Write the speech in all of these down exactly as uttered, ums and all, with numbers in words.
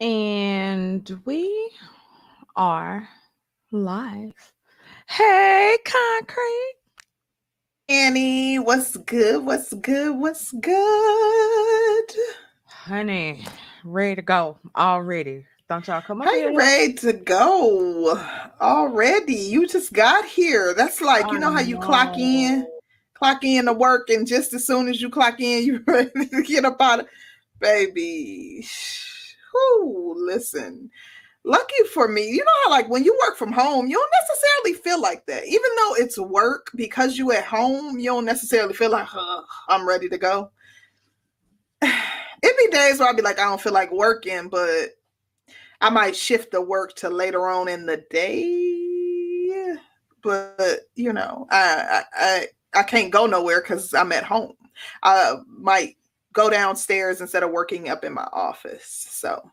And we are live. Hey, Concrete Annie, what's good? What's good? What's good? Honey, ready to go already. Don't y'all come up hey, here. Ready to go already. You just got here. That's like, you oh, know how you no. clock in, clock in to work, and just as soon as you clock in, you ready to get up out of baby. Who listen, lucky for me, you know how like when you work from home, you don't necessarily feel like that. Even though it's work, because you at home, you don't necessarily feel like, huh, I'm ready to go. It'd be days where I'd be like, I don't feel like working, but I might shift the work to later on in the day. But, you know, I I, I, I can't go nowhere because I'm at home. I might go downstairs instead of working up in my office. So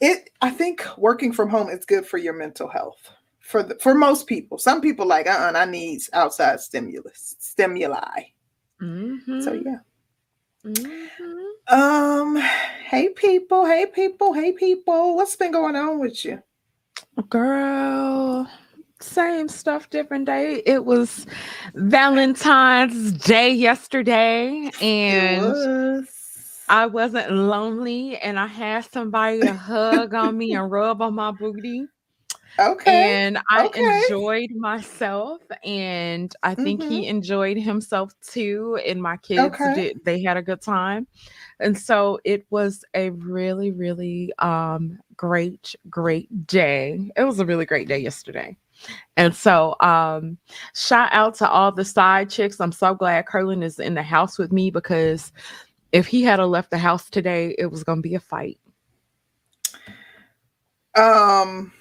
it, I think working from home is good for your mental health for the, for most people. Some people like, uh-uh, I need outside stimulus, stimuli. Mm-hmm. So yeah. Mm-hmm. Um, hey people, hey people, hey people, what's been going on with you? Girl, same stuff, different day. It was Valentine's Day yesterday, and was. I wasn't lonely, and I had somebody to hug on me and rub on my booty. Okay. And I okay. enjoyed myself, and I think mm-hmm. he enjoyed himself too, and my kids okay. did. They had a good time. And so it was a really, really um great, great day. It was a really great day yesterday. And so um shout out to all the side chicks. I'm so glad Kerlin is in the house with me, because if he had left the house today, it was gonna be a fight. Um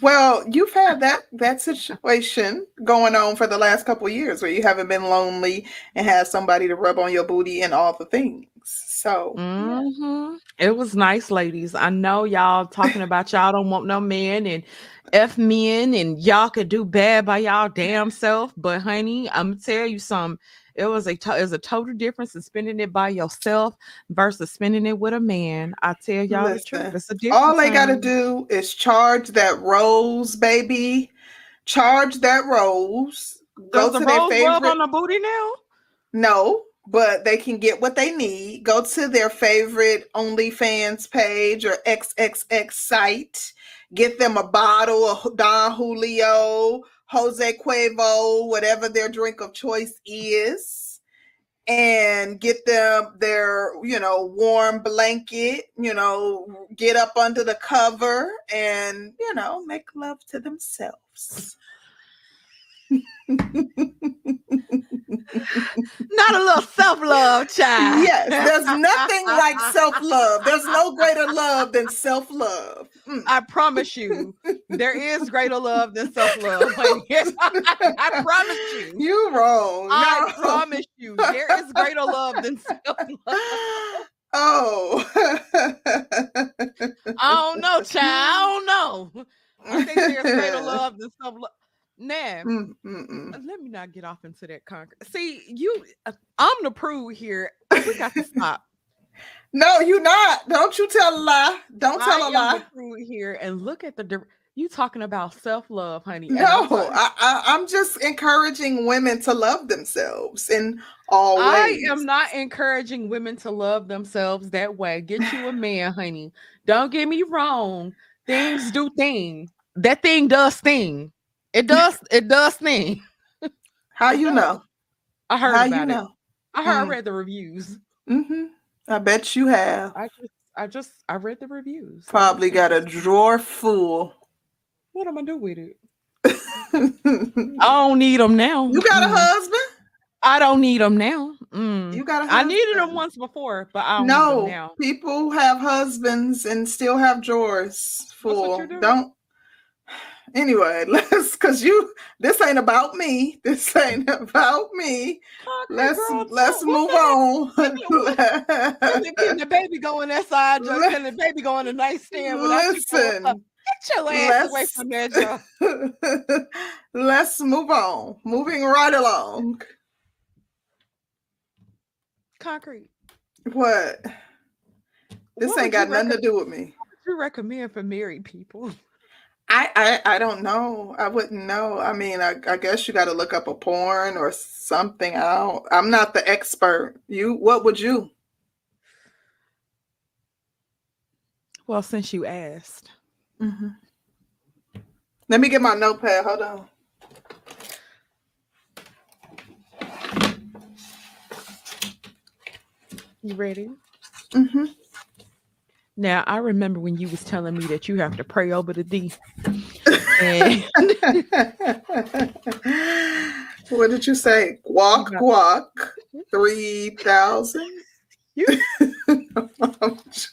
well, you've had that that situation going on for the last couple of years where you haven't been lonely and have somebody to rub on your booty and all the things. So mm-hmm. it was nice, ladies. I know y'all talking about y'all don't want no men and F men, and y'all could do bad by y'all damn self. But honey, I'm tell you something. It was a to- is a total difference in spending it by yourself versus spending it with a man. I tell y'all Listen, the truth. It's a difference. All they gotta do is charge that rose, baby. Charge that rose. Go Does to the their rose favorite rub on the booty now. No, but they can get what they need. Go to their favorite OnlyFans page or triple X site. Get them a bottle of Don Julio, Jose Cuevo, whatever their drink of choice is, and get them their, you know, warm blanket, you know, get up under the cover and, you know, make love to themselves. Not a little self-love, child. Yes, there's nothing like self-love. There's no greater love than self-love. Mm. I promise you, there is greater love than self-love. I promise you. You're wrong. I no. promise you, there is greater love than self-love. Oh. I don't know, child. I don't know. I think there's greater love than self-love. Nah, mm, mm, mm. Let me not get off into that concrete. See, you, I'm the prude here. We got to stop. No, you not. Don't you tell a lie. Don't I tell a lie. I'm the prude here, and look at the. You talking about self-love, honey? No, I, I, I'm just encouraging women to love themselves in all ways. I am not encouraging women to love themselves that way. Get you a man, honey. Don't get me wrong. Things do thing. That thing does thing. It does. It does thing. How you know? I heard How about you know? it. I heard. Mm. I read the reviews. Mm-hmm. I bet you have. I just. I just. I read the reviews. Probably got a drawer full. What am I do with it? I don't need them now. You got a mm. husband? I don't need them now. Mm. You got a husband? I needed them once before, but I don't no, need them now. People have husbands and still have drawers full. Don't. Anyway, let's, cause you, this ain't about me. This ain't about me. Oh, let's girl, let's move on. Can the baby go on that side? Joe? Can the baby go on the nightstand? Listen, get your ass away from there, Joe. Let's move on. Moving right along. Concrete. What? This ain't got nothing to do with me. What would you recommend for married people? I, I, I don't know. I wouldn't know. I mean, I, I guess you got to look up a porn or something. I don't, I'm not the expert. You, what would you? Well, since you asked. Mm-hmm. Let me get my notepad. Hold on. You ready? Mm-hmm. Now, I remember when you was telling me that you have to pray over the D. And what did you say? Guac, guac, three thousand? You... I'm, just...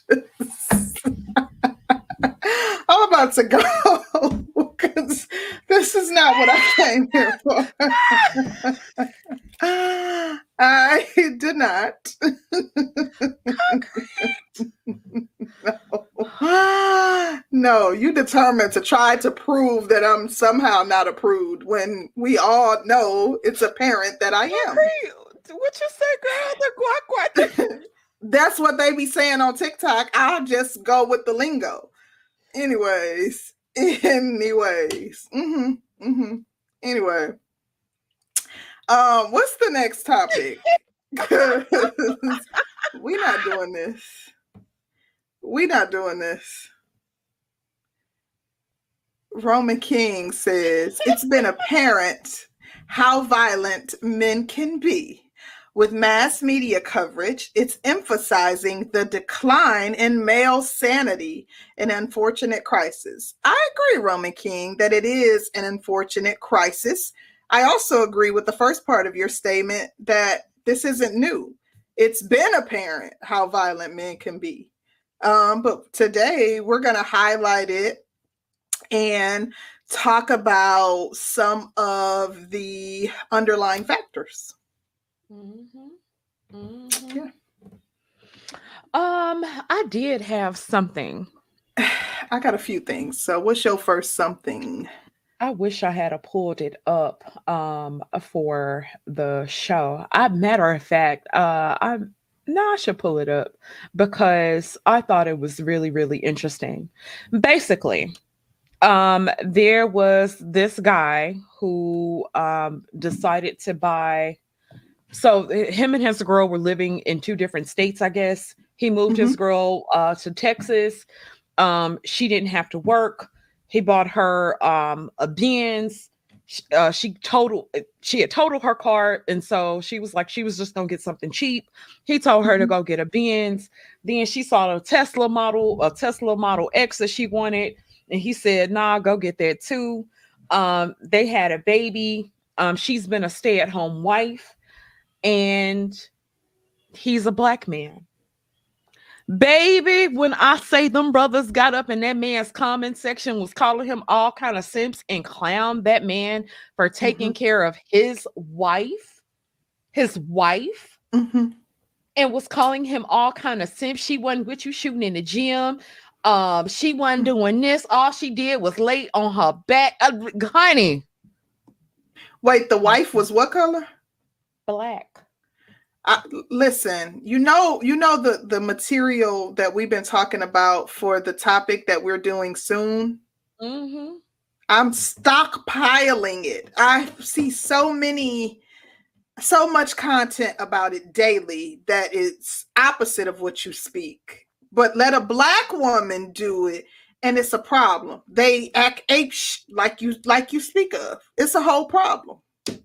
I'm about to go because this is not what I came here for. I did not. No. No, you determined to try to prove that I'm somehow not approved when we all know it's apparent that I am. What you say, girl? The guac guac. That's what they be saying on TikTok. I'll just go with the lingo. Anyways, anyways. Mm-hmm, mm-hmm. Anyway. Um, what's the next topic? We're not doing this. We're not doing this. Roman King says, it's been apparent how violent men can be. With mass media coverage, it's emphasizing the decline in male sanity, an unfortunate crisis. I agree, Roman King, that it is an unfortunate crisis. I also agree with the first part of your statement that this isn't new. It's been apparent how violent men can be. Um, but today we're going to highlight it and talk about some of the underlying factors. Mm-hmm. Mm-hmm. Yeah. Um, I did have something. I got a few things. So what's your first something? I wish I had pulled it up um, for the show. I, matter of fact, uh, I no, I should pull it up because I thought it was really, really interesting. Basically, um, there was this guy who um, decided to buy. So him and his girl were living in two different states, I guess. He moved mm-hmm. his girl uh, to Texas. Um, she didn't have to work. He bought her um, a Benz. Uh, she totaled, she had totaled her car. And so she was like, she was just going to get something cheap. He told her mm-hmm. to go get a Benz. Then she saw a Tesla model, a Tesla Model X that she wanted. And he said, nah, go get that too. Um, they had a baby. Um, she's been a stay-at-home wife. And he's a black man. Baby, when I say them brothers got up in that man's comment section was calling him all kind of simps and clown that man for taking mm-hmm. care of his wife, his wife, mm-hmm. and was calling him all kind of simps. She wasn't with you shooting in the gym. Um, she wasn't doing this. All she did was lay on her back. Uh, honey. Wait, the wife was what color? Black. I, listen, you know, you know the, the material that we've been talking about for the topic that we're doing soon. Mm-hmm. I'm stockpiling it. I see so many, so much content about it daily that it's opposite of what you speak. But let a black woman do it, and it's a problem. They act ape sh- like you like you speak of. It's a whole problem.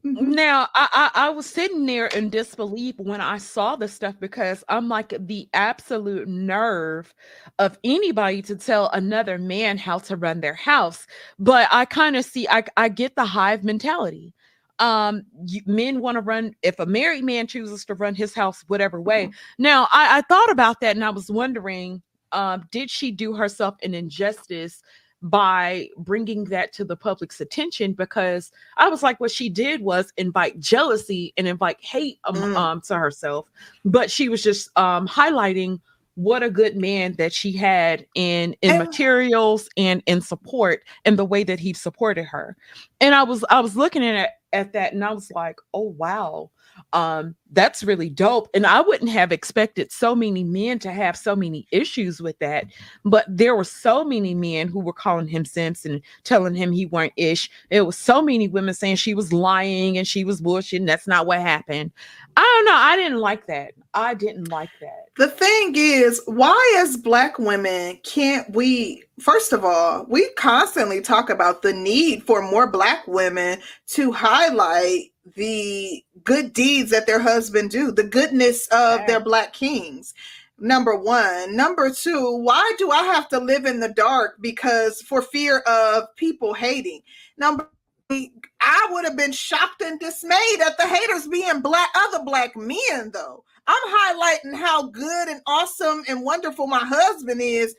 Now, I, I, I was sitting there in disbelief when I saw this stuff because I'm like the absolute nerve of anybody to tell another man how to run their house. But I kind of see, I, I get the hive mentality. Um, you, men want to run, if a married man chooses to run his house whatever way. Mm-hmm. Now, I, I thought about that and I was wondering, um, did she do herself an injustice by bringing that to the public's attention? Because I was like, what she did was invite jealousy and invite hate um, mm. um, to herself. But she was just um, highlighting what a good man that she had in, in and- materials and in support and the way that he supported her. And I was I was looking at at that and I was like, oh, wow, um, that's really dope. And I wouldn't have expected so many men to have so many issues with that. But there were so many men who were calling him simps and telling him he weren't ish. There was so many women saying she was lying and she was bullshitting. That's not what happened. I don't know. I didn't like that. I didn't like that. The thing is, why as Black women can't we, first of all, we constantly talk about the need for more Black women to highlight the good deeds that their husband do, the goodness of right. their Black kings. Number one. Number two, why do I have to live in the dark because for fear of people hating? Number three, I would have been shocked and dismayed at the haters being black, other Black men though. I'm highlighting how good and awesome and wonderful my husband is.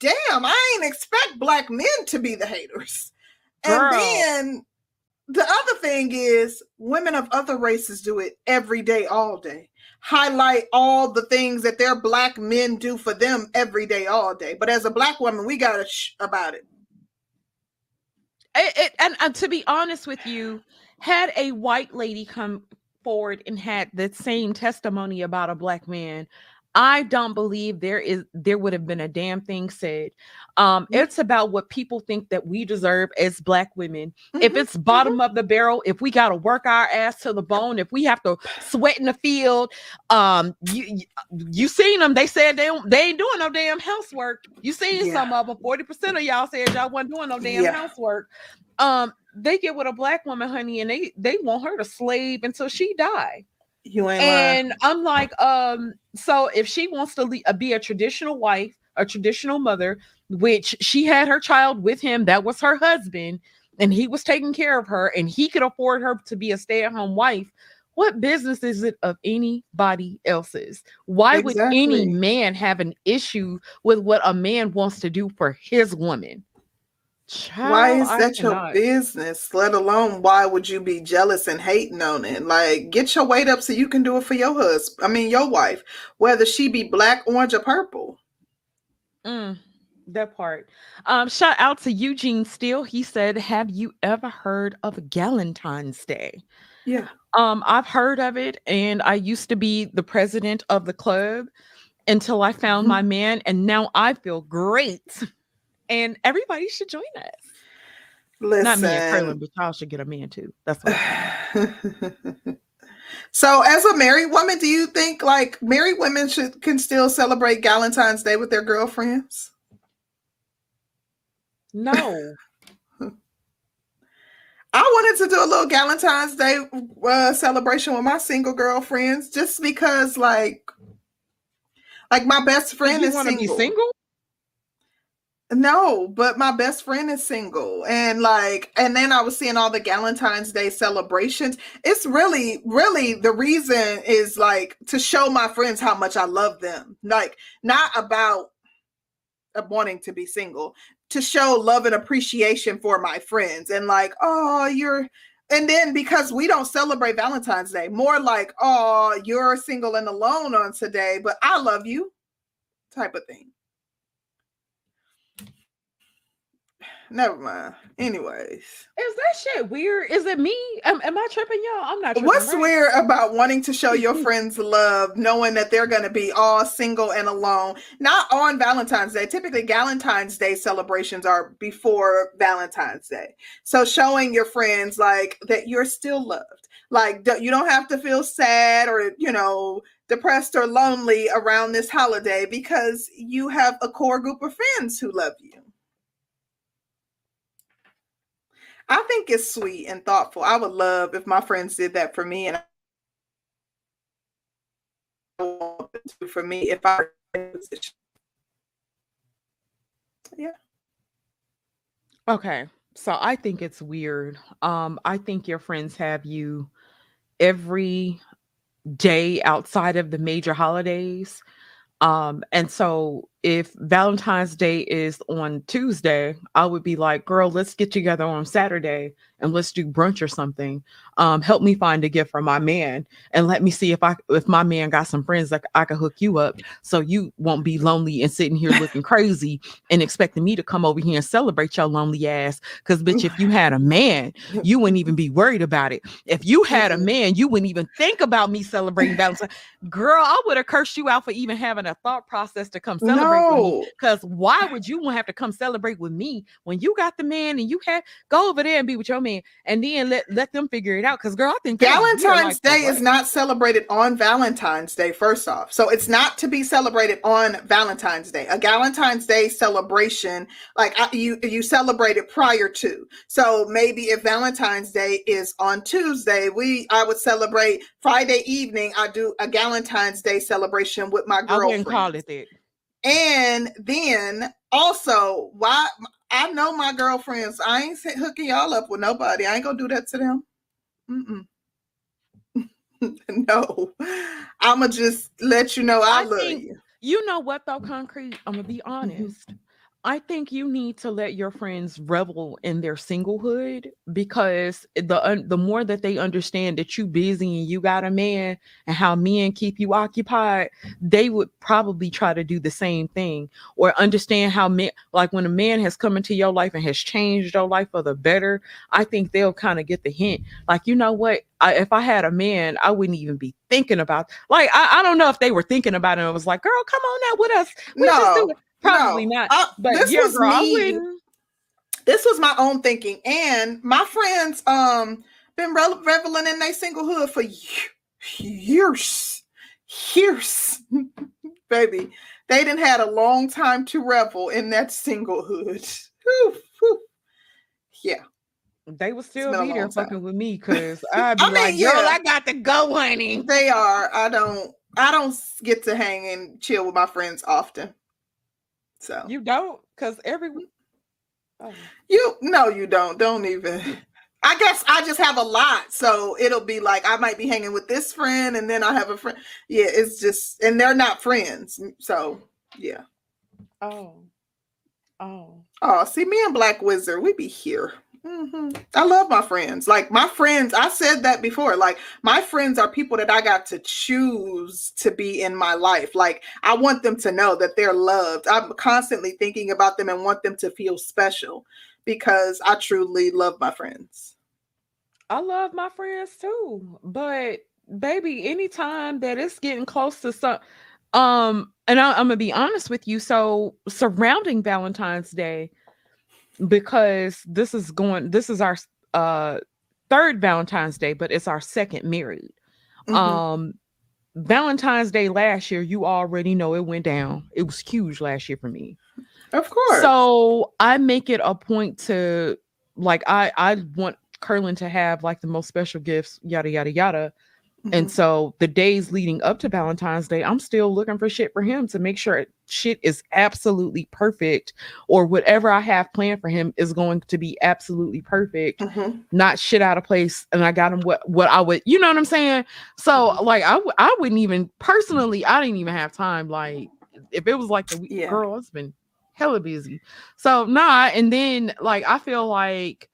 Damn, I ain't expect Black men to be the haters. Girl. And then the other thing is women of other races do it every day, all day. Highlight all the things that their Black men do for them every day, all day. But as a Black woman, we got to shh about it. It, it and, and to be honest with you, had a white lady come forward and had the same testimony about a Black man, I don't believe there is there would have been a damn thing said. Um, mm-hmm. It's about what people think that we deserve as Black women. Mm-hmm. If it's bottom mm-hmm. of the barrel, if we got to work our ass to the bone, if we have to sweat in the field, um, you you seen them? They said they they ain't doing no damn housework. You seen yeah. some of them? Forty percent of y'all said y'all wasn't doing no damn yeah. housework. Um, they get with a Black woman, honey, and they they want her to slave until she die. You ain't and lying. I'm like, um, so if she wants to le- be a traditional wife, a traditional mother, which she had her child with him, that was her husband, and he was taking care of her, and he could afford her to be a stay-at-home wife. What business is it of anybody else's? Why exactly. would any man have an issue with what a man wants to do for his woman? Child, why is that your business? Let alone why would you be jealous and hating on it? Like, get your weight up so you can do it for your husband. I mean, your wife, whether she be black, orange, or purple. Mm, that part. Um, shout out to Eugene Steele. He said, "Have you ever heard of Galentine's Day?" Yeah. Um, I've heard of it, and I used to be the president of the club until I found mm-hmm. my man, and now I feel great. And everybody should join us. Listen, not me and Kerlin, but y'all should get a man too. That's what I'm So, as a married woman, do you think like married women should can still celebrate Galentine's Day with their girlfriends? No. I wanted to do a little Galentine's Day uh, celebration with my single girlfriends, just because, like, like my best friend you is single. Be single. No, but my best friend is single, and like, and then I was seeing all the Galentine's Day celebrations. It's really, really the reason is like to show my friends how much I love them. Like, not about wanting to be single, to show love and appreciation for my friends, and like, oh, you're. And then because we don't celebrate Valentine's Day, more like, oh, you're single and alone on today, but I love you, type of thing. Never mind. Anyways. Is that shit weird? Is it me? Am, am I tripping, y'all? I'm not tripping. What's right? weird about wanting to show your friends love, knowing that they're going to be all single and alone? Not on Valentine's Day. Typically, Galentine's Day celebrations are before Valentine's Day. So showing your friends, like, that you're still loved. Like, you don't have to feel sad or, you know, depressed or lonely around this holiday because you have a core group of friends who love you. I think it's sweet and thoughtful. I would love if my friends did that for me, and I want them to for me if I were in a position. Yeah. Okay. So I think it's weird. Um, I think your friends have you every day outside of the major holidays. Um, and so if Valentine's Day is on Tuesday, I would be like, girl, let's get together on Saturday and let's do brunch or something. Um, help me find a gift for my man and let me see if I if my man got some friends that I could hook you up so you won't be lonely and sitting here looking crazy and expecting me to come over here and celebrate your lonely ass. Because, bitch, if you had a man, you wouldn't even be worried about it. If you had a man, you wouldn't even think about me celebrating Valentine's. Girl, I would have cursed you out for even having a thought process to come celebrate. No. Because why would you want to have to come celebrate with me when you got the man and you have go over there and be with your man and then let, let them figure it out? Because girl, I think Valentine's Day is not celebrated on Valentine's Day, first off. So it's not to be celebrated on Valentine's Day. A Galentine's Day celebration, like I, you you celebrate it prior to. So maybe if Valentine's Day is on Tuesday, we I would celebrate Friday evening. I do a Galentine's Day celebration with my girlfriend. I wouldn't call it that. And then also, why I know my girlfriends, I ain't hooking y'all up with nobody. I ain't gonna do that to them. Mm-mm. No, I'ma just let you know I, I love think, you. You know what though, Concrete? I'm gonna be honest. Mm-hmm. I think you need to let your friends revel in their singlehood, because the uh, the more that they understand that you busy and you got a man and how men keep you occupied, they would probably try to do the same thing or understand how men, like when a man has come into your life and has changed your life for the better, I think they'll kind of get the hint. Like, you know what? I, if I had a man, I wouldn't even be thinking about, like, I, I don't know if they were thinking about it. I was like, girl, come on now with us. We no. just do it. Probably no, not. I, but this was girl, me. This was my own thinking, and my friends um been re- reveling in their singlehood for years, years, baby. They didn't had a long time to revel in that singlehood. Whew, whew. Yeah, they will still be there fucking time with me because I'd be I mean, like, yeah, girl, I got to go, honey. They are. I don't. I don't get to hang and chill with my friends often. So you don't, because every week oh. you no you don't don't even I guess I just have a lot, so it'll be like I might be hanging with this friend and then I have a friend. Yeah, it's just, and they're not friends, so yeah. Oh oh oh see, me and Black Wizard, we be here. Mm-hmm. I love my friends. Like my friends, I said that before, like my friends are people that I got to choose to be in my life. Like I want them to know that they're loved. I'm constantly thinking about them and want them to feel special because I truly love my friends. I love my friends too, but baby, anytime that it's getting close to some, um, and I, I'm gonna be honest with you. So surrounding Valentine's Day, because this is going, this is our uh, third Valentine's Day, but it's our second married. Mm-hmm. Um, Valentine's Day last year, you already know it went down. It was huge last year for me. Of course. So I make it a point to, like, I, I want Kerlin to have, like, the most special gifts, yada, yada, yada. Mm-hmm. And so the days leading up to Valentine's Day, I'm still looking for shit for him to make sure it, shit is absolutely perfect, or whatever I have planned for him is going to be absolutely perfect, mm-hmm. not shit out of place. And I got him what, what I would, you know what I'm saying? So like, I, w- I wouldn't even personally, I didn't even have time. Like if it was like the yeah. girl, it's been hella busy. So nah. And then like, I feel like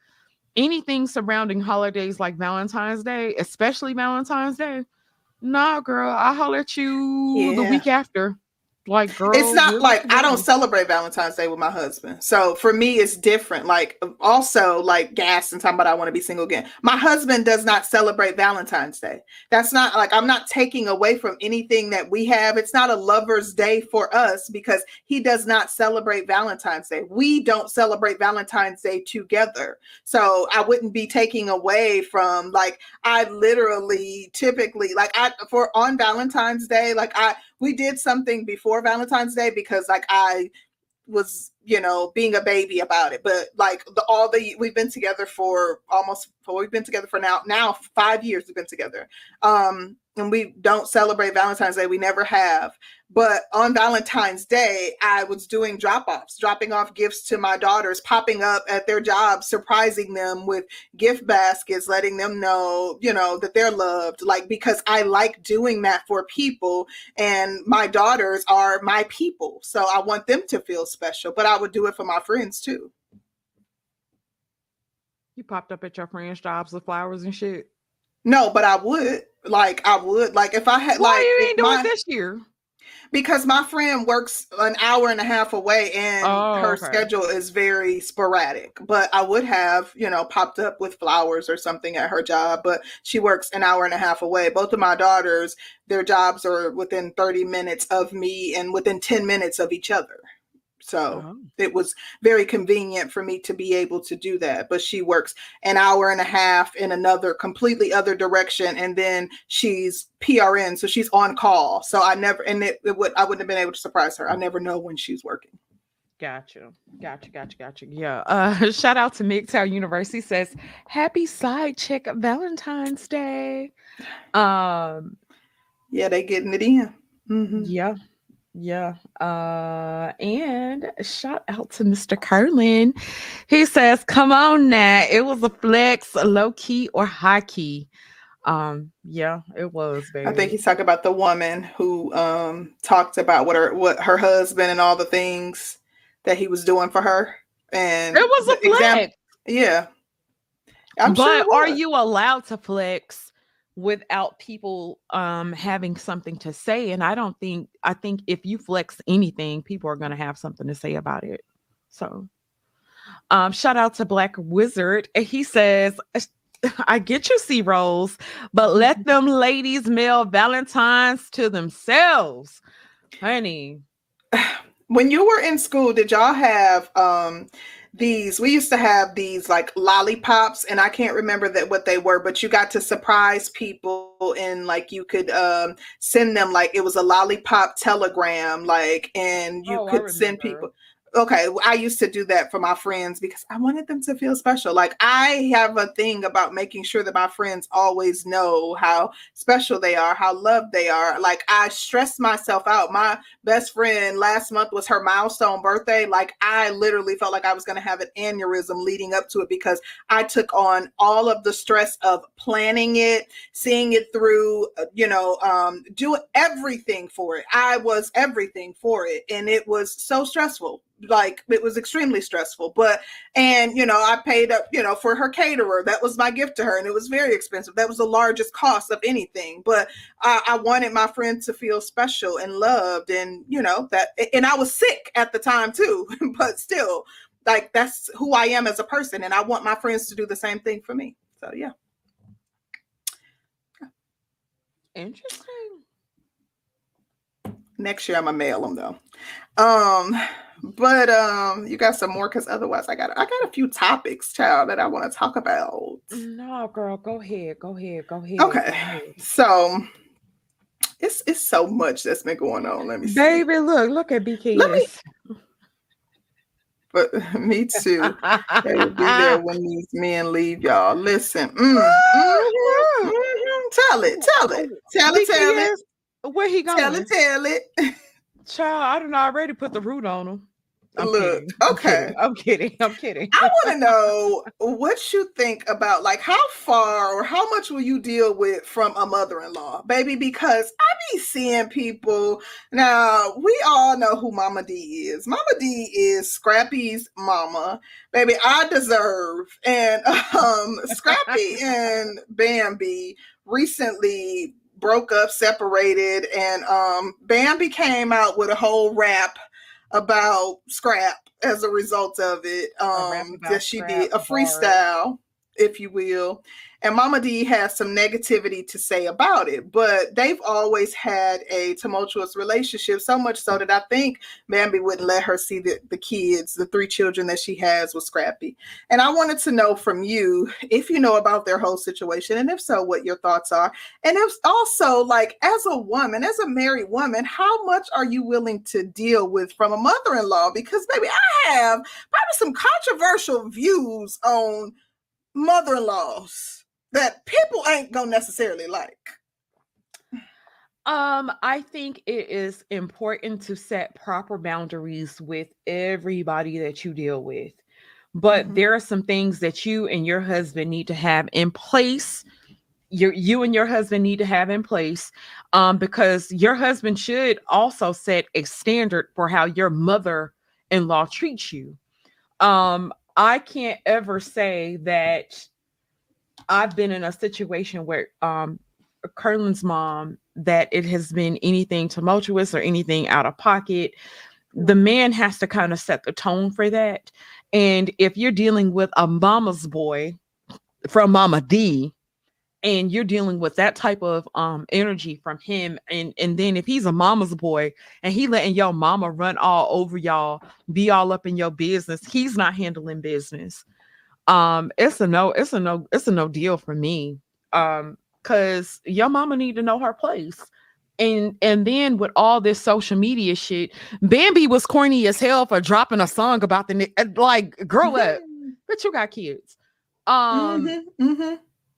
anything surrounding holidays like Valentine's Day, especially Valentine's Day. Nah, girl, I'll holler at you yeah. the week after. Like, girl, it's not like I don't celebrate Valentine's Day with my husband, so for me it's different. Like also like gas and talking about I want to be single again, my husband does not celebrate Valentine's Day. That's not like I'm not taking away from anything that we have. It's not a lover's day for us because he does not celebrate Valentine's Day. We don't celebrate Valentine's Day together, so I wouldn't be taking away from, like, I literally typically like I for on Valentine's Day, like I we did something before Valentine's Day because, like, I was, you know, being a baby about it. But like the, all the we've been together for almost for. We've been together for now, now five years we've been together. Um, and we don't celebrate Valentine's Day. We never have. But on Valentine's Day, I was doing drop-offs, dropping off gifts to my daughters, popping up at their jobs, surprising them with gift baskets, letting them know, you know, that they're loved. Like, because I like doing that for people, and my daughters are my people. So I want them to feel special, but I would do it for my friends too. You popped up at your friends' jobs with flowers and shit? No, but I would. Like, I would. Like, if I had, why like- you ain't doing my, this year? Because my friend works an hour and a half away, and oh, her okay. schedule is very sporadic. But I would have, you know, popped up with flowers or something at her job, but she works an hour and a half away. Both of my daughters, their jobs are within thirty minutes of me and within ten minutes of each other. So oh. it was very convenient for me to be able to do that. But she works an hour and a half in another completely other direction. And then she's P R N. So she's on call. So I never, and it, it would, I wouldn't have been able to surprise her. I never know when she's working. Gotcha. Gotcha. Gotcha. Gotcha. Yeah. Uh, shout out to M G T O W University says, happy side chick Valentine's Day. Um, yeah, they getting it in. Mm-hmm. Yeah. Yeah. Uh, and shout out to Mister Kerlin. He says, come on now. It was a flex, low key or high key. Um, yeah, it was. Baby. I think he's talking about the woman who um, talked about what her, what her husband and all the things that he was doing for her. And it was a flex. Exam- yeah. I'm but sure it was. Are you allowed to flex without people um having something to say? And I don't think I think if you flex anything, people are going to have something to say about it. So um shout out to Black Wizard. He says, I get you C rolls, but let them ladies mail Valentines to themselves, honey. When you were in school, did y'all have um these, we used to have these like lollipops, and I can't remember that what they were, but you got to surprise people, and like you could um send them, like it was a lollipop telegram, like, and you oh, could send people. Okay, I used to do that for my friends because I wanted them to feel special. Like, I have a thing about making sure that my friends always know how special they are, how loved they are. Like, I stress myself out. My best friend last month was her milestone birthday. Like, I literally felt like I was going to have an aneurysm leading up to it because I took on all of the stress of planning it, seeing it through, you know, um, doing everything for it. I was everything for it. And it was so stressful. Like, it was extremely stressful, but, and, you know, I paid up, you know, for her caterer. That was my gift to her. And it was very expensive. That was the largest cost of anything, but I, I wanted my friend to feel special and loved, and, you know, that, and I was sick at the time too, but still, like, that's who I am as a person. And I want my friends to do the same thing for me. So, yeah. Interesting. Next year, I'm gonna mail them though. Um, But um, you got some more, because otherwise I got I got a few topics, child, that I want to talk about. No, girl, go ahead, go ahead, go ahead. Okay, go ahead. So it's it's so much that's been going on. Let me, baby, see. look, look at B K S. But me too. They will be there when these men leave, y'all. Listen, mm, mm-hmm, mm-hmm. tell it, tell it, tell it, tell it. Where he going? Tell it, tell it. Child, I don't know. I already put the root on him. I'm Look, kidding. okay. I'm kidding. I'm kidding. I'm kidding. I want to know what you think about, like, how far or how much will you deal with from a mother-in-law, baby? Because I be seeing people. Now, we all know who Mama D is. Mama D is Scrappy's mama. Baby, I deserve. And um, Scrappy and Bambi recently broke up, separated, and um, Bambi came out with a whole rap about Scrap as a result of it. Um, that she did a freestyle, if you will. And Mama D has some negativity to say about it, but they've always had a tumultuous relationship, so much so that I think Bambi wouldn't let her see the, the kids, the three children that she has with Scrappy. And I wanted to know from you if you know about their whole situation, and if so, what your thoughts are. And if also, like, as a woman, as a married woman, how much are you willing to deal with from a mother-in-law? Because, baby, I have probably some controversial views on mother-in-laws that people ain't gonna necessarily like? Um, I think it is important to set proper boundaries with everybody that you deal with. But mm-hmm. there are some things that you and your husband need to have in place. Your, you and your husband need to have in place um, because your husband should also set a standard for how your mother-in-law treats you. Um, I can't ever say that I've been in a situation where um, Kerlin's mom, that it has been anything tumultuous or anything out of pocket. The man has to kind of set the tone for that. And if you're dealing with a mama's boy from Mama D, and you're dealing with that type of um, energy from him, and, and then if he's a mama's boy and he letting your mama run all over y'all, be all up in your business, he's not handling business. Um, it's a no, it's a no, it's a no deal for me. Um, Cause your mama need to know her place. And and then with all this social media shit, Bambi was corny as hell for dropping a song about the, like, grow up, but you got kids. Um, mm-hmm, mm-hmm.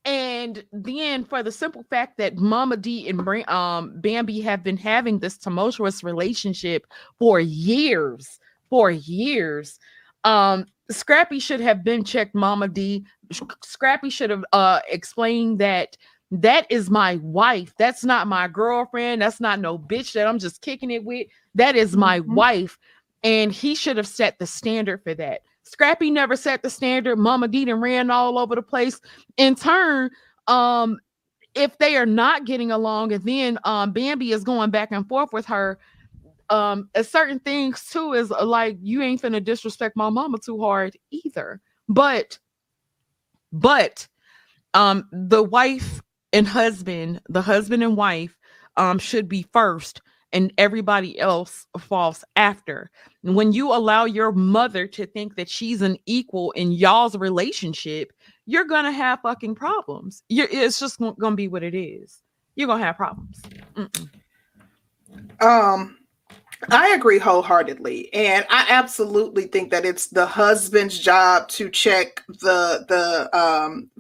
And then for the simple fact that Mama D and um, Bambi have been having this tumultuous relationship for years, for years, um, Scrappy should have been checked Mama D. Scrappy should have uh, explained that that is my wife. That's not my girlfriend. That's not no bitch that I'm just kicking it with. That is my mm-hmm. wife. And he should have set the standard for that. Scrappy never set the standard. Mama D done ran all over the place. In turn, um, if they are not getting along, and then um, Bambi is going back and forth with her, um, certain things too is like, you ain't finna disrespect my mama too hard either. But, but um, the wife and husband, the husband and wife um, should be first, and everybody else falls after. When you allow your mother to think that she's an equal in y'all's relationship, you're going to have fucking problems. You're, it's just going to be what it is. You're going to have problems. Mm-mm. Um, I agree wholeheartedly. And I absolutely think that it's the husband's job to check the, the um,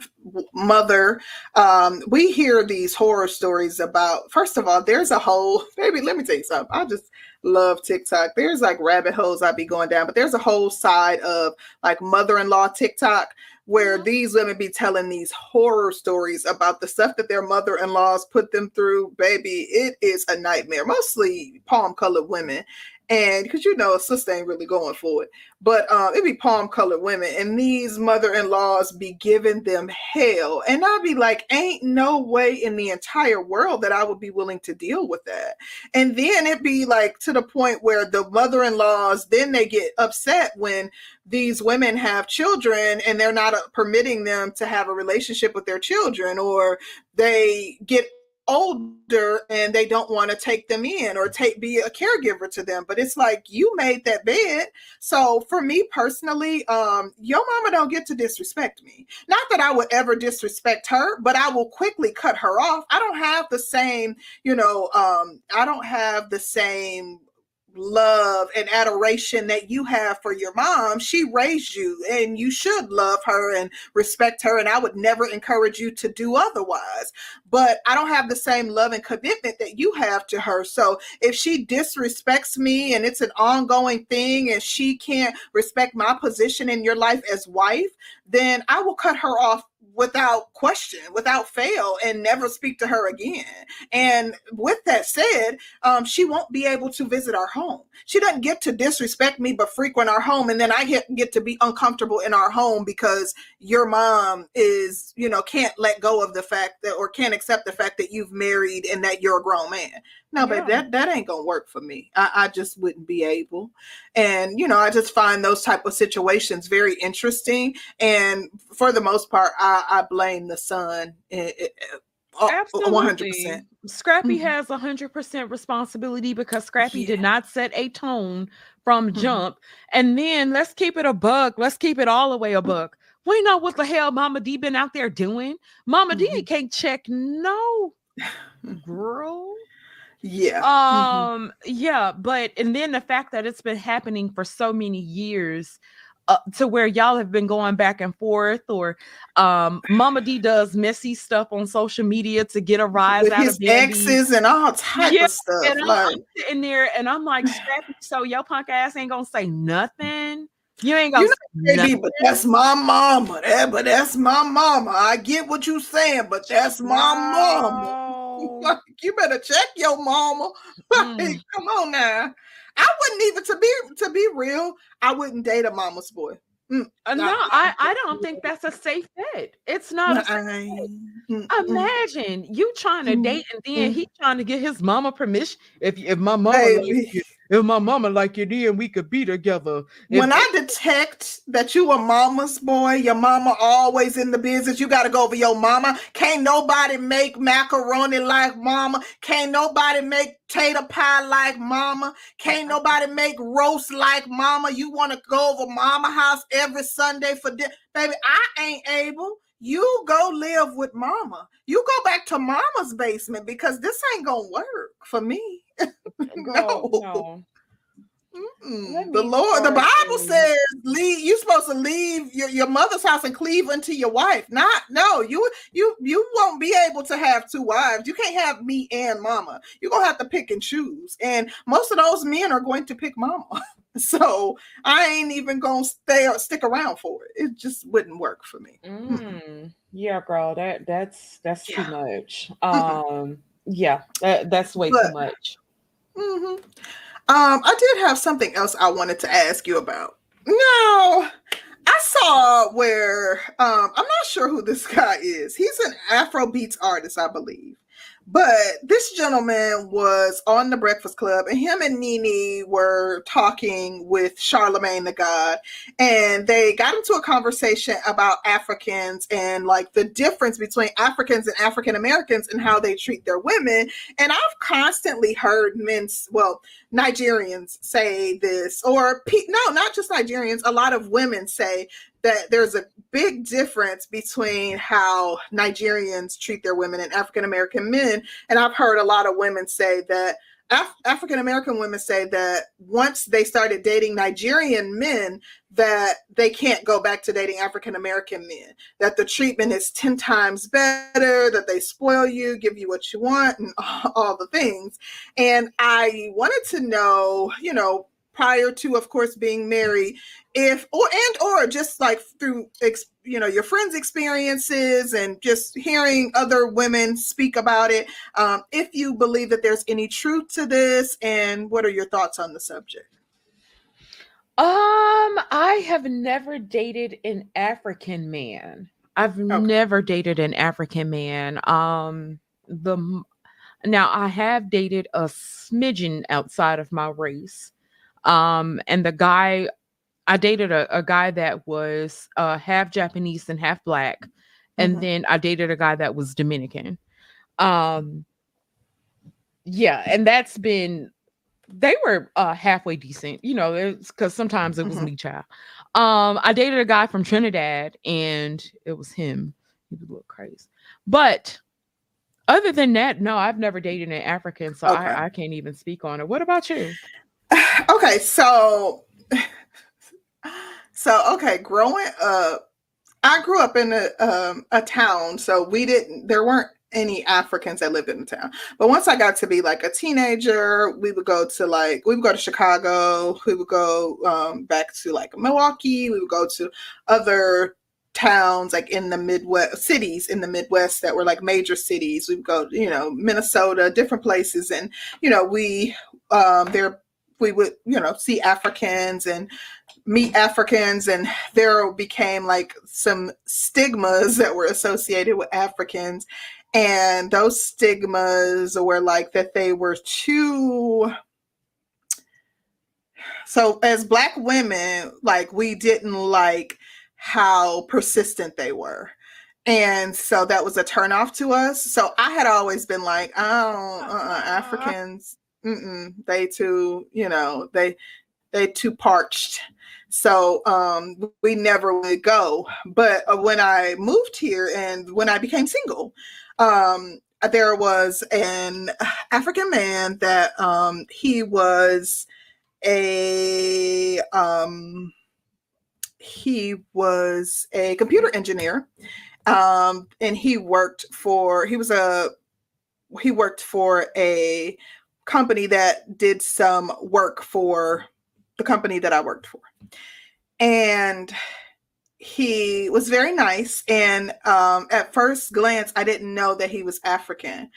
mother. Um, we hear these horror stories about, first of all, there's a whole, baby, let me tell you something. I just love TikTok. There's like rabbit holes I'd be going down, but there's a whole side of like mother-in-law TikTok where these women be telling these horror stories about the stuff that their mother-in-laws put them through. Baby, it is a nightmare. Mostly palm-colored women. And because, you know, a sister ain't really going for it. But um, it'd be palm-colored women. And these mother-in-laws be giving them hell. And I'd be like, ain't no way in the entire world that I would be willing to deal with that. And then it'd be like to the point where the mother-in-laws, then they get upset when these women have children and they're not uh, permitting them to have a relationship with their children. Or they get older and they don't want to take them in or take be a caregiver to them. But it's like, you made that bed. So for me personally, um your mama don't get to disrespect me. Not that I would ever disrespect her, but I will quickly cut her off. I don't have the same, you know, um I don't have the same love and adoration that you have for your mom. She raised you and you should love her and respect her, and I would never encourage you to do otherwise. But I don't have the same love and commitment that you have to her. So if she disrespects me and it's an ongoing thing and she can't respect my position in your life as wife, then I will cut her off without question, without fail, and never speak to her again. And with that said, um, she won't be able to visit our home. She doesn't get to disrespect me, but frequent our home. And then I get, get to be uncomfortable in our home because your mom is, you know, can't let go of the fact that, or can't accept the fact that you've married and that you're a grown man. No, but yeah. that, that ain't gonna work for me. I, I just wouldn't be able. And, you know, I just find those type of situations very interesting. And for the most part, I, I blame the son. It, it, Absolutely. one hundred percent. Scrappy mm-hmm. has one hundred percent responsibility because Scrappy yeah. did not set a tone from mm-hmm. jump. And then let's keep it a buck. Let's keep it all the way a buck. We know what the hell Mama D been out there doing. Mama mm-hmm. D can't check no girl. Yeah. Um, mm-hmm. yeah, but and then the fact that it's been happening for so many years, uh, to where y'all have been going back and forth, or um, Mama D does messy stuff on social media to get a rise with out his of his exes and all type yeah, of stuff. And like, I'm sitting there and I'm like, Scrappy, so your punk ass ain't gonna say nothing. You ain't gonna you know, say baby, nothing. But that's my mama. That, but that's my mama. I get what you saying, but that's my no. mama. You better check your mama. Mm. Come on now. I wouldn't even to be to be real. I wouldn't date a mama's boy. Mm. Uh, no, I, I don't think that's a safe bet. It's not no, a safe bet. Mm, Imagine mm, you trying to mm, date and then mm. he trying to get his mama permission. If if my mama like you, if my mama like you, then we could be together. If when I detect that you a mama's boy, your mama always in the business. You got to go over your mama. Can't nobody make macaroni like mama. Can't nobody make tater pie like mama. Can't nobody make roast like mama. You want to go over mama house every Sunday for dinner. Baby, I ain't able. You go live with mama. You go back to mama's basement because this ain't gonna work for me. no. no. The Lord, the Bible says, leave. You're supposed to leave your, your mother's house and cleave unto your wife. Not, no, you, you, you won't be able to have two wives. You can't have me and mama. You're gonna have to pick and choose. And most of those men are going to pick mama. So I ain't even gonna stay or stick around for it. It just wouldn't work for me. Mm. Yeah, girl, that that's that's yeah. too much. Um, mm-hmm. yeah, that, that's way but, too much. Mm-hmm. Um, I did have something else I wanted to ask you about. Now, I saw where, um, I'm not sure who this guy is. He's an Afrobeats artist, I believe. But this gentleman was on The Breakfast Club, and him and NeNe were talking with Charlemagne the God, and they got into a conversation about Africans and like the difference between Africans and African Americans and how they treat their women. And I've constantly heard men, well, Nigerians say this, or pe- no, not just Nigerians, a lot of women say that there's a big difference between how Nigerians treat their women and African-American men. And I've heard a lot of women say that, Af- African-American women say that once they started dating Nigerian men, that they can't go back to dating African-American men, that the treatment is ten times better, that they spoil you, give you what you want, and all the things. And I wanted to know, you know, prior to, of course, being married, if or and or just like through, you know, your friends' experiences and just hearing other women speak about it, um, if you believe that there's any truth to this, and what are your thoughts on the subject? Um, I have never dated an African man. I've okay. never dated an African man. Um, the now I have dated a smidgen outside of my race. Um, and the guy, I dated a, a guy that was uh, half Japanese and half black. And mm-hmm. then I dated a guy that was Dominican. Um, yeah. And that's been, they were uh, halfway decent, you know, it's because sometimes it was mm-hmm. me child. Um, I dated a guy from Trinidad and it was him. He was a little crazy. But other than that, no, I've never dated an African. So okay. I, I can't even speak on it. What about you? Okay, so, so, okay, growing up, I grew up in a um, a town, so we didn't, there weren't any Africans that lived in the town. But once I got to be like a teenager, we would go to like, we would go to Chicago, we would go um, back to like Milwaukee, we would go to other towns like in the Midwest, cities in the Midwest that were like major cities. We would go, you know, Minnesota, different places. And, you know, we, um, there we would, you know, see Africans and meet Africans, and there became like some stigmas that were associated with Africans. And those stigmas were like that they were too. So as Black women, like we didn't like how persistent they were. And so that was a turnoff to us. So I had always been like, oh, uh-uh, Africans. Mm-mm, they too, you know, they they too parched. So um, we never would go. But when I moved here and when I became single, um, there was an African man that um, he was a um, he was a computer engineer, um, and he worked for he was a he worked for a company that did some work for the company that I worked for, and he was very nice. And um, at first glance, I didn't know that he was African.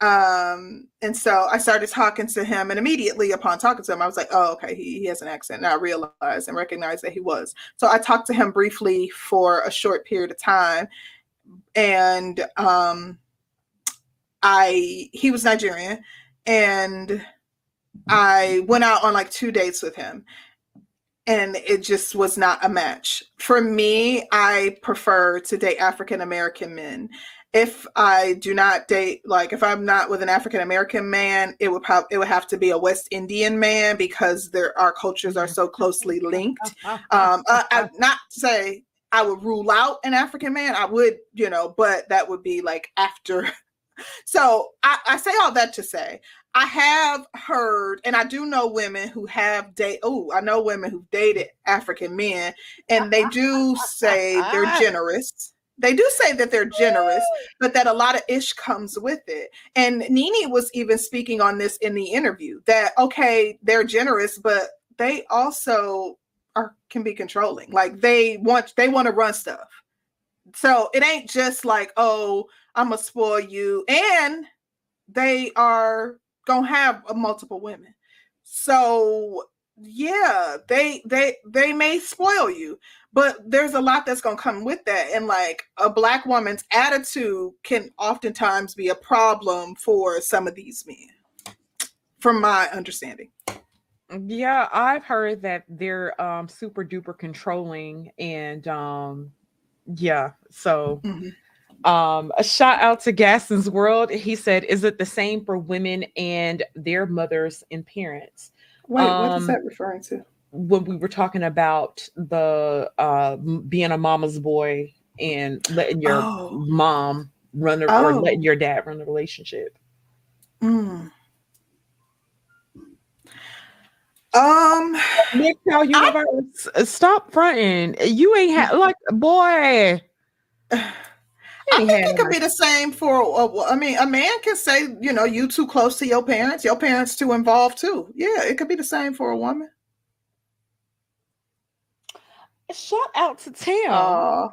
Um, and so I started talking to him, and immediately upon talking to him, I was like, oh, okay, he, he has an accent. And I realized and recognized that he was. So I talked to him briefly for a short period of time, and, um, I, he was Nigerian, and I went out on like two dates with him, and it just was not a match for me. I prefer to date African-American men. If I do not date, like if I'm not with an African-American man, it would probably, it would have to be a West Indian man, because there, our cultures are so closely linked. Um, I, I, not to say I would rule out an African man. I would, you know, but that would be like after. So I, I say all that to say, I have heard, and I do know women who have date. Oh, I know women who dated African men, and they do say they're generous. They do say that they're generous, but that a lot of ish comes with it. And NeNe was even speaking on this in the interview that, okay, they're generous, but they also are, can be controlling. Like they want, they want to run stuff. So it ain't just like, oh, I'm going to spoil you. And they are going to have multiple women. So yeah, they, they, they may spoil you. But there's a lot that's going to come with that. And like a Black woman's attitude can oftentimes be a problem for some of these men, from my understanding. Yeah, I've heard that they're um, super duper controlling. And um, yeah, so mm-hmm. um, a shout out to Gaston's World. He said, is it the same for women and their mothers and parents? Wait, um, what is that referring to? When we were talking about the uh, being a mama's boy and letting your oh. mom run a, oh. or letting your dad run the relationship. Mm. Um, M G T O W University, I, stop fronting. You ain't had like boy. I think it could be the same for, uh, I mean, a man can say, you know, you too close to your parents, your parents too involved too. Yeah, it could be the same for a woman. Shout out to Tam. Uh,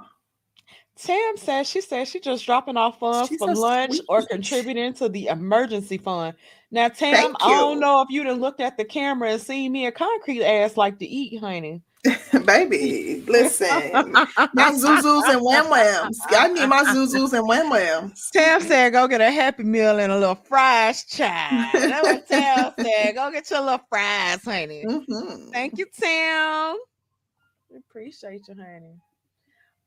Tam says she says she's just dropping off funds for lunch sweet. or contributing to the emergency fund. Now, Tam, I don't know if you'd have looked at the camera and seen me a concrete ass like to eat, honey. Baby, listen, my Zuzus and Wham Whams. I need my Zuzus and Wham Whams. Tam said, go get a Happy Meal and a little fries, child. That's what Tam said. Go get your little fries, honey. Mm-hmm. Thank you, Tam. Appreciate you, honey.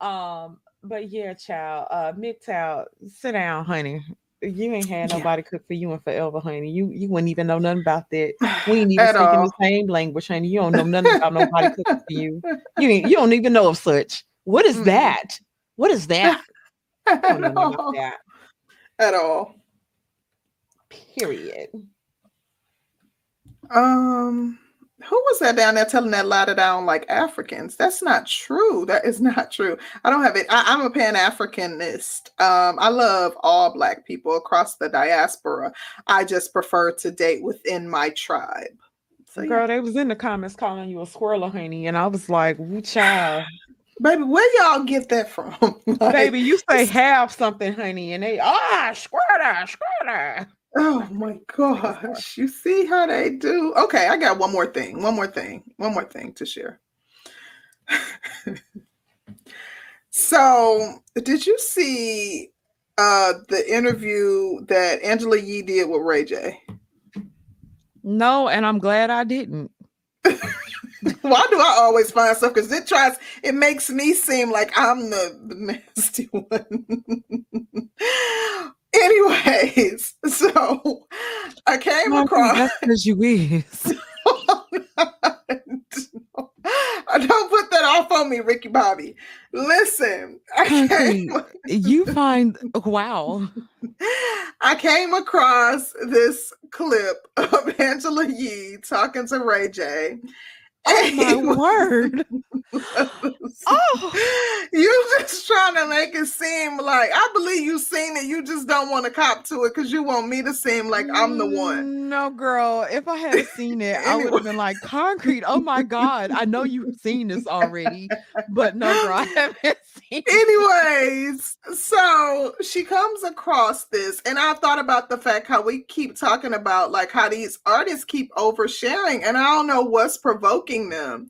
Um, but yeah, child, uh, M G T O W, sit down, honey. You ain't had nobody yeah. cook for you in forever, honey. You you wouldn't even know nothing about that. We ain't even speaking all. the same language, honey. You don't know nothing about nobody cooking for you. You ain't, you don't even know of such. What is mm. that? What is that? I don't know about that at all. Period. Um. Who was that down there telling that lie that I don't like Africans? That's not true. That is not true. I don't have it. I, I'm a Pan-Africanist. Um, I love all Black people across the diaspora. I just prefer to date within my tribe. So, girl, yeah. They was in the comments calling you a squirrel, honey. And I was like, woo, child. Baby, where y'all get that from? Like, baby, you say have something, honey. And they, ah, oh, squirter, squirter. Oh my gosh, you see how they do. Okay, I got one more thing, one more thing, one more thing to share. So, did you see uh, the interview that Angela Yee did with Ray J? No, and I'm glad I didn't. Why do I always find stuff? Because it tries, it makes me seem like I'm the, the nasty one. Anyways, so I came no, across as you is. Don't put that off on me, Ricky Bobby. Listen, I came... you find wow. I came across this clip of Angela Yee talking to Ray J, Oh my word. Oh, you just trying to make it seem like, I believe you seen it, you just don't want to cop to it because you want me to seem like I'm the one. No, girl, if I had seen it, anyway. I would have been like, Concrete, oh my God, I know you've seen this already, but no, girl, I haven't seen it. Anyways, so she comes across this, and I thought about the fact how we keep talking about like how these artists keep oversharing, and I don't know what's provoking them.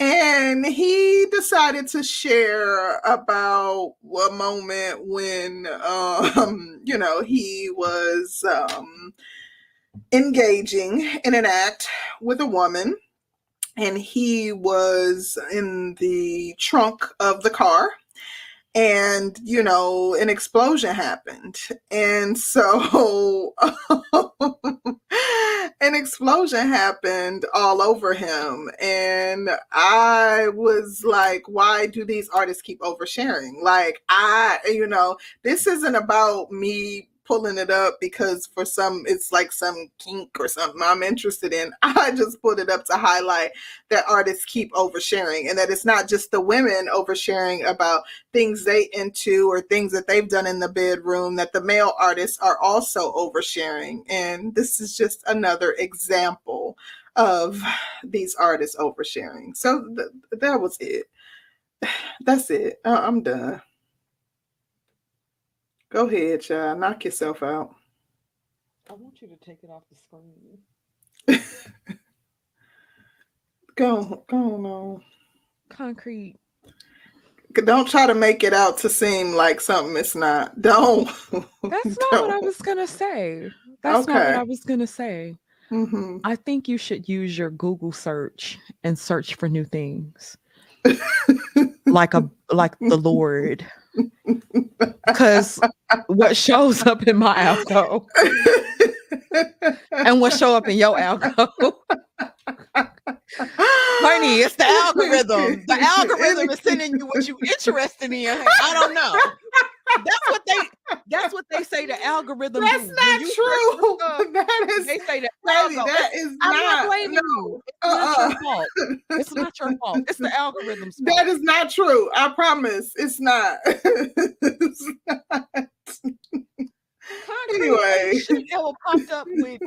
And he decided to share about a moment when, um, you know, he was um, engaging in an act with a woman, and he was in the trunk of the car, and, you know, an explosion happened. And so an explosion happened all over him. And I was like, why do these artists keep oversharing? Like, I, you know, this isn't about me pulling it up because for some, it's like some kink or something I'm interested in. I just put it up to highlight that artists keep oversharing, and that it's not just the women oversharing about things they into or things that they've done in the bedroom, that the male artists are also oversharing. And this is just another example of these artists oversharing. So th- that was it. That's it. I- I'm done. Go ahead, child. Knock yourself out. I want you to take it off the screen. go, go on. Concrete. Don't try to make it out to seem like something it's not. Don't. That's not Don't. what I was going to say. That's okay. not what I was going to say. Mm-hmm. I think you should use your Google search and search for new things. like a like the Lord. Because what shows up in my alcove and what show up in your alcove, honey, it's the algorithm. The algorithm is sending you what you're interested in. I don't know. That's what they. That's what they say. The algorithm. That's do. not true. Stuff, that is. They say the lady, that is I'm not. not blaming no. you. It's uh-uh. not your fault. It's not your fault. It's the algorithm's fault. That is not true. I promise. It's not. It's not. Concrete, anyway, shit that will popped up with.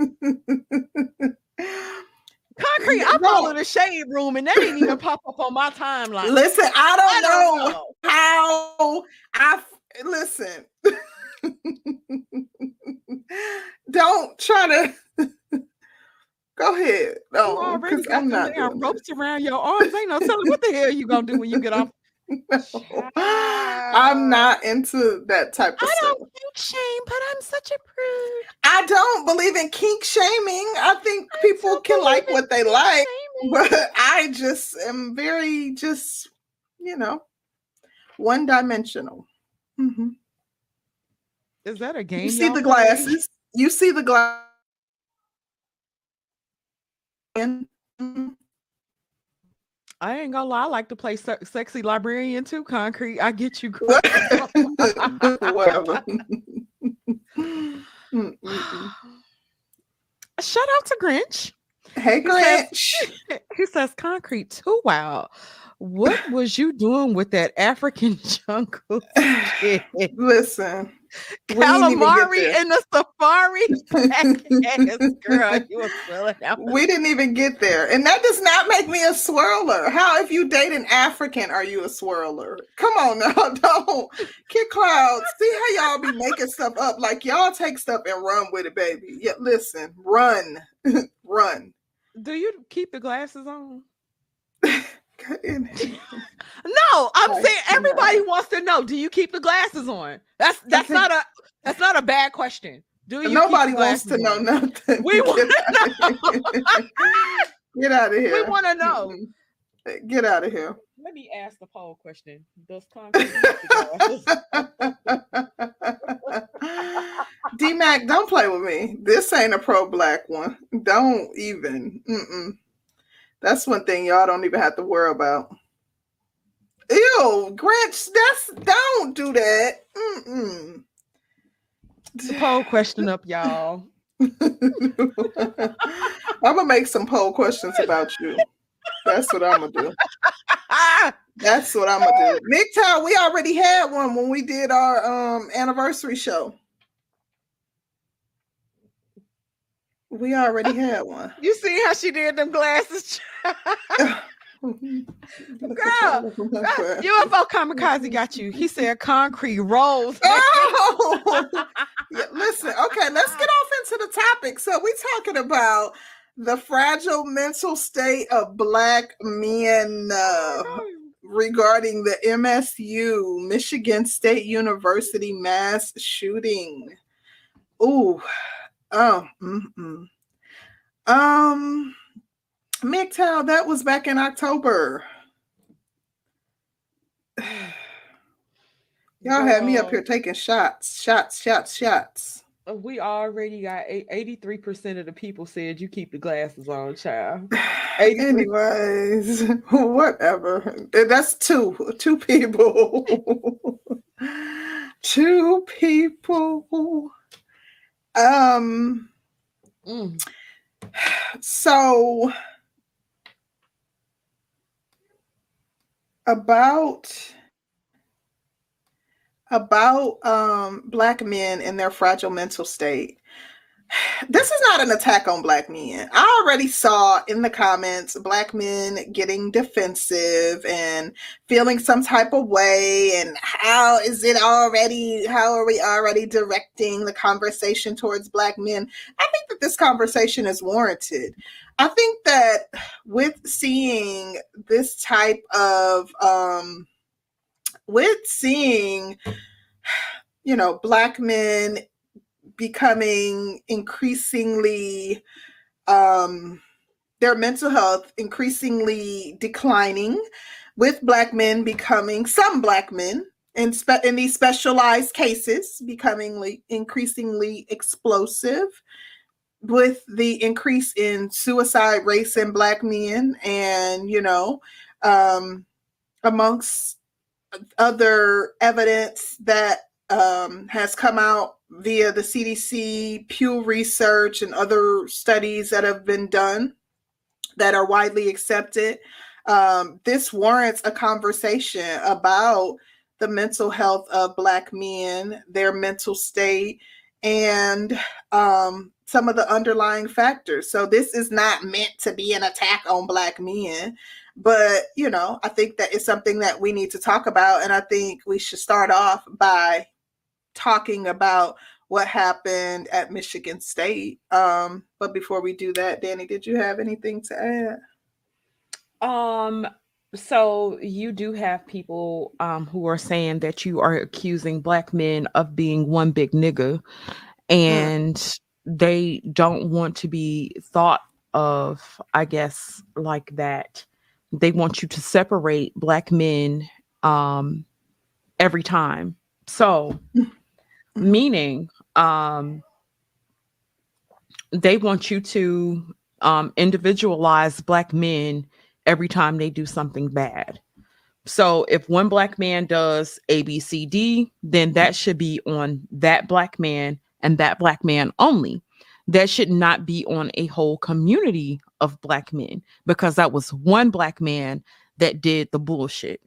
Concrete, I follow the shade room and that didn't even pop up on my timeline. Listen, I don't, I don't know, know how I. Listen, don't try to go ahead. No, because I'm not ropes around your arms. Ain't no telling what the hell you gonna do when you get off. No, I'm not into that type of I stuff. I don't kink shame, but I'm such a prude. I don't believe in kink shaming. I think I people can like what they like, shaming. But I just am very just, you know, one dimensional. Mm-hmm. Is that a game? You see the glasses. You see the glass. I ain't gonna lie. I like to play se- sexy librarian too. Concrete. I get you. Whatever. Shout out to Grinch. Hey, Grinch. He says, Concrete, too wild. What was you doing with that African jungle? Listen, calamari in the safari. Yes, girl, you were swirling out. We didn't even get there, and that does not make me a swirler. How, if you date an African, are you a swirler? Come on now, don't Kid Cloud. See how y'all be making stuff up? Like y'all take stuff and run with it, baby. Yeah, listen, run, run. Do you keep the glasses on? No, I'm oh, saying everybody no. wants to know. Do you keep the glasses on? That's that's not a that's not a bad question. Do you? Nobody keep the wants to know on? Nothing. We want to know. Get out of here. We want to know. Get out of here. Let me ask the poll question. Does Concrete D-Mac, don't play with me. This ain't a pro-black one. Don't even. Mm-mm. That's one thing y'all don't even have to worry about. Ew, Grinch, that's, don't do that. Mm-mm. Poll question up, y'all. I'm going to make some poll questions about you. That's what I'm gonna do. That's what I'm gonna do. M G T O W, we already had one when we did our um anniversary show. We already had one. You see how she did them glasses? Girl, U F O Kamikaze got you. He said concrete rolls. Oh, yeah, listen. Okay, let's get off into the topic. So we're talking about the fragile mental state of Black men uh, regarding the M S U, Michigan State University mass shooting. Ooh, oh, mm-mm. um. M G T O W, that was back in October. Y'all had me up here taking shots, shots, shots, shots. We already got eighty-three percent of the people said you keep the glasses on, child. Anyways, whatever. That's two, two people. two people. Um. Mm. So... about about um Black men and their fragile mental state. This is not an attack on Black men. I already saw in the comments Black men getting defensive and feeling some type of way, and how is it already, how are we already directing the conversation towards Black men? I think that this conversation is warranted. I think that with seeing this type of, um, with seeing, you know, Black men becoming increasingly, um, their mental health increasingly declining, with Black men becoming, some Black men in, spe- in these specialized cases, becoming increasingly explosive, with the increase in suicide rates in Black men, and, you know, um, amongst other evidence that um, has come out via the C D C, Pew Research, and other studies that have been done that are widely accepted, um, this warrants a conversation about the mental health of Black men, their mental state, and um, some of the underlying factors. So this is not meant to be an attack on Black men, but, you know, I think that it's something that we need to talk about. And I think we should start off by talking about what happened at Michigan State. Um, but before we do that, Danny, did you have anything to add? Um. So you do have people um, who are saying that you are accusing Black men of being one big nigga, and mm. they don't want to be thought of, I guess, like that. They want you to separate Black men um, every time. So, meaning um, they want you to um, individualize Black men every time they do something bad. So if one Black man does A, B, C, D, then that should be on that Black man and that Black man only. That should not be on a whole community of Black men, because that was one Black man that did the bullshit.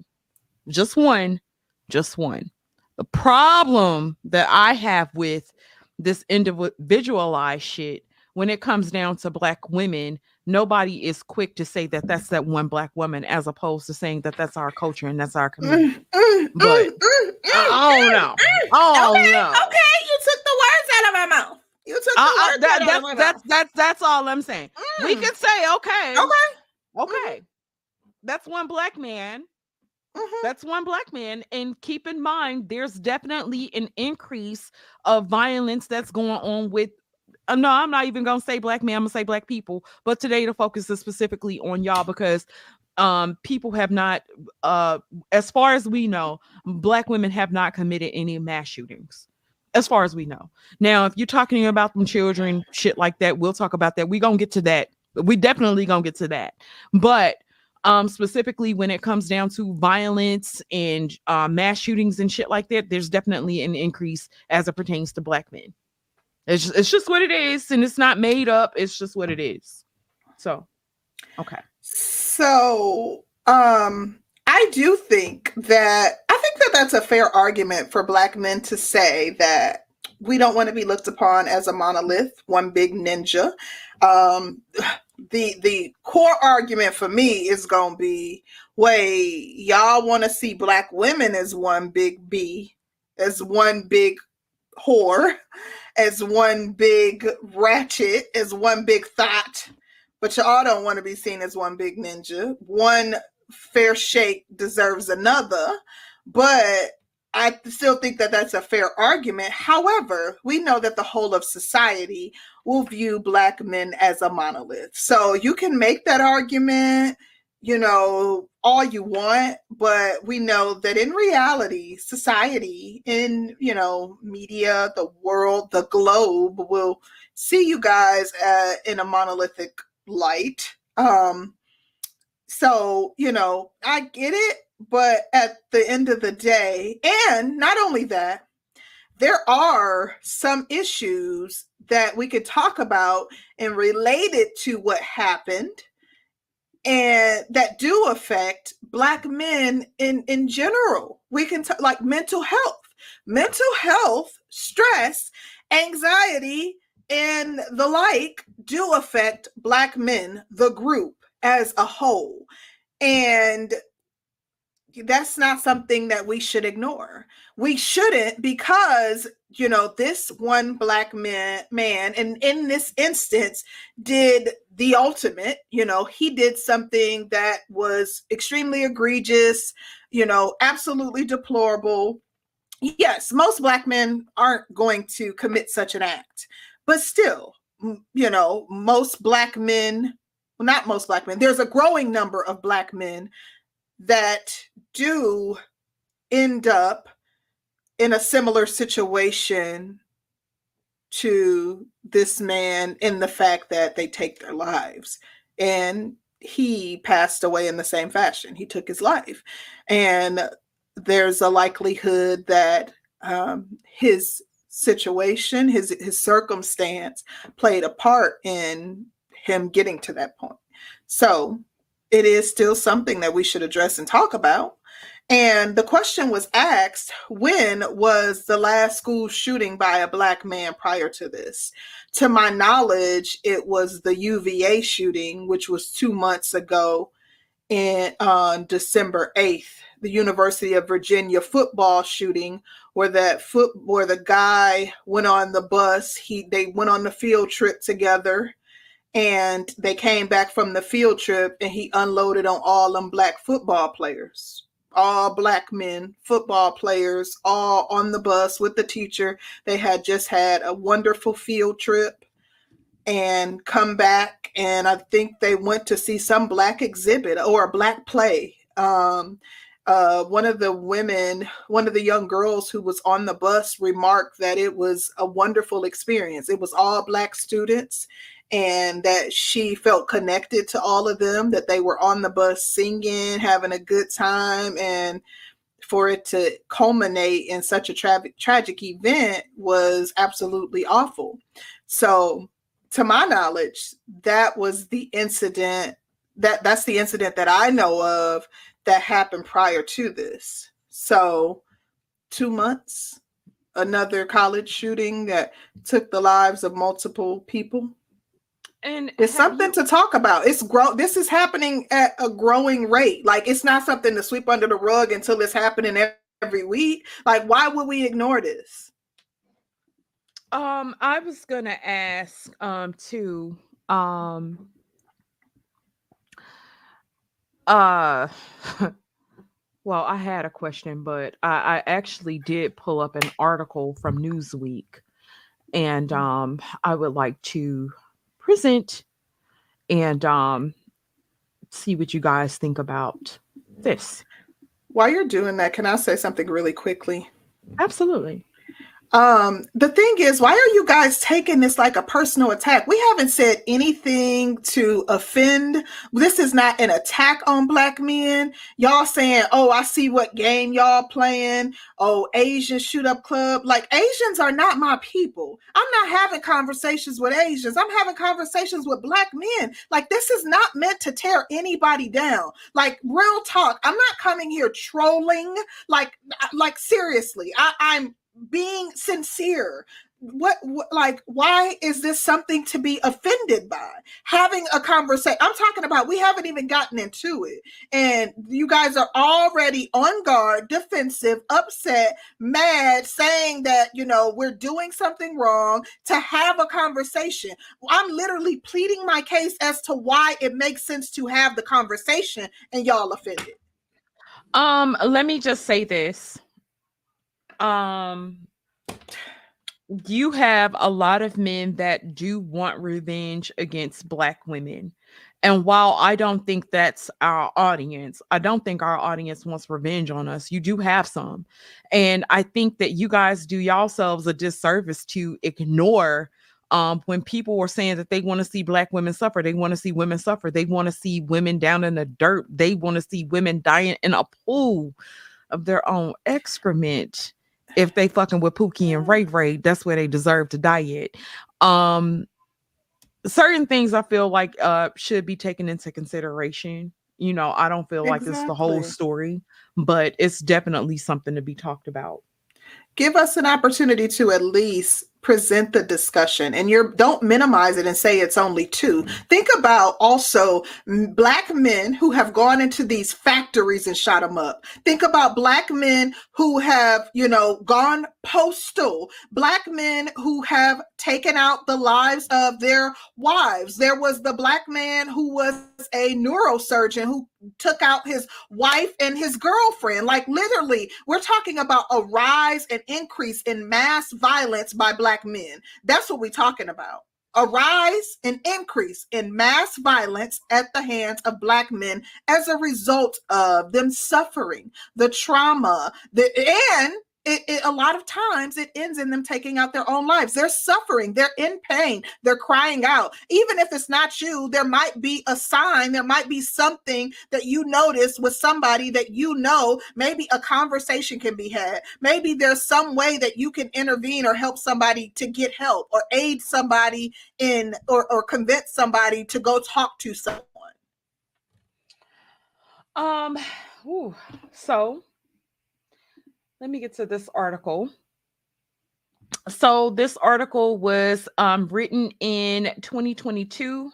Just one, just one. The problem that I have with this individualized shit, when it comes down to Black women, nobody is quick to say that that's that one Black woman, as opposed to saying that that's our culture and that's our community. Mm, mm, but mm, mm, oh no, mm, oh okay, no. Okay, you took the words out of my mouth. You took the uh, words that, out that's, of my that's, mouth. That's that's that's all I'm saying. Mm. We could say okay, okay, okay. Mm. That's one Black man. Mm-hmm. That's one Black man. And keep in mind, there's definitely an increase of violence that's going on with. Uh, no, I'm not even going to say Black men. I'm going to say Black people. But today the focus is specifically on y'all, because um, people have not, uh, as far as we know, Black women have not committed any mass shootings, as far as we know. Now, if you're talking about them children, shit like that, we'll talk about that. We're going to get to that. We definitely going to get to that. But um, specifically when it comes down to violence and uh, mass shootings and shit like that, there's definitely an increase as it pertains to Black men. It's just, it's just what it is, and it's not made up. It's just what it is. So, okay. So um, I do think that, I think that that's a fair argument for Black men to say that we don't want to be looked upon as a monolith, one big ninja. Um, the the core argument for me is going to be, wait, y'all want to see Black women as one big B, as one big whore, as one big ratchet, as one big thought, but y'all don't want to be seen as one big ninja. One fair shake deserves another, but I still think that that's a fair argument. However, we know that the whole of society will view Black men as a monolith. So you can make that argument, you know, all you want, but we know that in reality, society, in, you know, media, the world, the globe will see you guys uh, in a monolithic light. Um, so, you know, I get it. But at the end of the day, and not only that, there are some issues that we could talk about and related to what happened and that do affect Black men in, in general. We can talk like mental health, mental health, stress, anxiety, and the like do affect Black men, the group as a whole. And that's not something that we should ignore. We shouldn't, because, you know, this one Black man, man, and in this instance did the ultimate, you know, he did something that was extremely egregious, you know, absolutely deplorable. Yes, most Black men aren't going to commit such an act, but still, you know, most Black men, well, not most Black men, there's a growing number of Black men that do end up in a similar situation to this man in the fact that they take their lives. And he passed away in the same fashion. He took his life. And there's a likelihood that um, his situation, his, his circumstance played a part in him getting to that point. So it is still something that we should address and talk about. And the question was asked, when was the last school shooting by a Black man prior to this? To my knowledge, it was the U V A shooting, which was two months ago in, on December eighth, the University of Virginia football shooting, where that foot, where the guy went on the bus, he, they went on the field trip together. And they came back from the field trip and he unloaded on all them Black football players, all Black men, football players, all on the bus with the teacher. They had just had a wonderful field trip and come back. And I think they went to see some Black exhibit or a Black play. Um, uh, one of the women, one of the young girls who was on the bus remarked that it was a wonderful experience. It was all Black students, and that she felt connected to all of them, that they were on the bus singing, having a good time. And for it to culminate in such a tra- tragic event was absolutely awful. So to my knowledge, that was the incident, that that's the incident that I know of that happened prior to this. So two months, another college shooting that took the lives of multiple people. And it's something you- to talk about. It's grow. This is happening at a growing rate. Like, it's not something to sweep under the rug until it's happening every week. Like, why would we ignore this? Um, I was gonna ask um too. Um, uh, well, I had a question, but I, I actually did pull up an article from Newsweek, and um, I would like to present and um see what you guys think about this. While you're doing that, can I say something really quickly? Absolutely. Um, the thing is, why are you guys taking this like a personal attack? We haven't said anything to offend. This is not an attack on black men. Y'all saying, oh, I see what game y'all playing. Oh, Asian shoot up club. Like, Asians are not my people. I'm not having conversations with Asians. I'm having conversations with black men. Like, this is not meant to tear anybody down. Like, real talk. I'm not coming here trolling. Like, like seriously, I, I'm being sincere. What, what, like, why is this something to be offended by? Having a conversation, I'm talking about, we haven't even gotten into it, and you guys are already on guard, defensive, upset, mad, saying that, you know, we're doing something wrong to have a conversation. I'm literally pleading my case as to why it makes sense to have the conversation, and y'all offended. Um, let me just say this. Um, you have a lot of men that do want revenge against black women. And while I don't think that's our audience, I don't think our audience wants revenge on us. You do have some. And I think that you guys do yourselves a disservice to ignore Um, when people were saying that they want to see black women suffer, they want to see women suffer, they want to see women down in the dirt, they want to see women dying in a pool of their own excrement. If they fucking with Pookie and Ray Ray, that's where they deserve to die at. Um, certain things I feel like uh, should be taken into consideration. You know, I don't feel exactly like it's the whole story, but it's definitely something to be talked about. Give us an opportunity to at least present the discussion, and you're don't minimize it and say it's only two. Think about also black men who have gone into these factories and shot them up. Think about black men who have, you know, gone postal, black men who have taken out the lives of their wives. There was the black man who was a neurosurgeon who took out his wife and his girlfriend. Like, literally, we're talking about a rise and increase in mass violence by black men. That's what we're talking about. A rise and increase in mass violence at the hands of black men as a result of them suffering the trauma, the, and It, it, a lot of times it ends in them taking out their own lives. They're suffering. They're in pain. They're crying out. Even if it's not you, there might be a sign. There might be something that you notice with somebody that you know. Maybe a conversation can be had. Maybe there's some way that you can intervene or help somebody to get help or aid somebody in or, or convince somebody to go talk to someone. Um. Ooh, so... Let me get to this article. So this article was um, written in twenty twenty-two,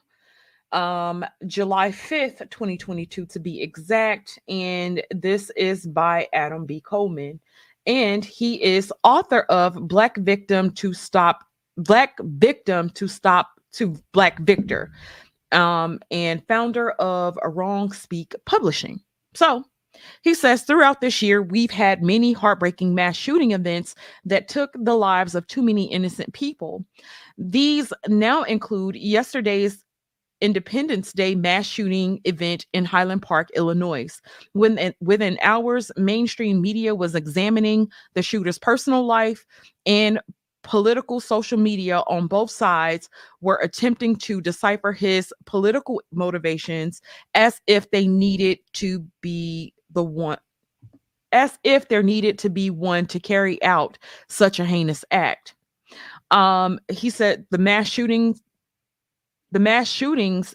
um, July fifth, twenty twenty-two to be exact. And this is by Adam B. Coleman. And he is author of Black Victim to Stop, Black Victim to Stop to Black Victor, um, and founder of Wrong Speak Publishing. So he says, throughout this year, we've had many heartbreaking mass shooting events that took the lives of too many innocent people. These now include yesterday's Independence Day mass shooting event in Highland Park, Illinois. When, within hours, mainstream media was examining the shooter's personal life, and political social media on both sides were attempting to decipher his political motivations as if they needed to be the one, as if there needed to be one to carry out such a heinous act. Um, he said the mass shootings, the mass shootings,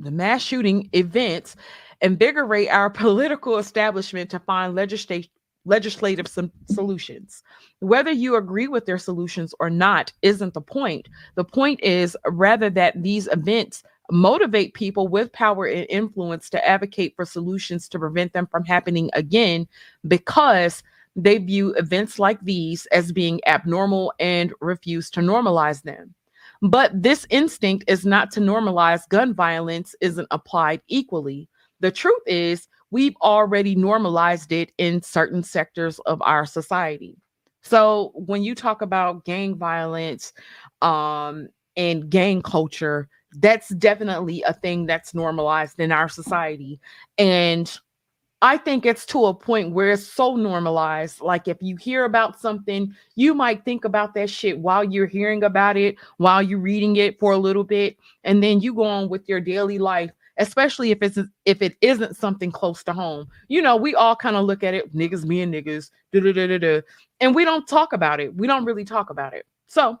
the mass shooting events invigorate our political establishment to find legislation. legislative some solutions. Whether you agree with their solutions or not isn't the point. The point is rather that these events motivate people with power and influence to advocate for solutions to prevent them from happening again, because they view events like these as being abnormal and refuse to normalize them. But this instinct is not to normalize gun violence isn't applied equally. The truth is, we've already normalized it in certain sectors of our society. So when you talk about gang violence um, and gang culture, that's definitely a thing that's normalized in our society. And I think it's to a point where it's so normalized. Like if you hear about something, you might think about that shit while you're hearing about it, while you're reading it for a little bit, and then you go on with your daily life, especially if it's if it isn't something close to home. You know, we all kind of look at it, niggas being niggas, da-da-da-da-da, and we don't talk about it. We don't really talk about it. So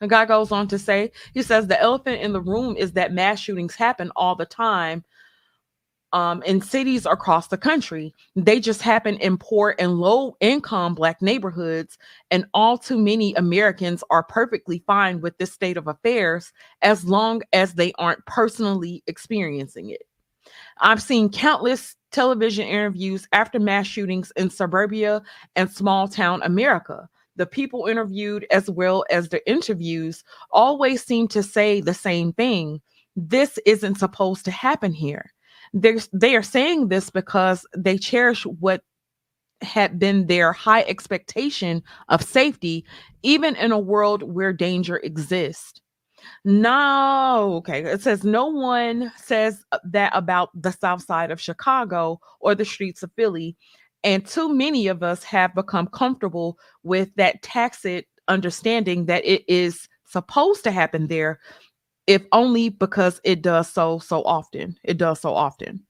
the guy goes on to say, he says, the elephant in the room is that mass shootings happen all the time um, in cities across the country. They just happen in poor and low-income Black neighborhoods, and all too many Americans are perfectly fine with this state of affairs as long as they aren't personally experiencing it. I've seen countless television interviews after mass shootings in suburbia and small-town America. The people interviewed, as well as the interviews, always seem to say the same thing. This isn't supposed to happen here. They're, they are saying this because they cherish what had been their high expectation of safety, even in a world where danger exists. No, okay. It says no one says that about the South Side of Chicago or the streets of Philly. And too many of us have become comfortable with that tacit understanding that it is supposed to happen there, if only because it does so, so often. It does so often.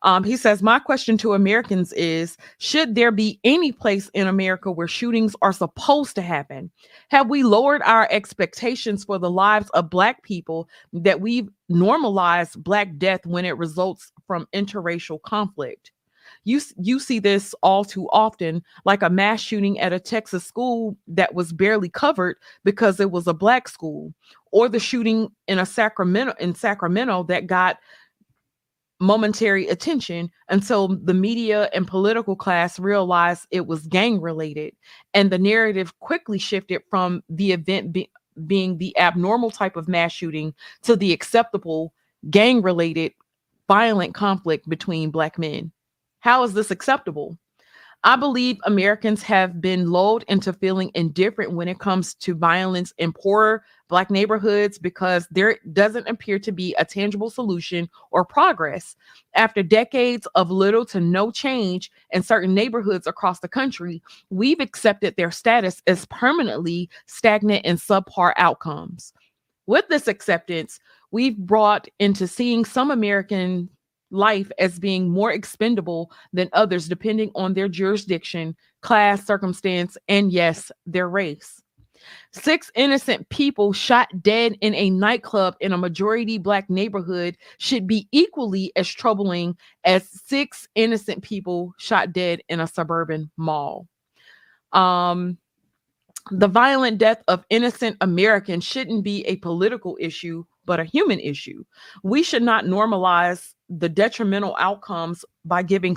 Um, he says, my question to Americans is, should there be any place in America where shootings are supposed to happen? Have we lowered our expectations for the lives of Black people that we've normalized Black death when it results from interracial conflict? You you see this all too often, like a mass shooting at a Texas school that was barely covered because it was a Black school, or the shooting in a Sacramento in Sacramento that got momentary attention until the media and political class realized it was gang related, and the narrative quickly shifted from the event be, being the abnormal type of mass shooting to the acceptable gang related violent conflict between Black men. How is this acceptable? I believe Americans have been lulled into feeling indifferent when it comes to violence in poorer Black neighborhoods because there doesn't appear to be a tangible solution or progress. After decades of little to no change in certain neighborhoods across the country, we've accepted their status as permanently stagnant and subpar outcomes. With this acceptance, we've brought into seeing some American life as being more expendable than others, depending on their jurisdiction, class, circumstance, and yes, their race. Six innocent people shot dead in a nightclub in a majority Black neighborhood should be equally as troubling as six innocent people shot dead in a suburban mall. Um, the violent death of innocent Americans shouldn't be a political issue, but a human issue. We should not normalize the detrimental outcomes by giving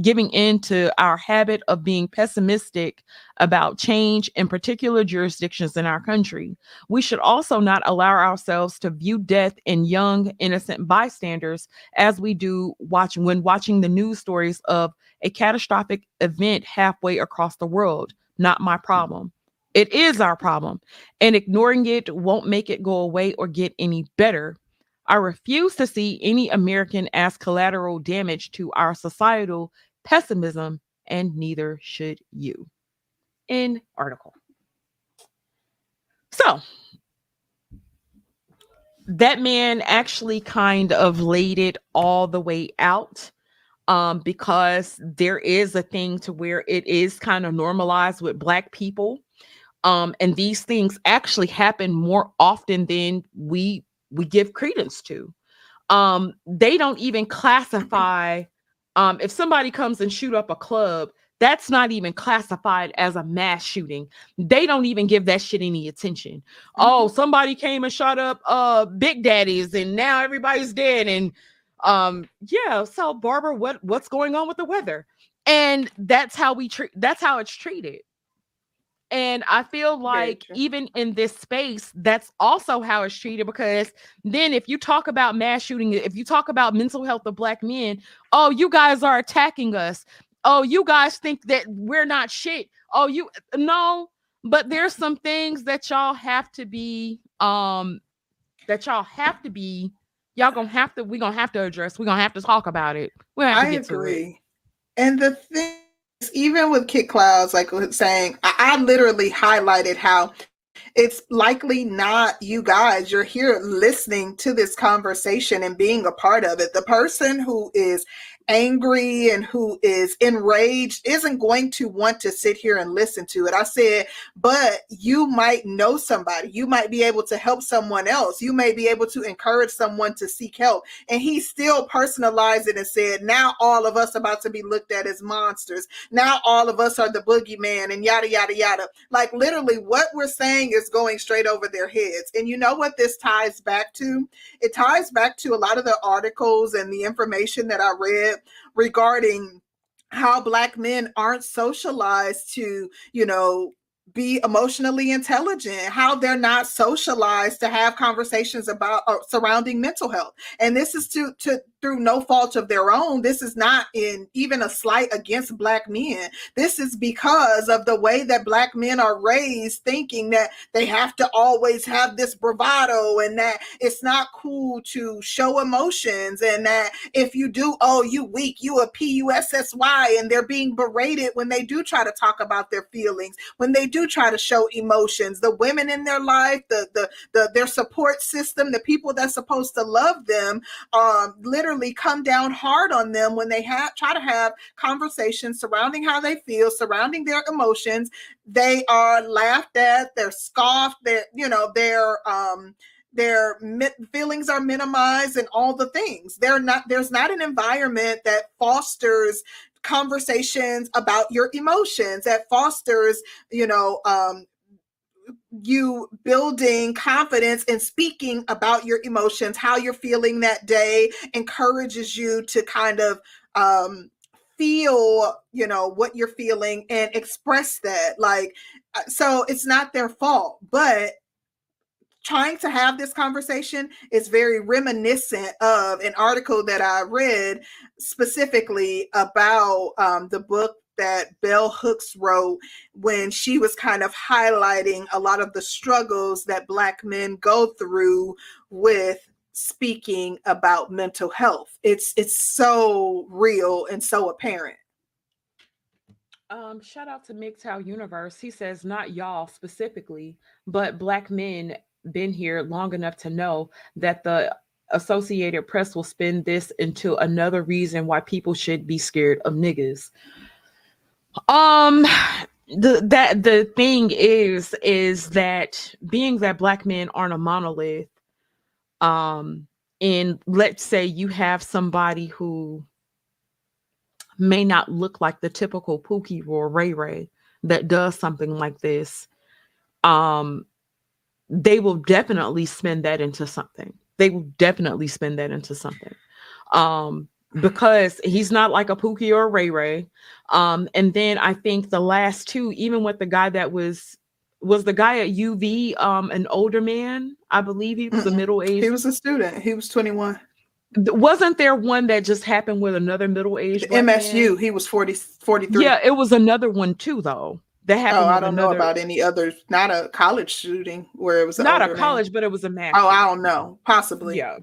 giving in to our habit of being pessimistic about change in particular jurisdictions in our country. We should also not allow ourselves to view death in young, innocent bystanders as we do watch, when watching the news stories of a catastrophic event halfway across the world. Not my problem. It is our problem, and ignoring it won't make it go away or get any better. I refuse to see any American as collateral damage to our societal pessimism, and neither should you. End article. So that man actually kind of laid it all the way out, um, because there is a thing to where it is kind of normalized with Black people. Um, and these things actually happen more often than we we give credence to. Um, they don't even classify, um, if somebody comes and shoot up a club, that's not even classified as a mass shooting. They don't even give that shit any attention. Mm-hmm. Oh, somebody came and shot up uh, Big Daddy's and now everybody's dead. And um, yeah, so Barbara, what, what's going on with the weather? And that's how we treat, that's how it's treated. And I feel like even in this space, that's also how it's treated, because then if you talk about mass shooting, if you talk about mental health of Black men, oh, you guys are attacking us. Oh, you guys think that we're not shit. Oh, you no, but there's some things that y'all have to be, um, that y'all have to be, y'all gonna have to, we're gonna have to address, we're gonna have to talk about it. We're gonna have to I get agree. To it. And the thing is, even with Kid Clouds, like saying, I, I literally highlighted how it's likely not you guys. You're here listening to this conversation and being a part of it. The person who is angry and who is enraged isn't going to want to sit here and listen to it. I said, but you might know somebody. You might be able to help someone else. You may be able to encourage someone to seek help. And he still personalized it and said, now all of us about to be looked at as monsters. Now all of us are the boogeyman and yada, yada, yada. Like literally what we're saying is going straight over their heads. And you know what this ties back to? It ties back to a lot of the articles and the information that I read regarding how Black men aren't socialized to, you know, be emotionally intelligent, how they're not socialized to have conversations about uh, surrounding mental health. And this is to, to through no fault of their own. This is not in even a slight against Black men. This is because of the way that Black men are raised, thinking that they have to always have this bravado and that it's not cool to show emotions and that if you do, oh, you weak, you a P U S S Y, and they're being berated when they do try to talk about their feelings, when they do try to show emotions. The women in their life, the the the their support system, the people that's supposed to love them, um, literally come down hard on them when they have try to have conversations surrounding how they feel, surrounding their emotions. They are laughed at, they're scoffed, they're, you know, they're um their feelings are minimized and all the things. They're not, there's not an environment that fosters conversations about your emotions, that fosters, you know, um, you building confidence and speaking about your emotions, how you're feeling that day, encourages you to kind of um, feel, you know, what you're feeling and express that. Like, so it's not their fault, but trying to have this conversation is very reminiscent of an article that I read specifically about um, the book that Bell Hooks wrote when she was kind of highlighting a lot of the struggles that Black men go through with speaking about mental health. It's it's so real and so apparent. Um, shout out to M G T O W University. He says, not y'all specifically, but Black men been here long enough to know that the Associated Press will spin this into another reason why people should be scared of niggas. Um, the, that the thing is, is that being that Black men aren't a monolith, um, and let's say you have somebody who may not look like the typical Pookie or Ray Ray that does something like this, um, they will definitely spin that into something. They will definitely spin that into something. Um, because he's not like a Pookie or a Ray Ray. Um, and then I think the last two, even with the guy that was, was the guy at U V, um, an older man, I believe he was Mm-mm. a middle-aged. He was a student. He was twenty-one. Wasn't there one that just happened with another middle-aged M S U, man? He was forty, forty-three. Yeah, it was another one too, though. That happened. Oh, I don't another, know about any others. Not a college shooting where it was an not a college, man. But it was a man. Oh, I don't know. Possibly. Yeah.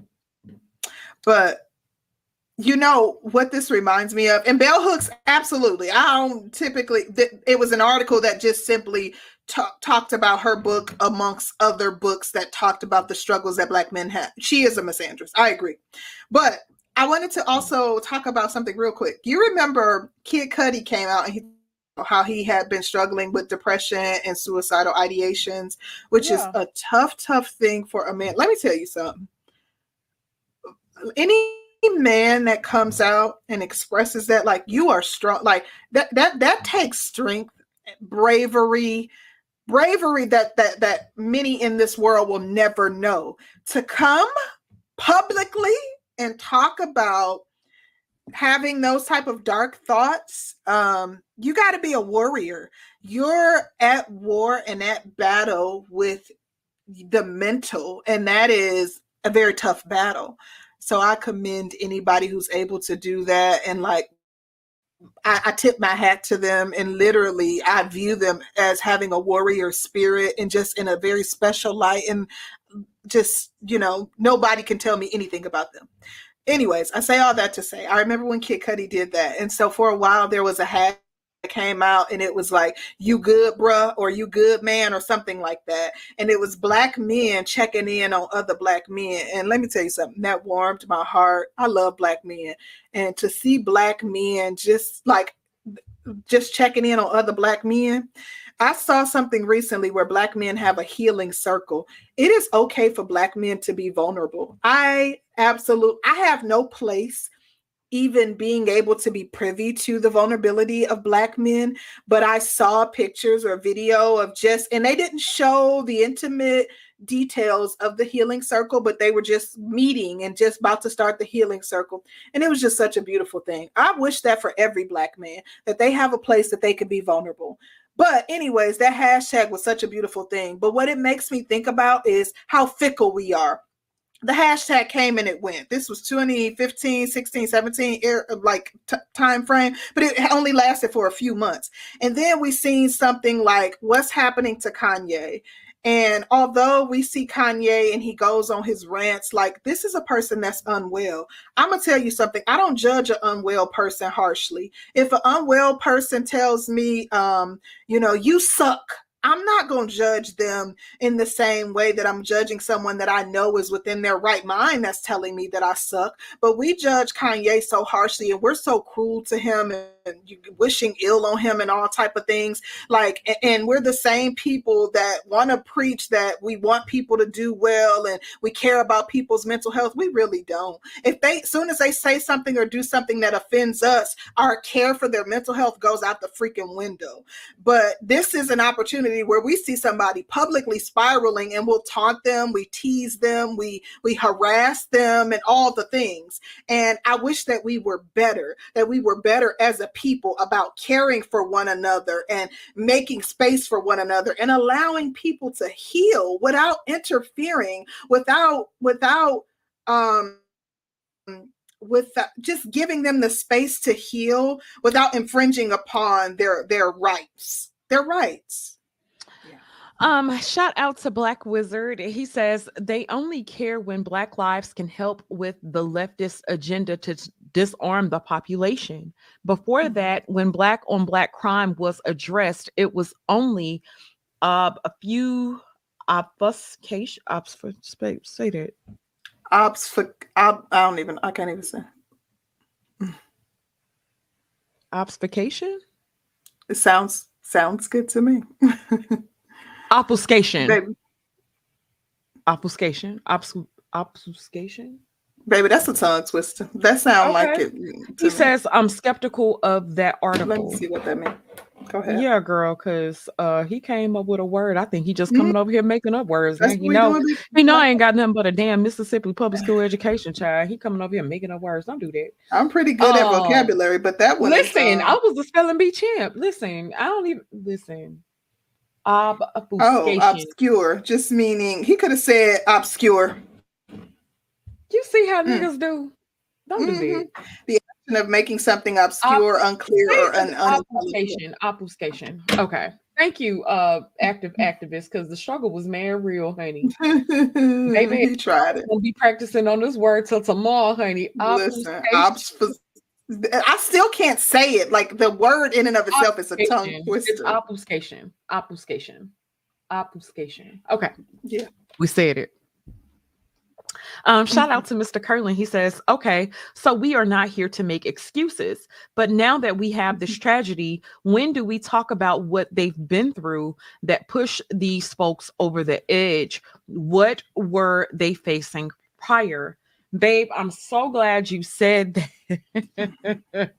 But you know what this reminds me of, and Bell Hooks. Absolutely. I don't typically. Th- it was an article that just simply t- talked about her book amongst other books that talked about the struggles that Black men have. She is a misandrist. I agree. But I wanted to also talk about something real quick. You remember Kid Cudi came out and he. How he had been struggling with depression and suicidal ideations, which yeah. is a tough, tough thing for a man. Let me tell you something. Any man that comes out and expresses that, like, you are strong, like that, that, that takes strength, bravery, bravery that, that, that many in this world will never know, to come publicly and talk about having those type of dark thoughts. Um, you got to be a warrior. You're at war and at battle with the mental, and that is a very tough battle. So I commend anybody who's able to do that. And like, I, I tip my hat to them, and literally I view them as having a warrior spirit, and just in a very special light, and just, you know, nobody can tell me anything about them. Anyways, I say all that to say, I remember when Kid Cudi did that. And so for a while, there was a hashtag that came out and it was like, you good, bruh, or you good, man, or something like that. And it was black men checking in on other black men. And let me tell you something, that warmed my heart. I love black men. And to see black men just like, just checking in on other black men. I saw something recently where black men have a healing circle. It is okay for black men to be vulnerable. I absolutely, I have no place even being able to be privy to the vulnerability of black men, but I saw pictures or video of just, and they didn't show the intimate details of the healing circle, but they were just meeting and just about to start the healing circle. And it was just such a beautiful thing. I wish that for every black man, that they have a place that they could be vulnerable. But anyways, that hashtag was such a beautiful thing. But what it makes me think about is how fickle we are. The hashtag came and it went. This was twenty fifteen, sixteen, seventeen, like t- time frame, but it only lasted for a few months. And then we seen something like what's happening to Kanye. And although we see Kanye and he goes on his rants, like this is a person that's unwell. I'm going to tell you something. I don't judge an unwell person harshly. If an unwell person tells me, um, you know, you suck, I'm not going to judge them in the same way that I'm judging someone that I know is within their right mind that's telling me that I suck. But we judge Kanye so harshly and we're so cruel to him and wishing ill on him and all type of things. Like, and we're the same people that want to preach that we want people to do well and we care about people's mental health. We really don't. If they, as soon as they say something or do something that offends us, our care for their mental health goes out the freaking window. But this is an opportunity where we see somebody publicly spiraling and we'll taunt them, we tease them, we we harass them and all the things. And I wish that we were better, that we were better as a people about caring for one another and making space for one another and allowing people to heal without interfering, without, without, um, with the, just giving them the space to heal without infringing upon their, their rights, their rights. Um, shout out to Black Wizard. He says they only care when Black lives can help with the leftist agenda to t- disarm the population. Before mm-hmm. that, when Black on Black crime was addressed, it was only uh, a few obfuscation. Obfusc- say that. Obfusc. Ob- I don't even. I can't even say. Obfuscation. It sounds sounds good to me. Obfuscation. Baby. Obfuscation. Obfus- obfuscation. Baby, that's a tongue twister. That sounds okay. like it. He me. says, I'm skeptical of that article. Let me see what that means. Go ahead. Yeah, girl, because uh, he came up with a word. I think he just coming mm-hmm. over here making up words. That's man. You know, you know, I ain't got nothing but a damn Mississippi public school education, child. He coming over here making up words. Don't do that. I'm pretty good um, at vocabulary, but that one. Listen, is, um... I was a spelling bee champ. Listen, I don't even listen. Oh, obscure, just meaning he could have said obscure. You see how mm. niggas do? Don't mm-hmm. do that. The action of making something obscure, Ob- unclear, or an obfuscation. Obfuscation. Okay. Thank you, uh, active activist, because the struggle was man real, honey. Maybe he tried it. We'll be practicing on this word till tomorrow, honey. Listen, obfuscation. I still can't say it. Like the word in and of itself is a tongue twister. It's obfuscation. Obfuscation. Obfuscation. Okay. Yeah. We said it. Um, mm-hmm. Shout out to Mister Kerlin. He says, okay, so we are not here to make excuses, but now that we have this tragedy, when do we talk about what they've been through that pushed these folks over the edge? What were they facing prior? Babe, I'm so glad you said that.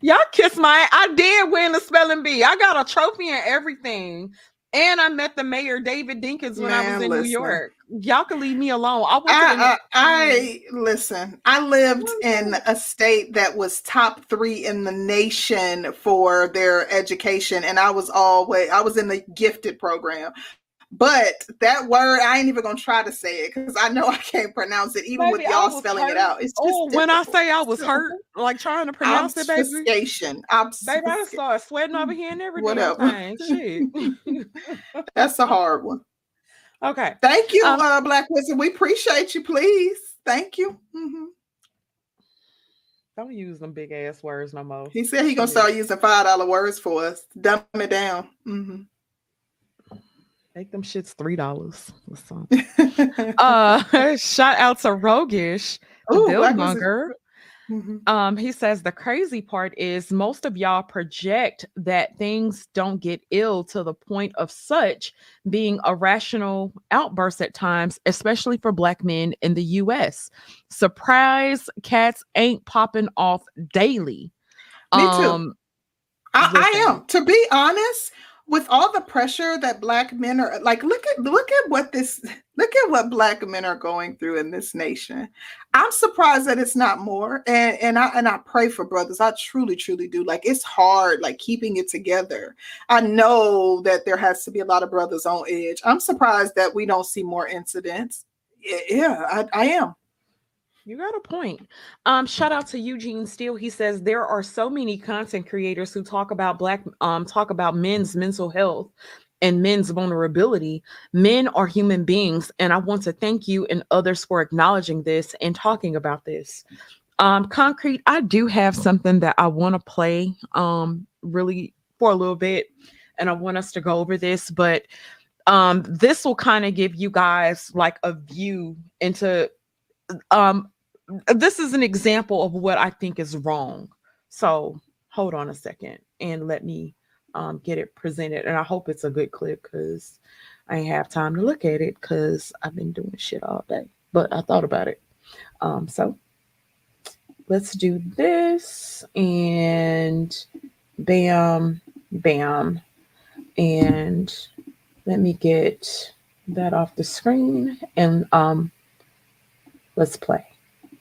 Y'all kiss my, I did win the spelling bee. I got a trophy and everything. And I met the mayor, David Dinkins, when Man, I was in listen. New York. Y'all can leave me alone. I, I, I, I listen, I lived in a state that was top three in the nation for their education. And I was always, I was in the gifted program. But that word, I ain't even gonna try to say it because I know I can't pronounce it, even baby, with y'all spelling hurt. It out. It's just oh, when I say I was hurt, like trying to pronounce it, baby. Obfuscation. Baby, I started sweating over here and everything. Whatever. Shit. That's a hard one. Okay. Thank you, um, uh, Black Wizard. We appreciate you, please. Thank you. Mm-hmm. Don't use them big ass words no more. He said he gonna start using five dollar words for us. Dumb it down. Mm-hmm. Make them shits three dollars or something. uh, shout out to Roguish, the Billmonger. Mm-hmm. Um, he says the crazy part is most of y'all project that things don't get ill to the point of such being irrational outbursts at times, especially for Black men in the U S. Surprise, cats ain't popping off daily. Me um, too. I, I am. To be honest, with all the pressure that Black men are like, look at look at what this look at what Black men are going through in this nation. I'm surprised that it's not more. And and I and I pray for brothers. I truly, truly do. Like, it's hard, like keeping it together. I know that there has to be a lot of brothers on edge. I'm surprised that we don't see more incidents. Yeah, I, I am. You got a point. Um, shout out to Eugene Steele. He says there are so many content creators who talk about black, um, talk about men's mental health and men's vulnerability. Men are human beings, and I want to thank you and others for acknowledging this and talking about this. Um, Concrete, I do have something that I want to play, um, really for a little bit, and I want us to go over this, but um, this will kind of give you guys like a view into. Um, this is an example of what I think is wrong. So hold on a second and let me um, get it presented. And I hope it's a good clip because I ain't have time to look at it because I've been doing shit all day. But I thought about it. Um, so let's do this and bam, bam. And let me get that off the screen and um. Let's play.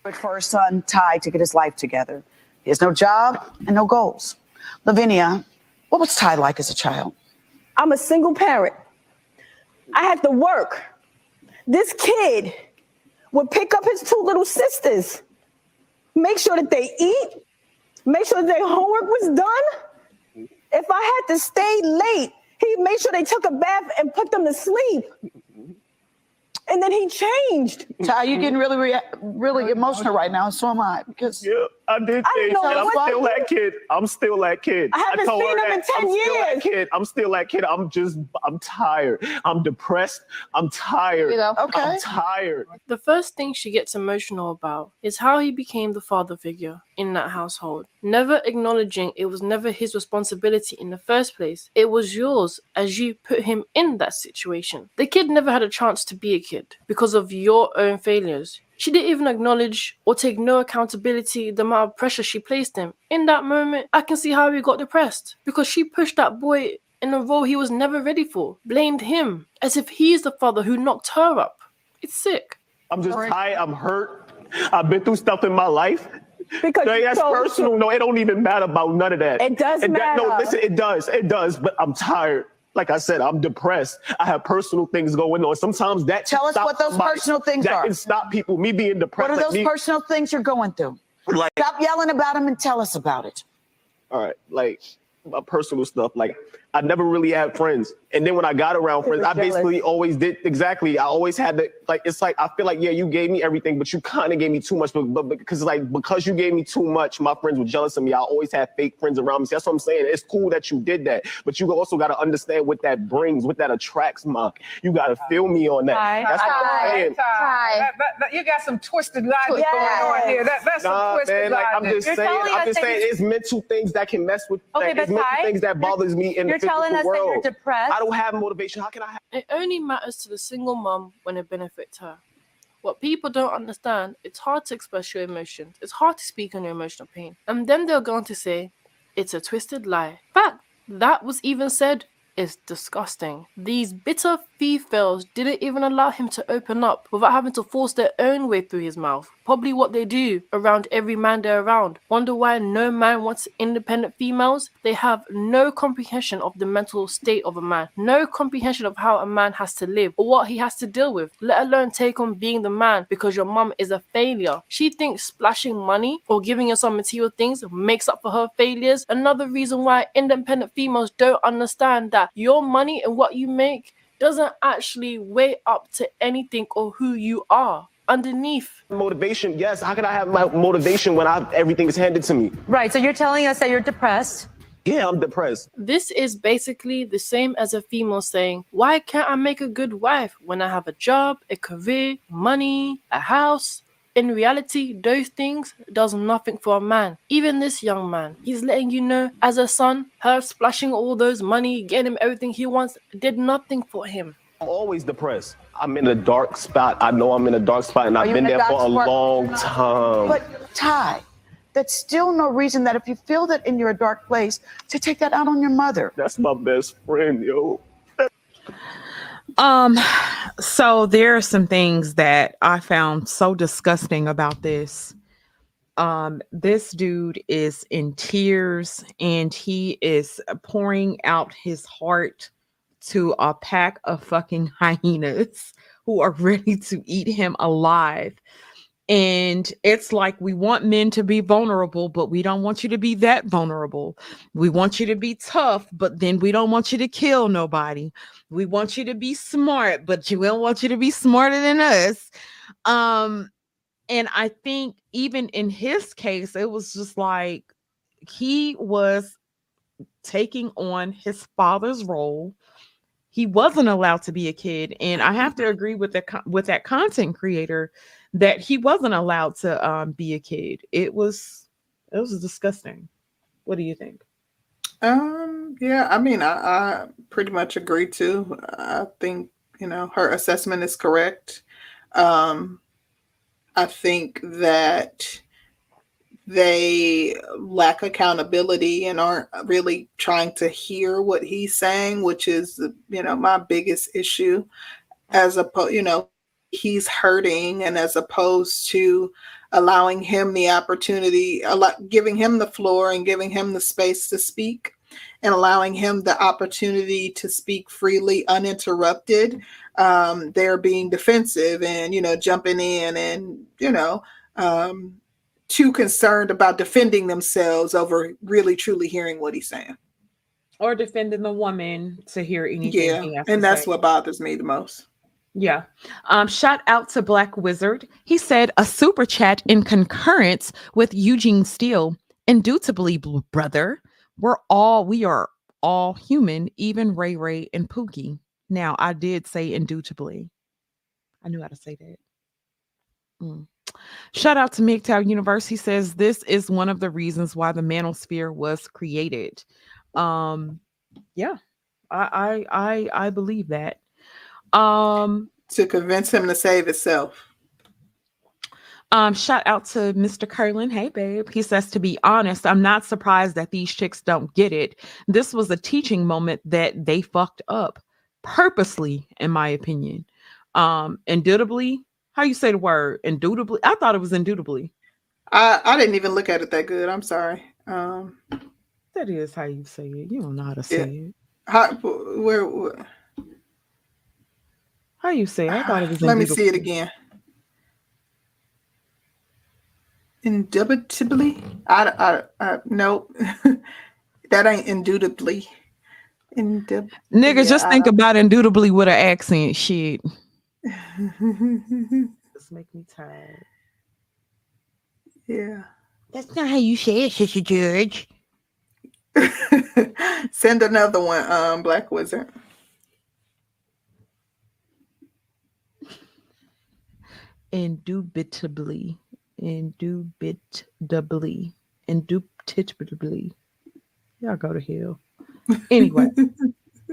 But for her son, Ty, to get his life together. He has no job and no goals. Lavinia, what was Ty like as a child? I'm a single parent. I had to work. This kid would pick up his two little sisters, make sure that they eat, make sure that their homework was done. If I had to stay late, he'd make sure they took a bath and put them to sleep. And then he changed. Ty, you're getting really, rea- really emotional right now, and so am I. Because yeah, I did things, I and I'm still that kid. I'm still that kid. I haven't I told seen her him that. in ten I'm years. Still that kid. I'm still that kid. I'm just, I'm tired. I'm depressed. I'm tired. You know, okay. I'm tired. The first thing she gets emotional about is how he became the father figure in that household, never acknowledging it was never his responsibility in the first place. It was yours as you put him in that situation. The kid never had a chance to be a kid because of your own failures. She didn't even acknowledge or take no accountability the amount of pressure she placed him. In that moment, I can see how he got depressed because she pushed that boy in a role he was never ready for, blamed him as if he's the father who knocked her up. It's sick. I'm just tired. I'm hurt. I've been through stuff in my life. Because no, that's personal. To. No, it don't even matter about none of that. It does it matter. That, no, listen, it does. It does, but I'm tired. Like I said, I'm depressed. I have personal things going on. Sometimes that Tell us what those my, personal things that are. That can stop people, me being depressed. What are those like me, personal things you're going through? Like, stop yelling about them and tell us about it. All right, like my personal stuff. Like I never really had friends. And then when I got around friends, I basically jealous. always did. Exactly. I always had to, like, it's like, I feel like, yeah, you gave me everything, but you kind of gave me too much. But, but because like, because you gave me too much, my friends were jealous of me. I always had fake friends around me. So that's what I'm saying. It's cool that you did that, but you also got to understand what that brings, what that attracts, Mark. You got to feel me on that. Hi. That's Hi. what I'm saying. Hi. That, that, that, you got some twisted logic yes. going on here. That, that's nah, some twisted man, logic. Like, I'm just You're saying, I'm just saying, it's mental things that can mess with okay, that, mental Hi. things that bothers me in You're the physical world. You're telling us that you're depressed. I don't have motivation. How can I have it? Only matters to the single mom when it benefits her. What people don't understand, it's hard to express your emotions. It's hard to speak on your emotional pain. And then they're going to say, it's a twisted lie. But that was even said is disgusting. These bitter females didn't even allow him to open up without having to force their own way through his mouth. Probably what they do around every man they're around. Wonder why no man wants independent females? They have no comprehension of the mental state of a man, no comprehension of how a man has to live or what he has to deal with, let alone take on being the man because your mum is a failure. She thinks splashing money or giving her some material things makes up for her failures. Another reason why independent females don't understand that your money and what you make doesn't actually weigh up to anything or who you are. underneath. Motivation, yes. How can I have my motivation when I everything is handed to me? Right, so you're telling us that you're depressed. Yeah, I'm depressed. This is basically the same as a female saying, why can't I make a good wife when I have a job, a career, money, a house? In reality, those things does nothing for a man. Even this young man, he's letting you know, as a son, her splashing all those money, getting him everything he wants, did nothing for him. I'm always depressed. I'm in a dark spot. I know I'm in a dark spot, and Are I've been there for a spot? long time. But Ty, that's still no reason that if you feel that in your dark place, to take that out on your mother. That's my best friend, yo. Um, so there are some things that I found so disgusting about this. Um, this dude is in tears and he is pouring out his heart to a pack of fucking hyenas who are ready to eat him alive. And it's like, we want men to be vulnerable, but we don't want you to be that vulnerable. We want you to be tough, but then we don't want you to kill nobody. We want you to be smart, but we don't want you to be smarter than us. Um, and I think even in his case, it was just like he was taking on his father's role. He wasn't allowed to be a kid. And I have to agree with the with that content creator that he wasn't allowed to um, be a kid. It was, it was disgusting. What do you think? Um, yeah, I mean, I, I pretty much agree too. I think, you know, her assessment is correct. Um, I think that they lack accountability and aren't really trying to hear what he's saying, which is, you know, my biggest issue. As opposed, you know, he's hurting, and as opposed to allowing him the opportunity, giving him the floor and giving him the space to speak and allowing him the opportunity to speak freely, uninterrupted, um, they're being defensive and, you know, jumping in and, you know, um, too concerned about defending themselves over really truly hearing what he's saying, or defending the woman to hear anything. Yeah, he has and to that's say. What bothers me the most. Yeah. Um, shout out to Black Wizard. He said a super chat in concurrence with Eugene Steele. Indubitably, brother, we're all we are all human, even Ray Ray and Pookie. Now, I did say indubitably. I knew how to say that. Mm. Shout out to M G T O W University. Says this is one of the reasons why the manosphere was created. Um, yeah, I, I I I believe that. Um, to convince him to save itself. Um, shout out to Mister Kerlin. Hey, babe. He says, to be honest, I'm not surprised that these chicks don't get it. This was a teaching moment that they fucked up purposely, in my opinion. Um, indubitably. How you say the word? Indubitably? I thought it was indubitably. I, I didn't even look at it that good. I'm sorry. Um, that is how you say it. You don't know how to say yeah. it. How, where, where? How you say it? I thought it was indubitably. Let me see it again. Indubitably? I, I, I, no. That ain't indubitably. Indub- Nigga, yeah, just I, think about indubitably with an accent. Shit. This make me tired. Yeah. That's not how you say it, Sister George. Send another one, um, Black Wizard. Indubitably. Indubitably. Indubitably. Y'all go to hell. Anyway.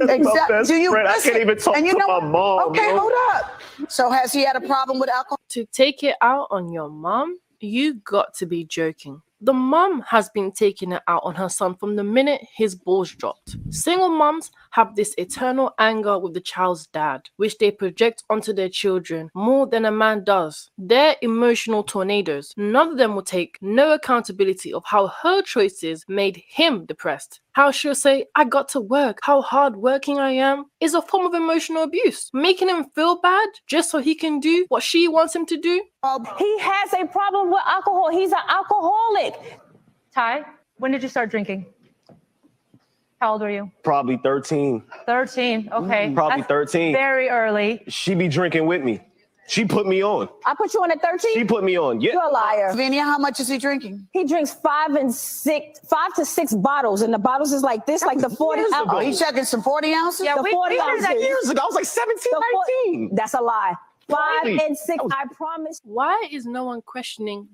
Exactly. Do you I can't even talk and you to know, my mom. Okay, bro. Hold up. So has he had a problem with alcohol? To take it out on your mom? You got to be joking. The mom has been taking it out on her son from the minute his balls dropped. Single moms have this eternal anger with the child's dad, which they project onto their children more than a man does. They're emotional tornadoes. None of them will take no accountability of how her choices made him depressed. How she'll say, I got to work, how hardworking I am, is a form of emotional abuse. Making him feel bad just so he can do what she wants him to do. He has a problem with alcohol. He's an alcoholic. Ty, when did you start drinking? How old were you? Probably thirteen. thirteen, okay. Probably That's thirteen. Very early. She be drinking with me. She put me on. I put you on at thirteen? She put me on, yeah. You're a liar. Vania, how much is he drinking? He drinks five and six, five to six bottles, and the bottles is like this, like the forty ounces. Oh, he's checking some forty ounces? Yeah, the we, forty we heard that years ago. I was like seventeen, nineteen. That's a lie. Five really? and six, was... I promise. Why is no one questioning?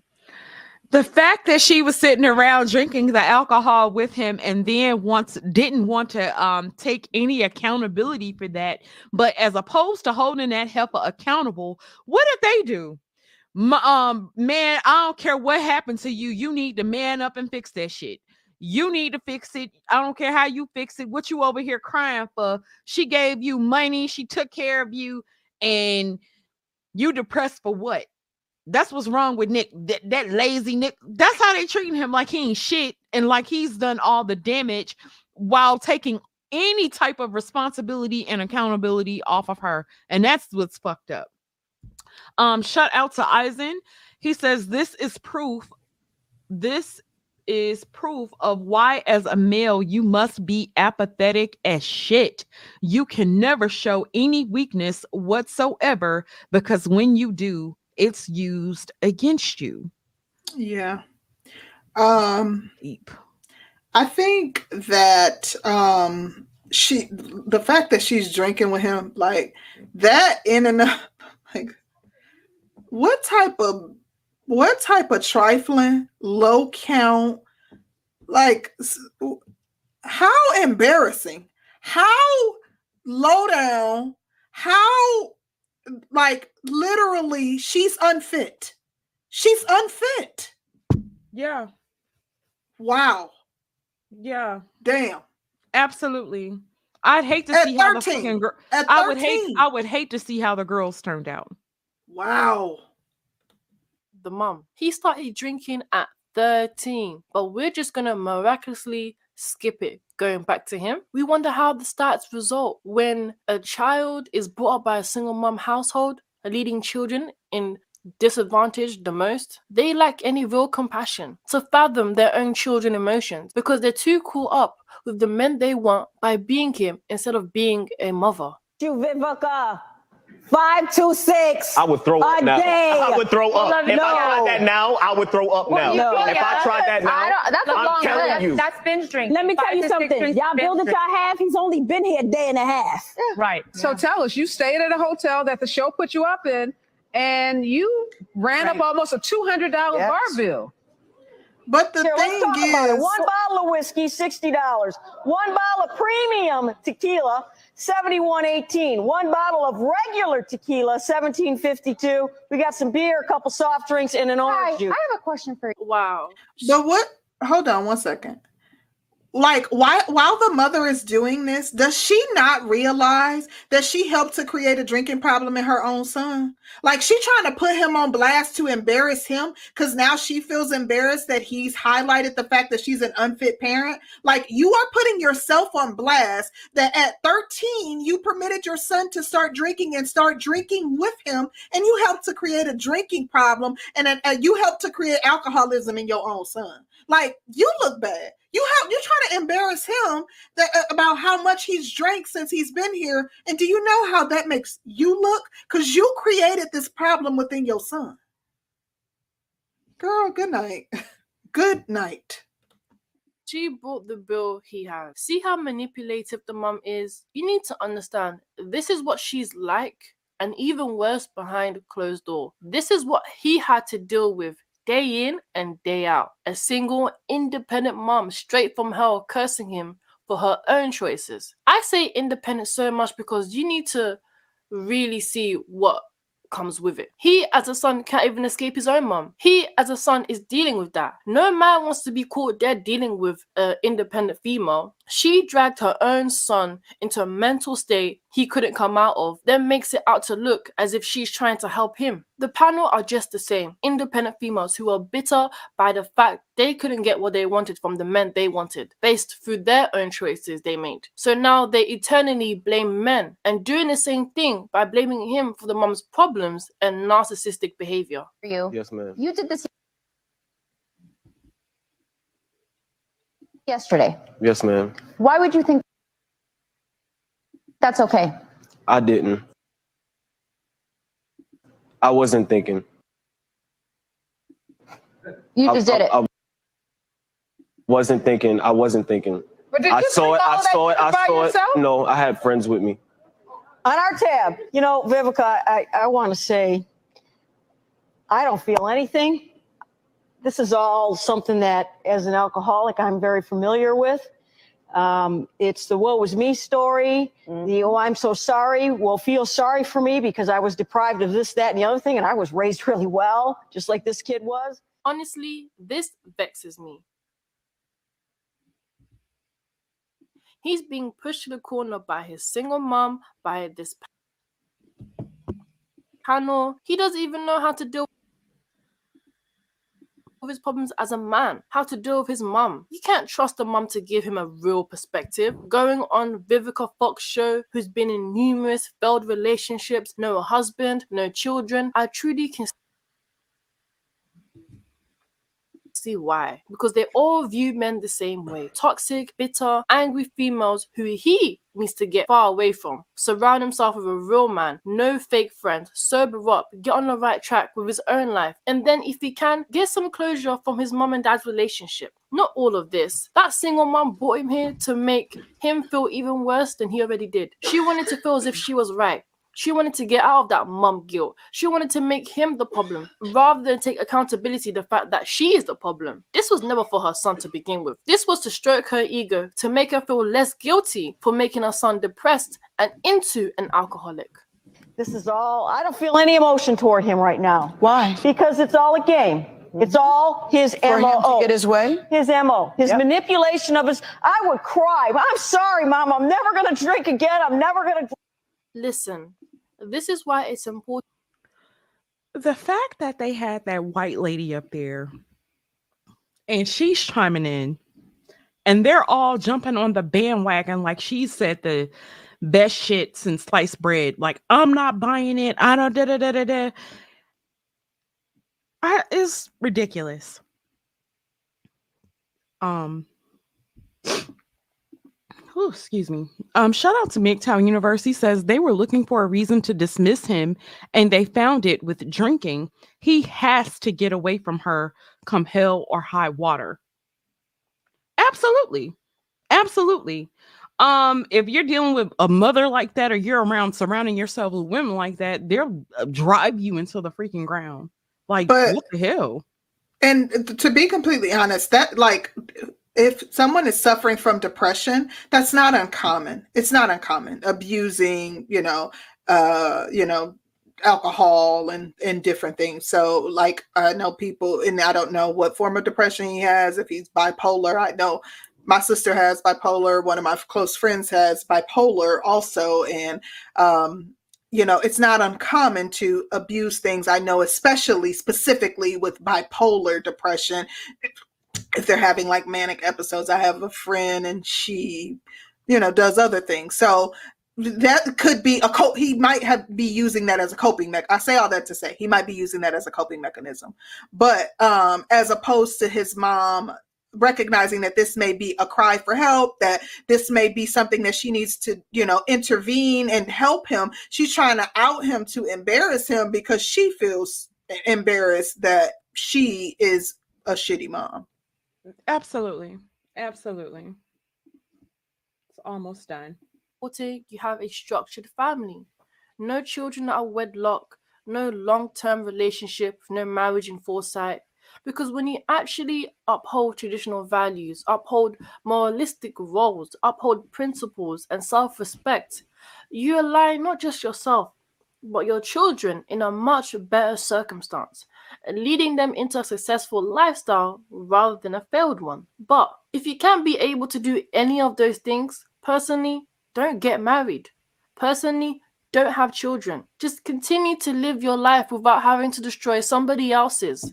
The fact that she was sitting around drinking the alcohol with him and then once didn't want to um, take any accountability for that. But as opposed to holding that helper accountable, what did they do? My, um, man, I don't care what happened to you. You need to man up and fix that shit. You need to fix it. I don't care how you fix it. What you over here crying for? She gave you money. She took care of you. And you depressed for what? That's what's wrong with Nick. That, that lazy Nick. That's how they treating him, like he ain't shit and like he's done all the damage while taking any type of responsibility and accountability off of her. And that's what's fucked up. Um, shout out to Eisen. He says, this is proof. This is proof of why as a male, you must be apathetic as shit. You can never show any weakness whatsoever because when you do, it's used against you. Yeah. Um, Deep. I think that um, she, the fact that she's drinking with him, like that in and of, like what type of, what type of trifling, low count, like how embarrassing, how low down, how like literally she's unfit. She's unfit. Yeah. Wow. Yeah. Damn. Absolutely. I'd hate to see how the fucking girl. I would hate I would hate to see how the girls turned out. Wow. The mom. He started drinking at thirteen, but we're just gonna miraculously skip it. Going back to him, we wonder how the stats result when a child is brought up by a single mom household, leading children in disadvantage the most. They lack any real compassion to fathom their own children's emotions because they're too caught up with the men they want by being him instead of being a mother. You Vivica, five two six. I would throw up now. Day. I would throw up. Love, if no. I tried that now, I would throw up well, now. No. If yeah, I tried that now, I don't, that's a I'm long telling list. You. That's binge drinking. Let me five tell you something. Y'all build that y'all have. He's only been here a day and a half. Yeah. Right. Yeah. So tell us, you stayed at a hotel that the show put you up in, and you ran right. up almost a two hundred dollar yes. bar bill. But the Here, thing is, one bottle of whiskey, sixty dollars. One bottle of premium tequila, seventy-one eighteen. One bottle of regular tequila, seventeen fifty-two. We got some beer, a couple soft drinks, and an orange Hi, juice. I have a question for you. Wow. So what? Hold on one second. Like, why? While the mother is doing this, does she not realize that she helped to create a drinking problem in her own son? Like, she trying to put him on blast to embarrass him because now she feels embarrassed that he's highlighted the fact that she's an unfit parent. Like, you are putting yourself on blast that at thirteen, you permitted your son to start drinking and start drinking with him, and you helped to create a drinking problem, and, and you helped to create alcoholism in your own son. Like, you look bad. You have you trying to embarrass him that, uh, about how much he's drank since he's been here. And do you know how that makes you look? Because you created this problem within your son. Girl, good night. Good night. She bought the bill he had. See how manipulative the mom is? You need to understand, this is what she's like. And even worse, behind closed door. This is what he had to deal with. Day in and day out. A single, independent mom straight from hell cursing him for her own choices. I say independent so much because you need to really see what comes with it. He, as a son, can't even escape his own mom. He, as a son, is dealing with that. No man wants to be caught dead dealing with an independent female. She dragged her own son into a mental state he couldn't come out of, then makes it out to look as if she's trying to help him. The panel are just the same, independent females who are bitter by the fact they couldn't get what they wanted from the men they wanted, based through their own choices they made. So now they eternally blame men and doing the same thing by blaming him for the mom's problems and narcissistic behavior. You. Yes, ma'am. You did this yesterday. Yes, ma'am. Why would you think that's okay? I didn't. I wasn't thinking. You just I, did it. I, I wasn't thinking. I wasn't thinking. But did you I saw it. I saw it. I saw yourself? it. No, I had friends with me. On our tab, you know, Vivica, I, I want to say, I don't feel anything. This is all something that, as an alcoholic, I'm very familiar with. Um, it's the woe is me story, mm-hmm. the oh, I'm so sorry, well, feel sorry for me because I was deprived of this, that, and the other thing, and I was raised really well, just like this kid was. Honestly, this vexes me. He's being pushed to the corner by his single mom, by this panel. He doesn't even know how to deal with his problems as a man, how to deal with his mom. You can't trust a mom to give him a real perspective. Going on Vivica Fox's show, who's been in numerous failed relationships, no husband, no children, I truly can see why, because they all view men the same way: toxic, bitter, angry females who he needs to get far away from. Surround himself with a real man, no fake friends, sober up, get on the right track with his own life, and then if he can, get some closure from his mom and dad's relationship. Not all of this. That single mom brought him here to make him feel even worse than he already did. She wanted to feel as if she was right. She wanted to get out of that mum guilt. She wanted to make him the problem rather than take accountability the fact that she is the problem. This was never for her son to begin with. This was to stroke her ego, to make her feel less guilty for making her son depressed and into an alcoholic. This is all, I don't feel any emotion toward him right now. Why? Because it's all a game. It's all his M O. For him to get his way? His M O. His yep. manipulation of his, I would cry. I'm sorry, Mom. I'm never going to drink again. I'm never going to. Listen, this is why it's important. The fact that they had that white lady up there and she's chiming in and they're all jumping on the bandwagon like she said the best shit since sliced bread. Like, I'm not buying it. I don't da da da da da. I, it's ridiculous. Um... Oh, excuse me. Um, shout out to M G T O W University says they were looking for a reason to dismiss him and they found it with drinking. He has to get away from her come hell or high water. Absolutely. Absolutely. Um, if you're dealing with a mother like that or you're around surrounding yourself with women like that, they'll drive you into the freaking ground. Like, but, what the hell? And to be completely honest, that like... if someone is suffering from depression, that's not uncommon. It's not uncommon. Abusing, you know, uh, you know, alcohol and, and different things. So like, I know people, and I don't know what form of depression he has, if he's bipolar. I know my sister has bipolar. One of my close friends has bipolar also. And, um, you know, it's not uncommon to abuse things. I know, especially specifically with bipolar depression, if they're having like manic episodes. I have a friend and she, you know, does other things. So that could be a cop. He might have be using that as a coping mech. I say all that to say he might be using that as a coping mechanism, but um, as opposed to his mom recognizing that this may be a cry for help, that this may be something that she needs to, you know, intervene and help him. She's trying to out him to embarrass him because she feels embarrassed that she is a shitty mom. Absolutely. Absolutely. It's almost done. You have a structured family. No children that are wedlock, no long-term relationship, no marriage in foresight. Because when you actually uphold traditional values, uphold moralistic roles, uphold principles and self-respect, you align not just yourself, but your children in a much better circumstance, leading them into a successful lifestyle rather than a failed one. But if you can't be able to do any of those things, personally, don't get married. Personally, don't have children. Just continue to live your life without having to destroy somebody else's.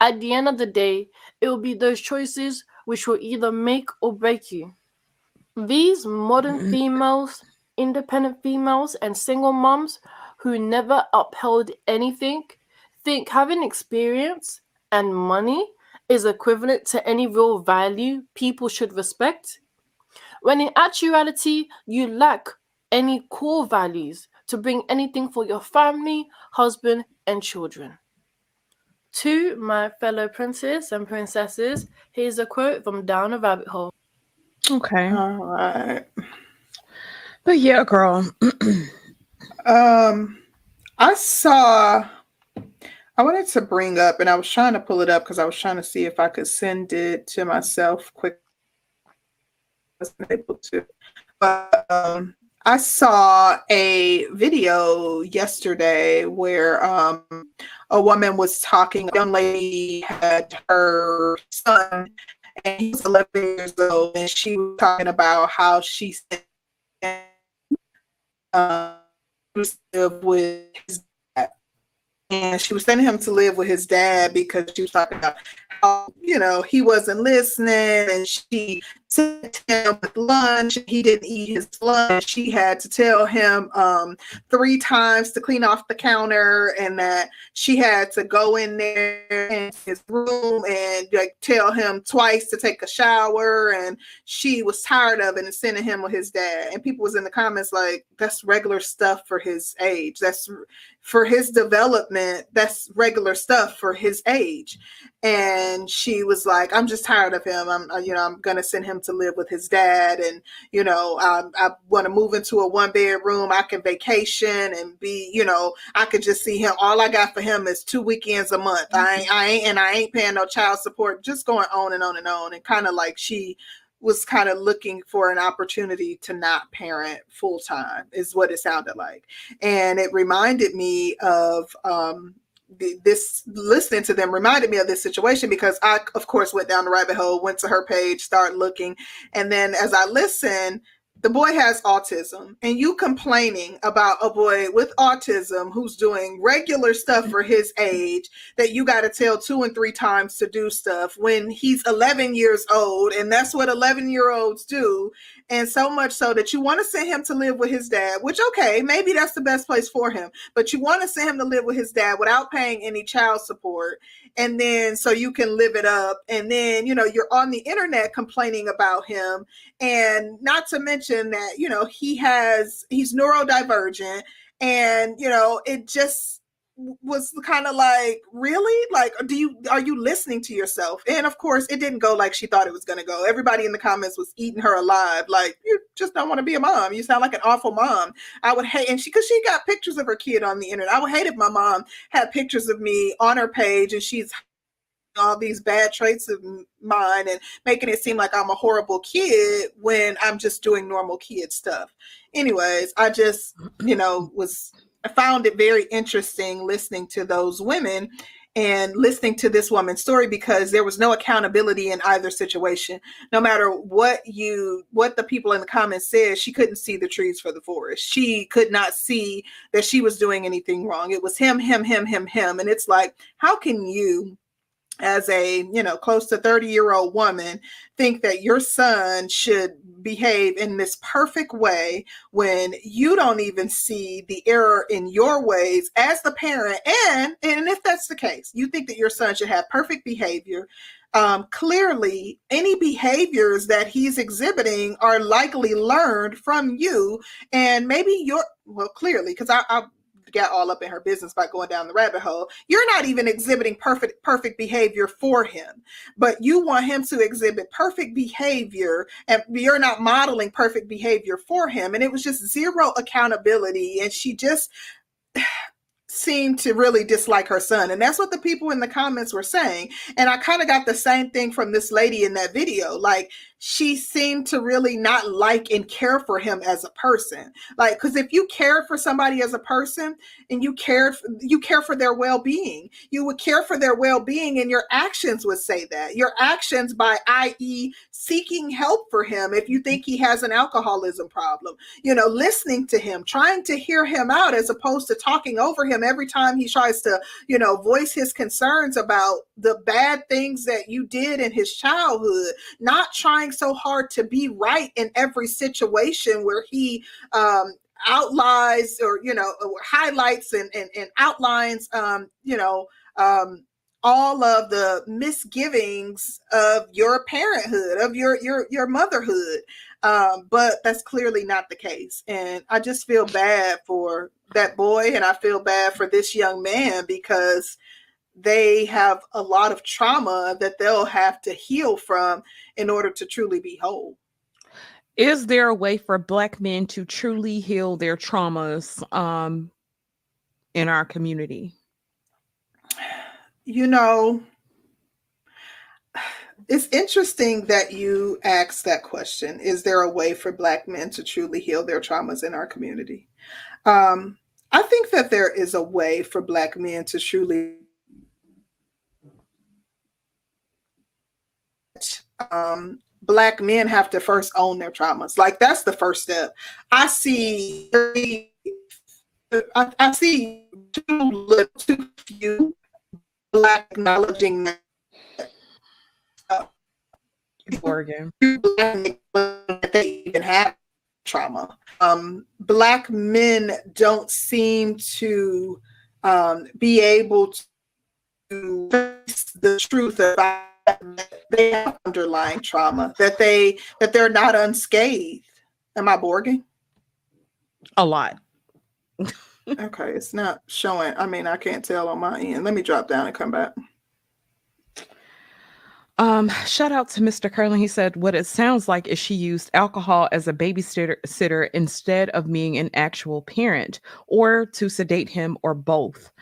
At the end of the day, it will be those choices which will either make or break you. These modern females, independent females, and single moms who never upheld anything think having experience and money is equivalent to any real value people should respect, when in actuality you lack any core values to bring anything for your family, husband, and children. To my fellow princes and princesses, here's a quote from Down a Rabbit Hole. Okay. All right. But yeah, girl. um, I saw, I wanted to bring up, and I was trying to pull it up because I was trying to see if I could send it to myself quickly. I wasn't able to. But um, I saw a video yesterday where um, a woman was talking. A young lady had her son, and he was eleven years old, and she was talking about how she said, uh, was live with his dad, and she was sending him to live with his dad because she was talking about how, you know, he wasn't listening, and she sent him with lunch, and he didn't eat his lunch. She had to tell him um three times to clean off the counter, and that she had to go in there in his room and like tell him twice to take a shower, and she was tired of it and sending him with his dad. And people was in the comments like, that's regular stuff for his age. That's for his development. That's regular stuff for his age. And she was like, I'm just tired of him. I'm, you know, I'm going to send him to live with his dad. And, you know, I, I want to move into a one bedroom. I can vacation and be, you know, I could just see him. All I got for him is two weekends a month. I ain't, I ain't, and I ain't paying no child support, just going on and on and on. And kind of like, she was kind of looking for an opportunity to not parent full time is what it sounded like. And it reminded me of, um, this listening to them reminded me of this situation, because I, of course, went down the rabbit hole, went to her page, started looking. And then as I listened, the boy has autism, and you complaining about a boy with autism who's doing regular stuff for his age that you got to tell two and three times to do stuff when he's eleven years old, and that's what eleven year olds do. And so much so that you want to send him to live with his dad, which, okay, maybe that's the best place for him, but you want to send him to live with his dad without paying any child support. And then so you can live it up. And then, you know, you're on the internet complaining about him. And not to mention that, you know, he has, he's neurodivergent, and, you know, it just was kind of like, really? Like, do you, are you listening to yourself? And of course it didn't go like she thought it was going to go. Everybody in the comments was eating her alive. Like, you just don't want to be a mom. You sound like an awful mom. I would hate, and she, cause she got pictures of her kid on the internet. I would hate if my mom had pictures of me on her page and she's all these bad traits of mine and making it seem like I'm a horrible kid when I'm just doing normal kid stuff. Anyways, I just, you know, was, I found it very interesting listening to those women and listening to this woman's story, because there was no accountability in either situation. No matter what you, what the people in the comments said, she couldn't see the trees for the forest. She could not see that she was doing anything wrong. It was him, him, him, him, him. And it's like, how can you, as a, you know, close to thirty year old woman, think that your son should behave in this perfect way when you don't even see the error in your ways as the parent? And, and if that's the case, you think that your son should have perfect behavior. Um, clearly, any behaviors that he's exhibiting are likely learned from you. And maybe you're, well, clearly, because I, I got all up in her business by going down the rabbit hole, you're not even exhibiting perfect perfect behavior for him, but you want him to exhibit perfect behavior, and you're not modeling perfect behavior for him. And it was just zero accountability, and she just seemed to really dislike her son. And that's what the people in the comments were saying. And I kind of got the same thing from this lady in that video. Like, she seemed to really not like and care for him as a person. Like, because if you cared for somebody as a person, and you cared, you care for their well-being, you would care for their well-being, and your actions would say that. Your actions by, that is, seeking help for him if you think he has an alcoholism problem, you know, listening to him, trying to hear him out, as opposed to talking over him every time he tries to, you know, voice his concerns about the bad things that you did in his childhood. Not trying so hard to be right in every situation where he um outlines or you know highlights and and, and outlines um you know um all of the misgivings of your parenthood, of your your your motherhood. Um, but that's clearly not the case. And I just feel bad for that boy, and I feel bad for this young man, because they have a lot of trauma that they'll have to heal from in order to truly be whole. Is there a way for Black men to truly heal their traumas um, in our community? You know, it's interesting that you asked that question. Is there a way for Black men to truly heal their traumas in our community? Um, I think that there is a way for Black men to truly um Black men have to first own their traumas. Like, that's the first step. I see I, I see too little, too few Black acknowledging that uh, they even have trauma. Um, Black men don't seem to um, be able to face the truth about they have underlying trauma, that they that they're not unscathed. Am I borging? A lot. Okay, it's not showing. I mean, I can't tell on my end. Let me drop down and come back. Um, shout out to Mister Kerlin. He said, what it sounds like is she used alcohol as a babysitter sitter instead of being an actual parent, or to sedate him, or both.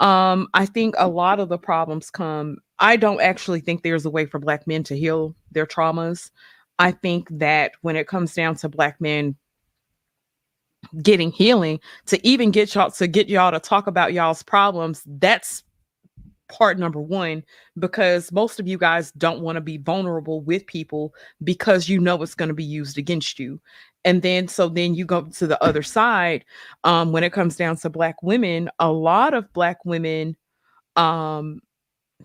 Um, I think a lot of the problems come, I don't actually think there's a way for Black men to heal their traumas. I think that when it comes down to Black men getting healing, to even get y'all to get y'all to talk about y'all's problems, that's part number one, because most of you guys don't want to be vulnerable with people because you know it's going to be used against you. And then, so then you go to the other side. Um, when it comes down to Black women, a lot of Black women um,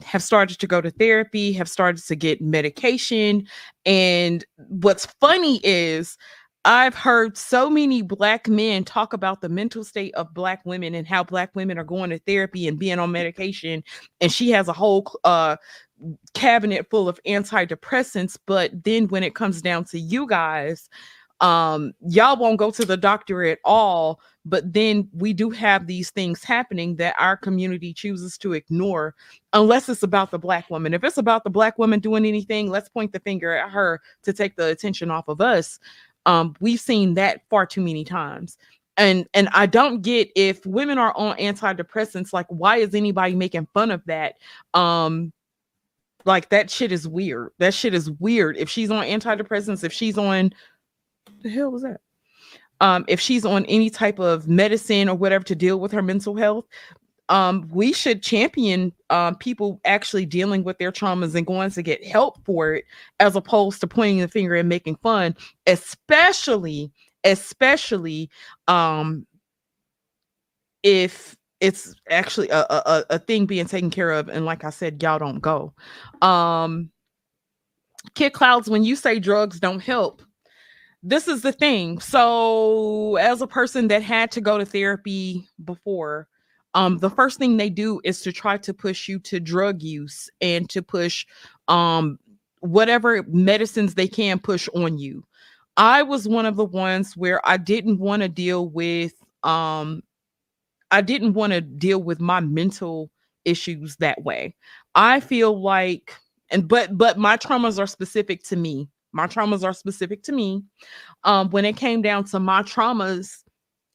have started to go to therapy, have started to get medication. And what's funny is I've heard so many Black men talk about the mental state of Black women and how Black women are going to therapy and being on medication. And she has a whole uh, cabinet full of antidepressants. But then when it comes down to you guys, um, y'all won't go to the doctor at all. But then we do have these things happening that our community chooses to ignore, unless it's about the Black woman. If it's about the Black woman doing anything, let's point the finger at her to take the attention off of us. Um, we've seen that far too many times. And and I don't get, if women are on antidepressants, like, why is anybody making fun of that? Um, like, that shit is weird. That shit is weird. If she's on antidepressants, if she's on, what the hell was that? Um, if she's on any type of medicine or whatever to deal with her mental health, um, we should champion um, people actually dealing with their traumas and going to get help for it, as opposed to pointing the finger and making fun, especially, especially um, if it's actually a, a, a thing being taken care of. And like I said, y'all don't go. Um, Kid Clouds, when you say drugs don't help, this is the thing. So as a person that had to go to therapy before, Um, the first thing they do is to try to push you to drug use and to push um, whatever medicines they can push on you. I was one of the ones where I didn't want to deal with, um, I didn't want to deal with my mental issues that way. I feel like, and but but my traumas are specific to me. My traumas are specific to me. Um, when it came down to my traumas,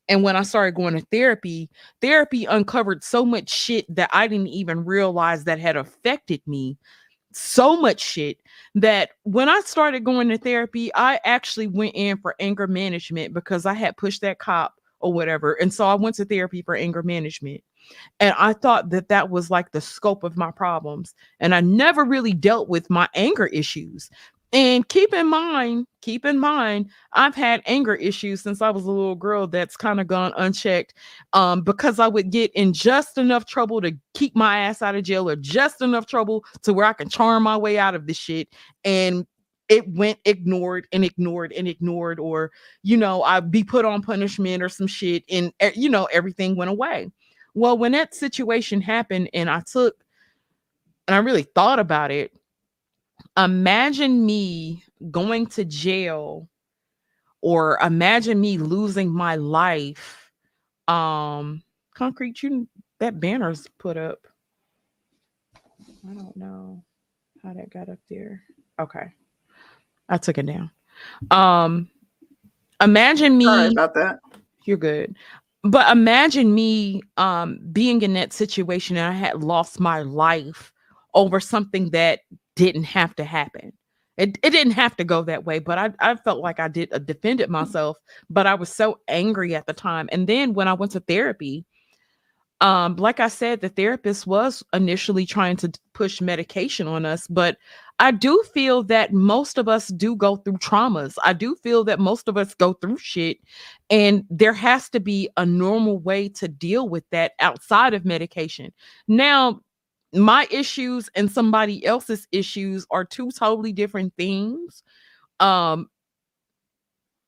and when I started going to therapy, therapy uncovered so much shit that I didn't even realize that had affected me. So much shit that when I started going to therapy, I actually went in for anger management because I had pushed that cop or whatever. And so I went to therapy for anger management. And I thought that that was like the scope of my problems. And I never really dealt with my anger issues. And keep in mind, keep in mind, I've had anger issues since I was a little girl that's kind of gone unchecked um, because I would get in just enough trouble to keep my ass out of jail, or just enough trouble to where I can charm my way out of this shit. And it went ignored and ignored and ignored, or, you know, I'd be put on punishment or some shit, and, you know, everything went away. Well, when that situation happened and I took and I really thought about it, imagine me going to jail or imagine me losing my life. Um, Concrete, you, that banner's put up. I don't know how that got up there. Okay. I took it down. Um, imagine me. Sorry about that. You're good. But imagine me um, being in that situation and I had lost my life over something that didn't have to happen. It it didn't have to go that way, but I, I felt like I did uh, defended myself, but I was so angry at the time. And then when I went to therapy, um, like I said, the therapist was initially trying to push medication on us, but I do feel that most of us do go through traumas. I do feel that most of us go through shit, and there has to be a normal way to deal with that outside of medication. Now, my issues and somebody else's issues are two totally different things. Um,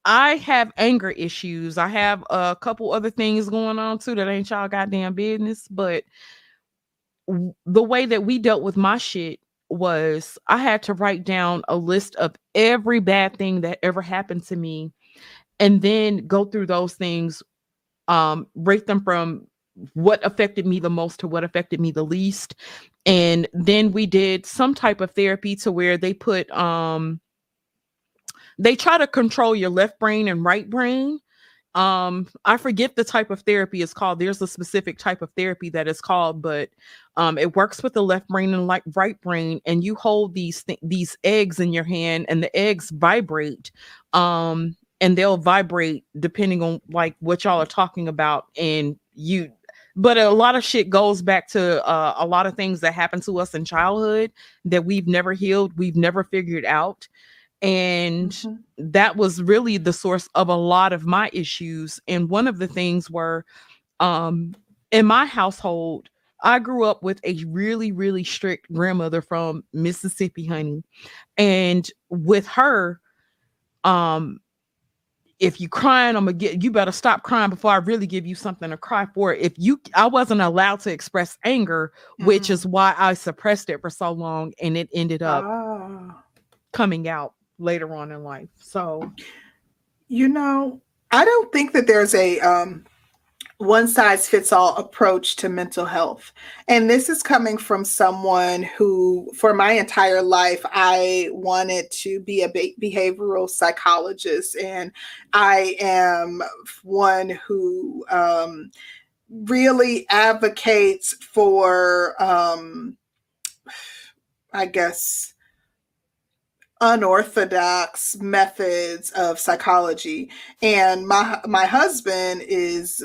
I have anger issues. I have a couple other things going on too that ain't y'all goddamn business. But w- the way that we dealt with my shit was I had to write down a list of every bad thing that ever happened to me and then go through those things, um, rate them from what affected me the most to what affected me the least. And then we did some type of therapy to where they put, um, they try to control your left brain and right brain. Um, I forget the type of therapy it's called. There's a specific type of therapy that it's called, but um, it works with the left brain and like right brain. And you hold these, th- these eggs in your hand and the eggs vibrate. Um, and they'll vibrate depending on like what y'all are talking about. And you, But a lot of shit goes back to uh, a lot of things that happened to us in childhood that we've never healed, we've never figured out. And mm-hmm. that was really the source of a lot of my issues. And one of the things were um, in my household, I grew up with a really, really strict grandmother from Mississippi, honey. And with her, um, if you crying, I'm gonna get you better stop crying before I really give you something to cry for. If you, I wasn't allowed to express anger, mm-hmm. which is why I suppressed it for so long, and it ended up oh. coming out later on in life. So, you know, I don't think that there's a um, one size fits all approach to mental health, and this is coming from someone who, for my entire life, I wanted to be a be- behavioral psychologist, and I am one who um, really advocates for, um, I guess, unorthodox methods of psychology, and my my husband is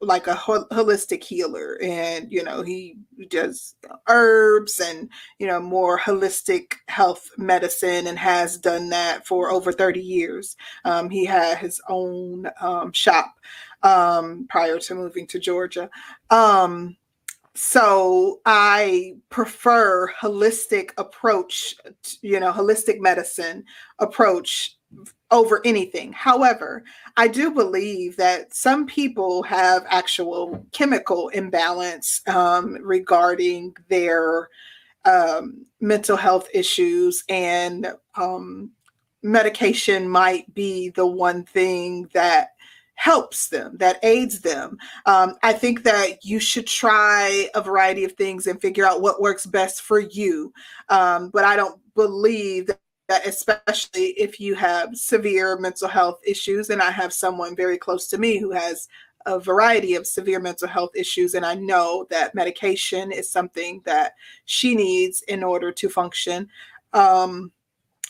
like a holistic healer, and you know he does herbs and you know more holistic health medicine and has done that for over thirty years. Um, he had his own um, shop um, prior to moving to Georgia. Um, so I prefer holistic approach, you know, holistic medicine approach over anything. However, I do believe that some people have actual chemical imbalance um, regarding their um, mental health issues, and um, medication might be the one thing that helps them, that aids them. Um, I think that you should try a variety of things and figure out what works best for you. Um, but I don't believe that especially if you have severe mental health issues, and I have someone very close to me who has a variety of severe mental health issues, and I know that medication is something that she needs in order to function. Um,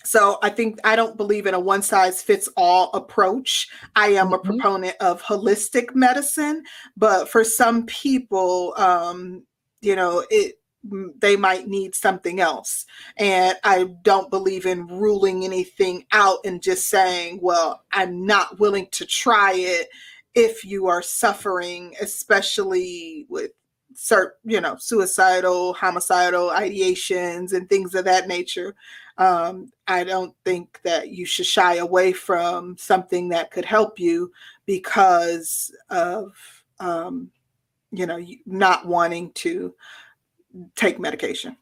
so I think I don't believe in a one size fits all approach. I am mm-hmm. a proponent of holistic medicine, but for some people, um, you know, it, they might need something else. And I don't believe in ruling anything out and just saying, well, I'm not willing to try it if you are suffering, especially with certain, you know, suicidal, homicidal ideations and things of that nature. Um, I don't think that you should shy away from something that could help you because of, um, you know, not wanting to take medication.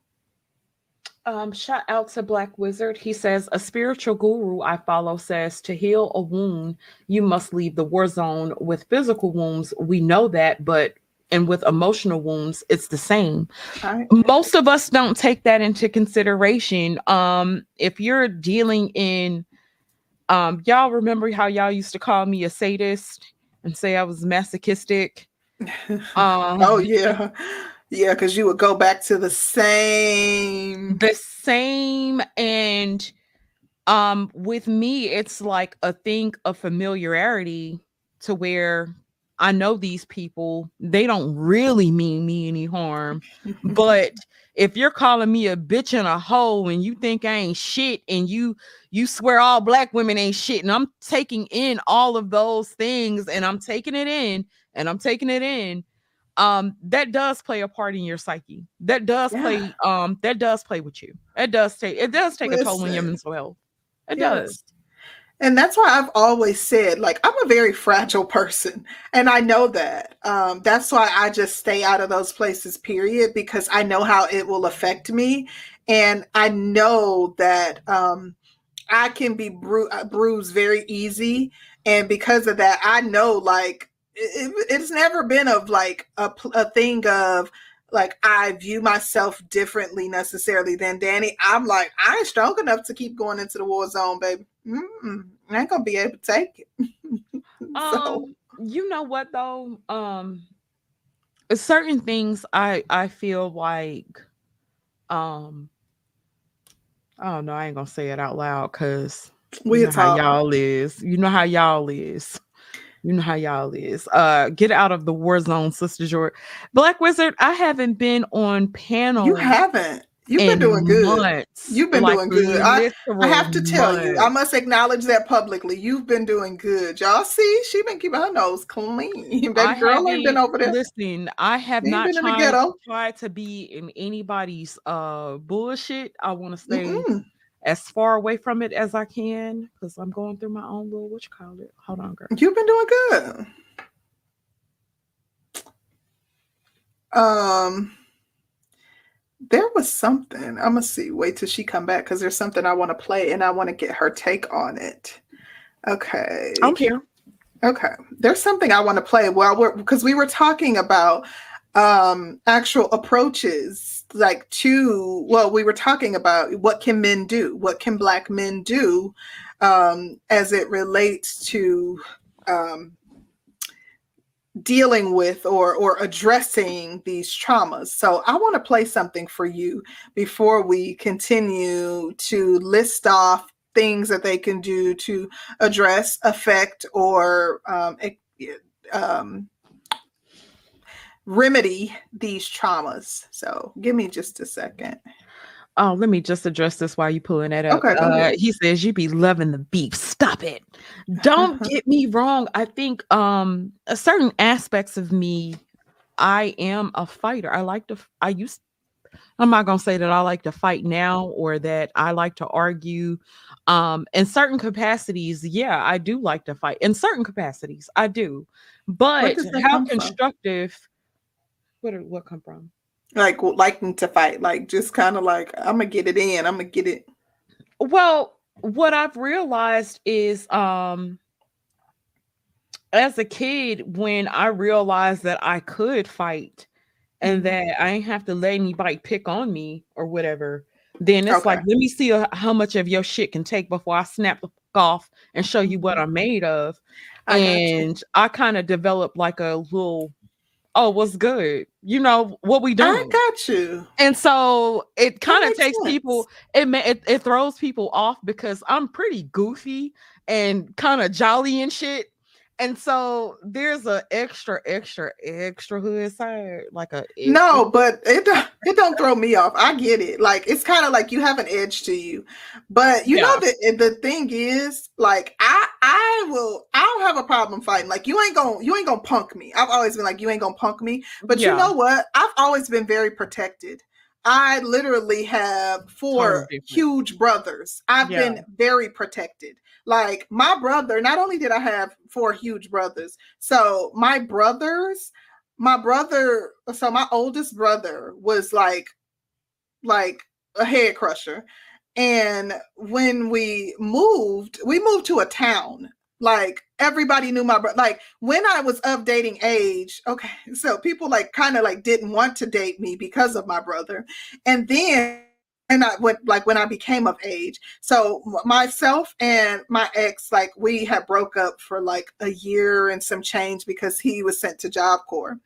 Um, shout out to Black Wizard. He says, a spiritual guru I follow says to heal a wound, you must leave the war zone. With physical wounds, we know that, but and with emotional wounds, it's the same. Right. Most of us don't take that into consideration. Um, if you're dealing in, um, y'all remember how y'all used to call me a sadist and say I was masochistic? um, oh, yeah. Yeah, because you would go back to the same. The same. And um, with me, it's like a thing of familiarity to where I know these people. They don't really mean me any harm. But if you're calling me a bitch and a hoe and you think I ain't shit and you you swear all black women ain't shit, and I'm taking in all of those things and I'm taking it in and I'm taking it in. Um, that does play a part in your psyche. That does yeah. play. Um, that does play with you. It does take. It does take Listen. a toll on your mental health. It yes. does. And that's why I've always said, like, I'm a very fragile person, and I know that. Um, that's why I just stay out of those places, period, because I know how it will affect me, and I know that um, I can be bru- bruised very easy, and because of that, I know, like. It, it's never been of like a, a thing of like, I view myself differently necessarily than Danny. I'm like, I ain't strong enough to keep going into the war zone, baby. Mm-mm. I ain't gonna be able to take it. so. Um, you know what though? Um, certain things I, I feel like, um, I don't know. I ain't gonna say it out loud. Cause we you know how y'all is, you know how y'all is. You know how y'all is. Uh, get out of the war zone, Sister George. Black Wizard, I haven't been on panel. You haven't. You've been doing good. Months. You've been like doing good. I, I have to tell months. you, I must acknowledge that publicly. You've been doing good. Y'all see, she been keeping her nose clean. Baby girl ain't been over there. Listen, I have You've not tried, tried to be in anybody's uh bullshit. I want to stay Mm-mm. as far away from it as I can, because I'm going through my own little, what you call it? Hold on, girl. You've been doing good. Um, there was something. I'm gonna see. Wait till she come back, because there's something I want to play, and I want to get her take on it. Okay. I'm here. Okay. There's something I want to play. Well, we're because we were talking about um actual approaches. Like to well, we were talking about what can men do, what can black men do, um, as it relates to um, dealing with or or addressing these traumas. So I want to play something for you before we continue to list off things that they can do to address, affect, or um, um, remedy these traumas. So give me just a second. Oh, let me just address this while you pulling that up. Okay, uh, he says you be loving the beef. Stop it. Don't get me wrong. I think um certain aspects of me, I am a fighter. I like to I used I'm not gonna say that I like to fight now or that I like to argue. Um, in certain capacities, yeah, I do like to fight. In certain capacities, I do. But how constructive from? What are, what come from? Like liking to fight, like just kind of like, I'm gonna get it in, I'm gonna get it. Well, what I've realized is um, as a kid, when I realized that I could fight and that I ain't have to let anybody pick on me or whatever, then it's okay. Like, let me see how much of your shit can take before I snap the fuck off and show you what I'm made of. I and I kind of developed like a little... oh, what's good? You know, what we doing? I got you. And so it kind of takes sense. people, it, it it throws people off because I'm pretty goofy and kind of jolly and shit. And so there's a extra, extra, extra hood side, like a extra. No, but it don't, it don't throw me off. I get it. Like, it's kind of like you have an edge to you, but you yeah. know, the the thing is, like, I I will I don't have a problem fighting. Like, you ain't gonna you ain't gonna punk me. I've always been like, you ain't gonna punk me. But yeah. you know what? I've always been very protected. I literally have four totally huge brothers. I've yeah. been very protected. Like my brother, not only did I have four huge brothers, so my brothers, my brother, so my oldest brother was like, like a head crusher. And when we moved, we moved to a town. Like, everybody knew my brother. Like, when I was of dating age, okay, so people like kind of like didn't want to date me because of my brother. And then, and I went, like, when I became of age, so myself and my ex, like, we had broke up for like a year and some change because he was sent to Job Corps.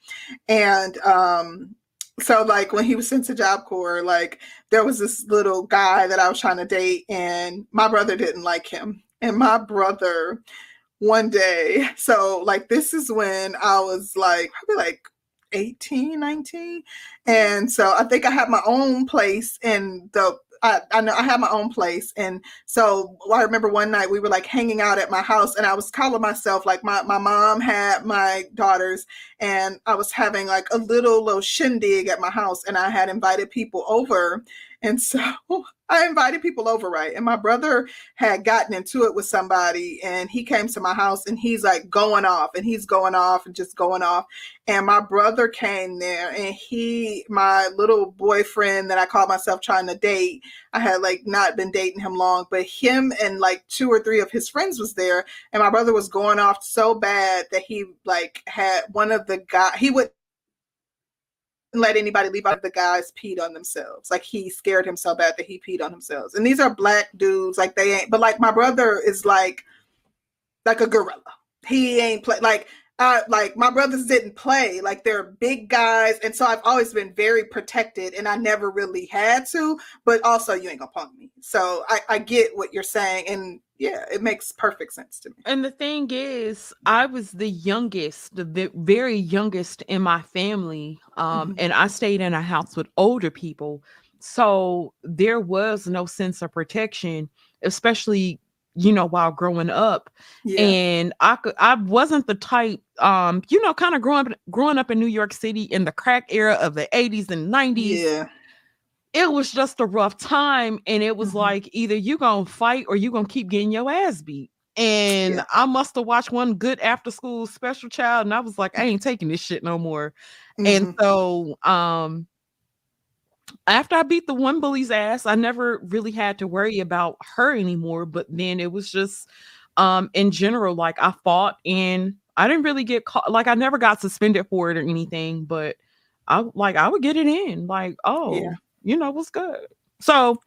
And um, so like when he was sent to Job Corps, like there was this little guy that I was trying to date, and my brother didn't like him. And my brother one day, so like this is when I was like probably like eighteen, nineteen. And so I think I had my own place in the, I, I know I had my own place. And so I remember one night we were like hanging out at my house, and I was calling myself, like my, my mom had my daughters, and I was having like a little, little shindig at my house, and I had invited people over. And so I invited people over, right? And my brother had gotten into it with somebody, and he came to my house, and he's like going off, and he's going off and just going off. And my brother came there, and he, my little boyfriend that I called myself trying to date, I had like not been dating him long, but him and like two or three of his friends was there. And my brother was going off so bad that he like had one of the guys, he would let anybody leave out, the guys peed on themselves. Like, he scared him so bad that he peed on themselves. And these are black dudes, like they ain't, but like my brother is like like a gorilla. He ain't play like uh like my brothers didn't play, like they're big guys. And so I've always been very protected, and I never really had to, but also you ain't gonna punk me. So I, I get what you're saying, and yeah, it makes perfect sense to me. And the thing is, I was the youngest, the very youngest in my family. Um, mm-hmm. And I stayed in a house with older people. So there was no sense of protection, especially, you know, while growing up. Yeah. And I could, I wasn't the type, um, you know, kind of growing up, growing up in New York City in the crack era of the eighties and nineties. Yeah. It was just a rough time, and it was mm-hmm. like either you gonna fight or you gonna keep getting your ass beat. And yeah. I must have watched one good after school special child, and I was like, I ain't taking this shit no more. Mm-hmm. And so um after I beat the one bully's ass, I never really had to worry about her anymore. But then it was just um in general, like I fought, and I didn't really get caught, like I never got suspended for it or anything, but I like I would get it in, like, oh yeah. You know what's good. So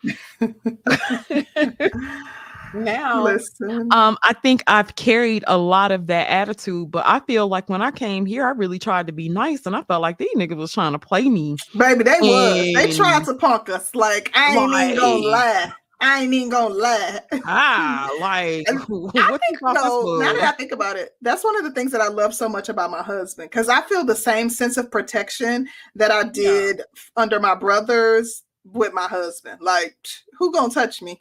now, Listen. um, I think I've carried a lot of that attitude, but I feel like when I came here, I really tried to be nice, and I felt like these niggas was trying to play me. Baby, they and... was. They tried to punk us. Like, I ain't like, even gonna lie. I ain't even gonna lie. ah, like what I think, you no, now that I think about it, that's one of the things that I love so much about my husband, because I feel the same sense of protection that I did yeah. under my brothers with my husband. Like, who gonna touch me?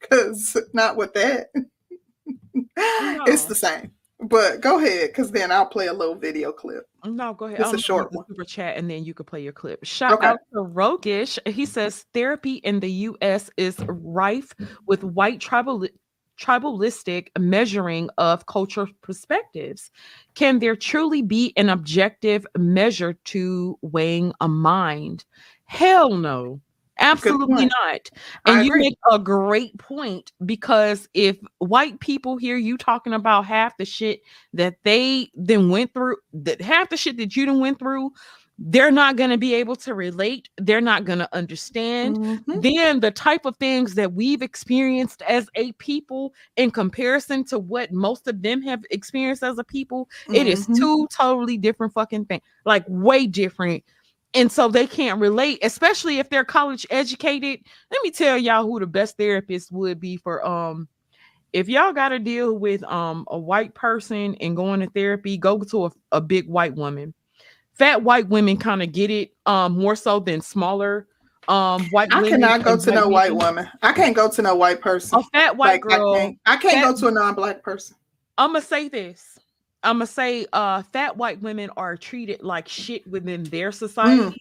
Because not with that. No. It's the same. But go ahead, because then I'll play a little video clip. No, go ahead. It's I'll a short one. Super chat, and then you can play your clip. Shout okay. out to Roguish. He says therapy in the U S is rife with white tribal tribalistic measuring of cultural perspectives. Can there truly be an objective measure to weighing a mind? Hell no. Absolutely not. And you make a great point, because if white people hear you talking about half the shit that they then went through, that half the shit that you done went through, they're not going to be able to relate. They're not going to understand. Mm-hmm. Then the type of things that we've experienced as a people in comparison to what most of them have experienced as a people, mm-hmm. it is two totally different fucking things, like way different. And so they can't relate, especially if they're college educated. Let me tell y'all who the best therapist would be for, um, if y'all got to deal with um a white person and going to therapy, go to a, a big white woman. Fat white women kind of get it um more so than smaller um white women. I cannot go to no white woman. I can't go to no white person. A fat white girl. I can't, I can't go to a non-black person. I'm going to say this. I'm gonna say uh, fat white women are treated like shit within their society. Mm.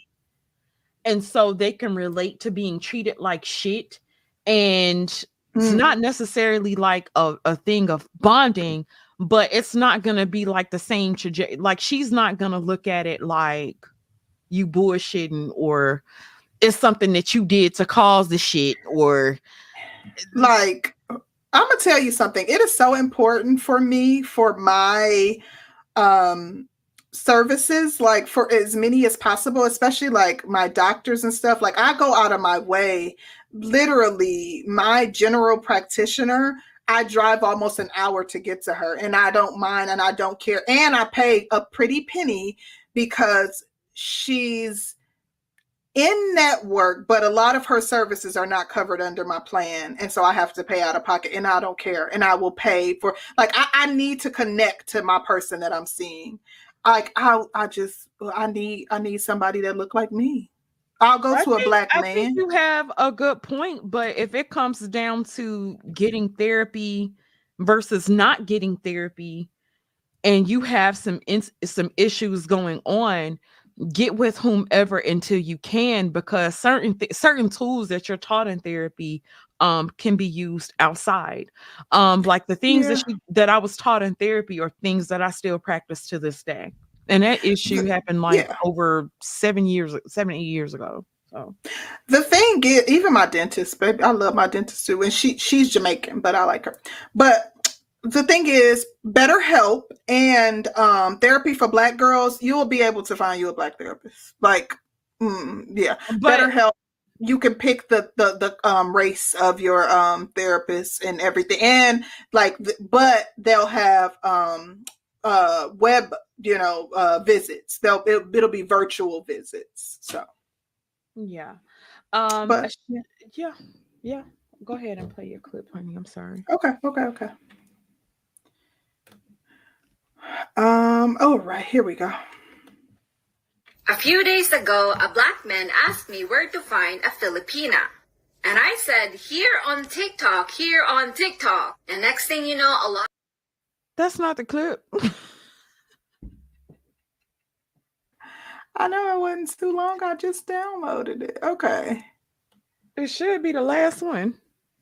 And so they can relate to being treated like shit. And mm. it's not necessarily like a, a thing of bonding, but it's not gonna be like the same trajectory. Like, she's not gonna look at it like you bullshitting or it's something that you did to cause the shit, or like, I'm gonna tell you something. It is so important for me, for my um services, like for as many as possible, especially like my doctors and stuff. Like, I go out of my way. Literally, my general practitioner, I drive almost an hour to get to her, and I don't mind and I don't care. And I pay a pretty penny because she's in network, but a lot of her services are not covered under my plan. And so I have to pay out of pocket, and I don't care. And I will pay for, like, I, I need to connect to my person that I'm seeing. Like, I, I just, I need, I need somebody that look like me. I'll go I to think, a black I man. I think you have a good point, but if it comes down to getting therapy versus not getting therapy, and you have some in, some issues going on, get with whomever until you can, because certain th- certain tools that you're taught in therapy um, can be used outside. Um, like the things yeah. that she, that I was taught in therapy are things that I still practice to this day. And that issue happened like yeah. over seven years, seven, eight years ago. So the thing is, even my dentist, baby, I love my dentist too. And she she's Jamaican, but I like her. But the thing is, BetterHelp and um, therapy for Black girls, you will be able to find you a Black therapist. Like, mm, yeah, but, BetterHelp. You can pick the the the um, race of your um, therapist and everything, and like, but they'll have um, uh, web. you know, uh, visits. They'll, it'll, it'll be virtual visits. So. Yeah. Um, but, yeah. Yeah. Go ahead and play your clip, honey. I'm sorry. Okay. Okay. Okay. Um, all right, here we go. A few days ago, a Black man asked me where to find a Filipina. And I said, here on TikTok, here on TikTok. And next thing you know, a lot. That's not the clip. I know it wasn't too long. I just downloaded it. Okay. It should be the last one.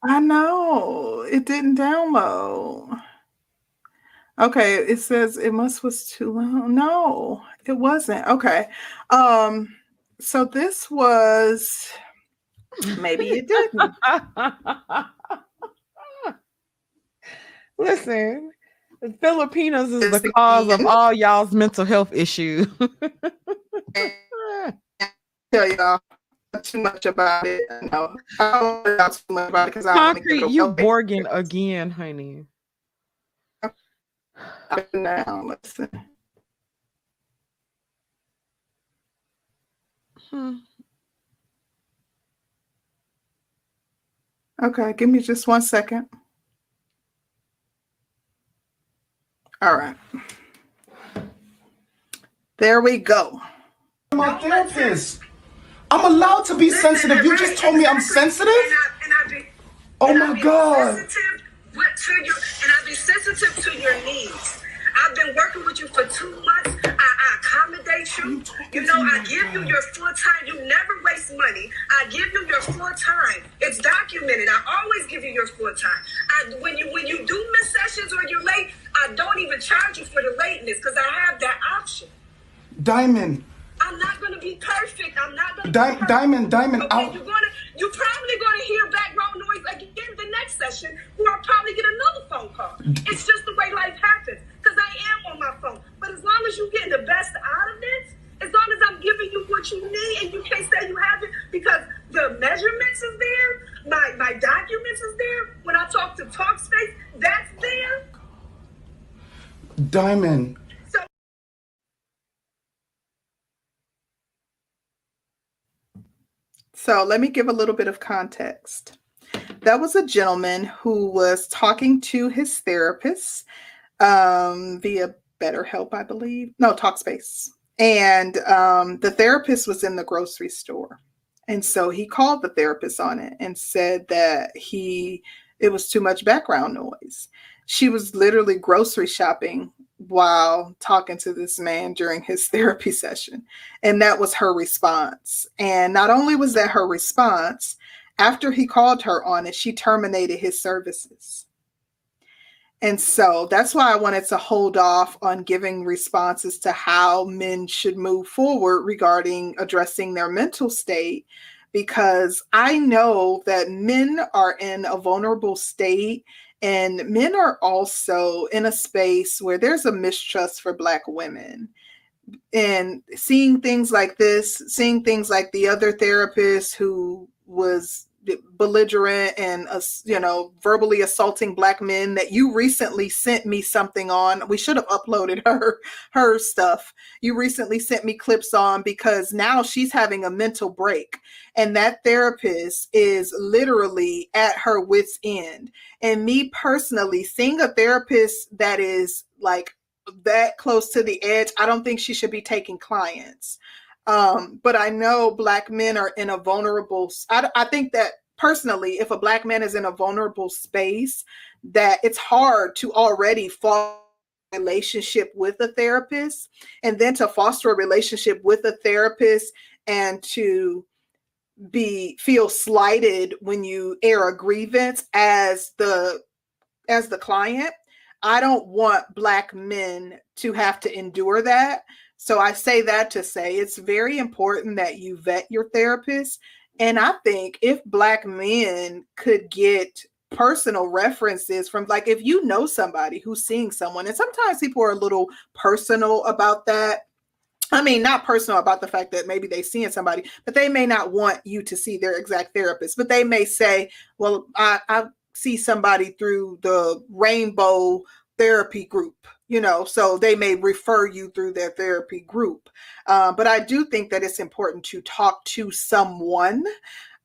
I know. It didn't download. Okay. It says it must was too long. No, it wasn't. Okay. Um. So this was, maybe it didn't. Listen, the Filipinos is it's the cause the- of all y'all's mental health issues. I tell y'all too much about it. No, I don't know too much about it because I Concrete, don't you Borgen again, honey. Now listen. Hmm. Okay, give me just one second. All right, there we go. My therapist. I'm allowed to be sensitive. You just told me I'm sensitive? Oh my God. And I've been sensitive to your needs. I've been working with you for two months. I, I accommodate you. You know, I give you your full time. You never waste money. I give you your full time. It's documented. I always give you your full time. I, when you when you do miss sessions or you're late, I don't even charge you for the lateness because I have that option. Diamond. I'm not gonna be perfect. I'm not gonna Di- be perfect. Diamond, Diamond, okay, out. You're gonna, you're probably gonna hear background noise again the next session, or I'll probably get another phone call. It's just the way life happens, because I am on my phone. But as long as you're getting the best out of this, as long as I'm giving you what you need, and you can't say you haven't, because the measurements is there, my, my documents is there, when I talk to Talkspace, that's there. Diamond. So let me give a little bit of context. That was a gentleman who was talking to his therapist um, via BetterHelp, I believe. No, Talkspace. And um, the therapist was in the grocery store. And so he called the therapist on it and said that he it was too much background noise. She was literally grocery shopping while talking to this man during his therapy session. And that was her response. And not only was that her response, after he called her on it, she terminated his services. And so that's why I wanted to hold off on giving responses to how men should move forward regarding addressing their mental state, because I know that men are in a vulnerable state, and men are also in a space where there's a mistrust for Black women. And seeing things like this, seeing things like the other therapist who was belligerent and, uh, you know, verbally assaulting Black men that you recently sent me something on. We should have uploaded her, her stuff. You recently sent me clips on, because now she's having a mental break. And that therapist is literally at her wit's end. And me personally, seeing a therapist that is like that close to the edge, I don't think she should be taking clients. Um, but I know Black men are in a vulnerable, I, I think that personally, if a Black man is in a vulnerable space, that it's hard to already fall in a relationship with a therapist, and then to foster a relationship with a therapist and to be, feel slighted when you air a grievance as the, as the client. I don't want Black men to have to endure that. So I say that to say it's very important that you vet your therapist. And I think if Black men could get personal references from, like, if you know somebody who's seeing someone, and sometimes people are a little personal about that. I mean, not personal about the fact that maybe they're seeing somebody, but they may not want you to see their exact therapist, but they may say, well, I, I see somebody through the rainbow therapy group, you know, so they may refer you through their therapy group. Uh, but I do think that it's important to talk to someone.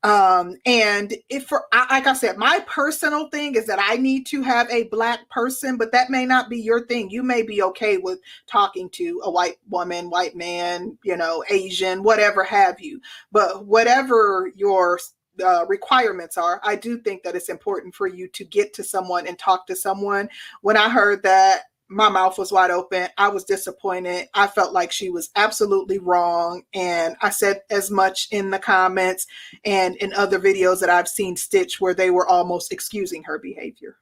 Um, and if for, like I said, my personal thing is that I need to have a Black person, but that may not be your thing. You may be okay with talking to a white woman, white man, you know, Asian, whatever have you, but whatever your Uh, requirements are, I do think that it's important for you to get to someone and talk to someone. When I heard that, my mouth was wide open. I was disappointed. I felt like she was absolutely wrong. And I said as much in the comments and in other videos that I've seen stitch where they were almost excusing her behavior.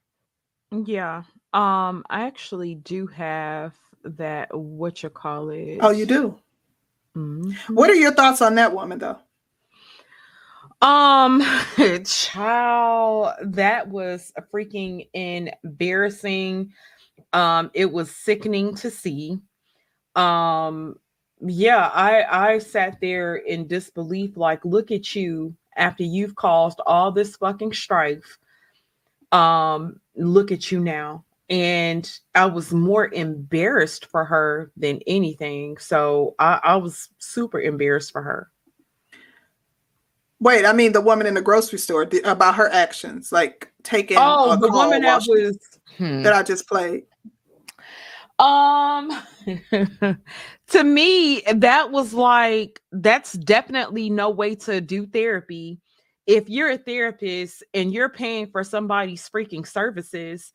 Yeah. Um, I actually do have that whatchacallit. Oh, you do? Mm-hmm. What are your thoughts on that woman though? Um, child, that was freaking embarrassing. Um, it was sickening to see. Um, yeah, I, I sat there in disbelief, like, look at you after you've caused all this fucking strife. Um, look at you now. And I was more embarrassed for her than anything. So I, I was super embarrassed for her. Wait, I mean the woman in the grocery store, the, about her actions, like taking. Oh, the woman that was hmm. that I just played. Um, to me, that was like, that's definitely no way to do therapy. If you're a therapist and you're paying for somebody's freaking services,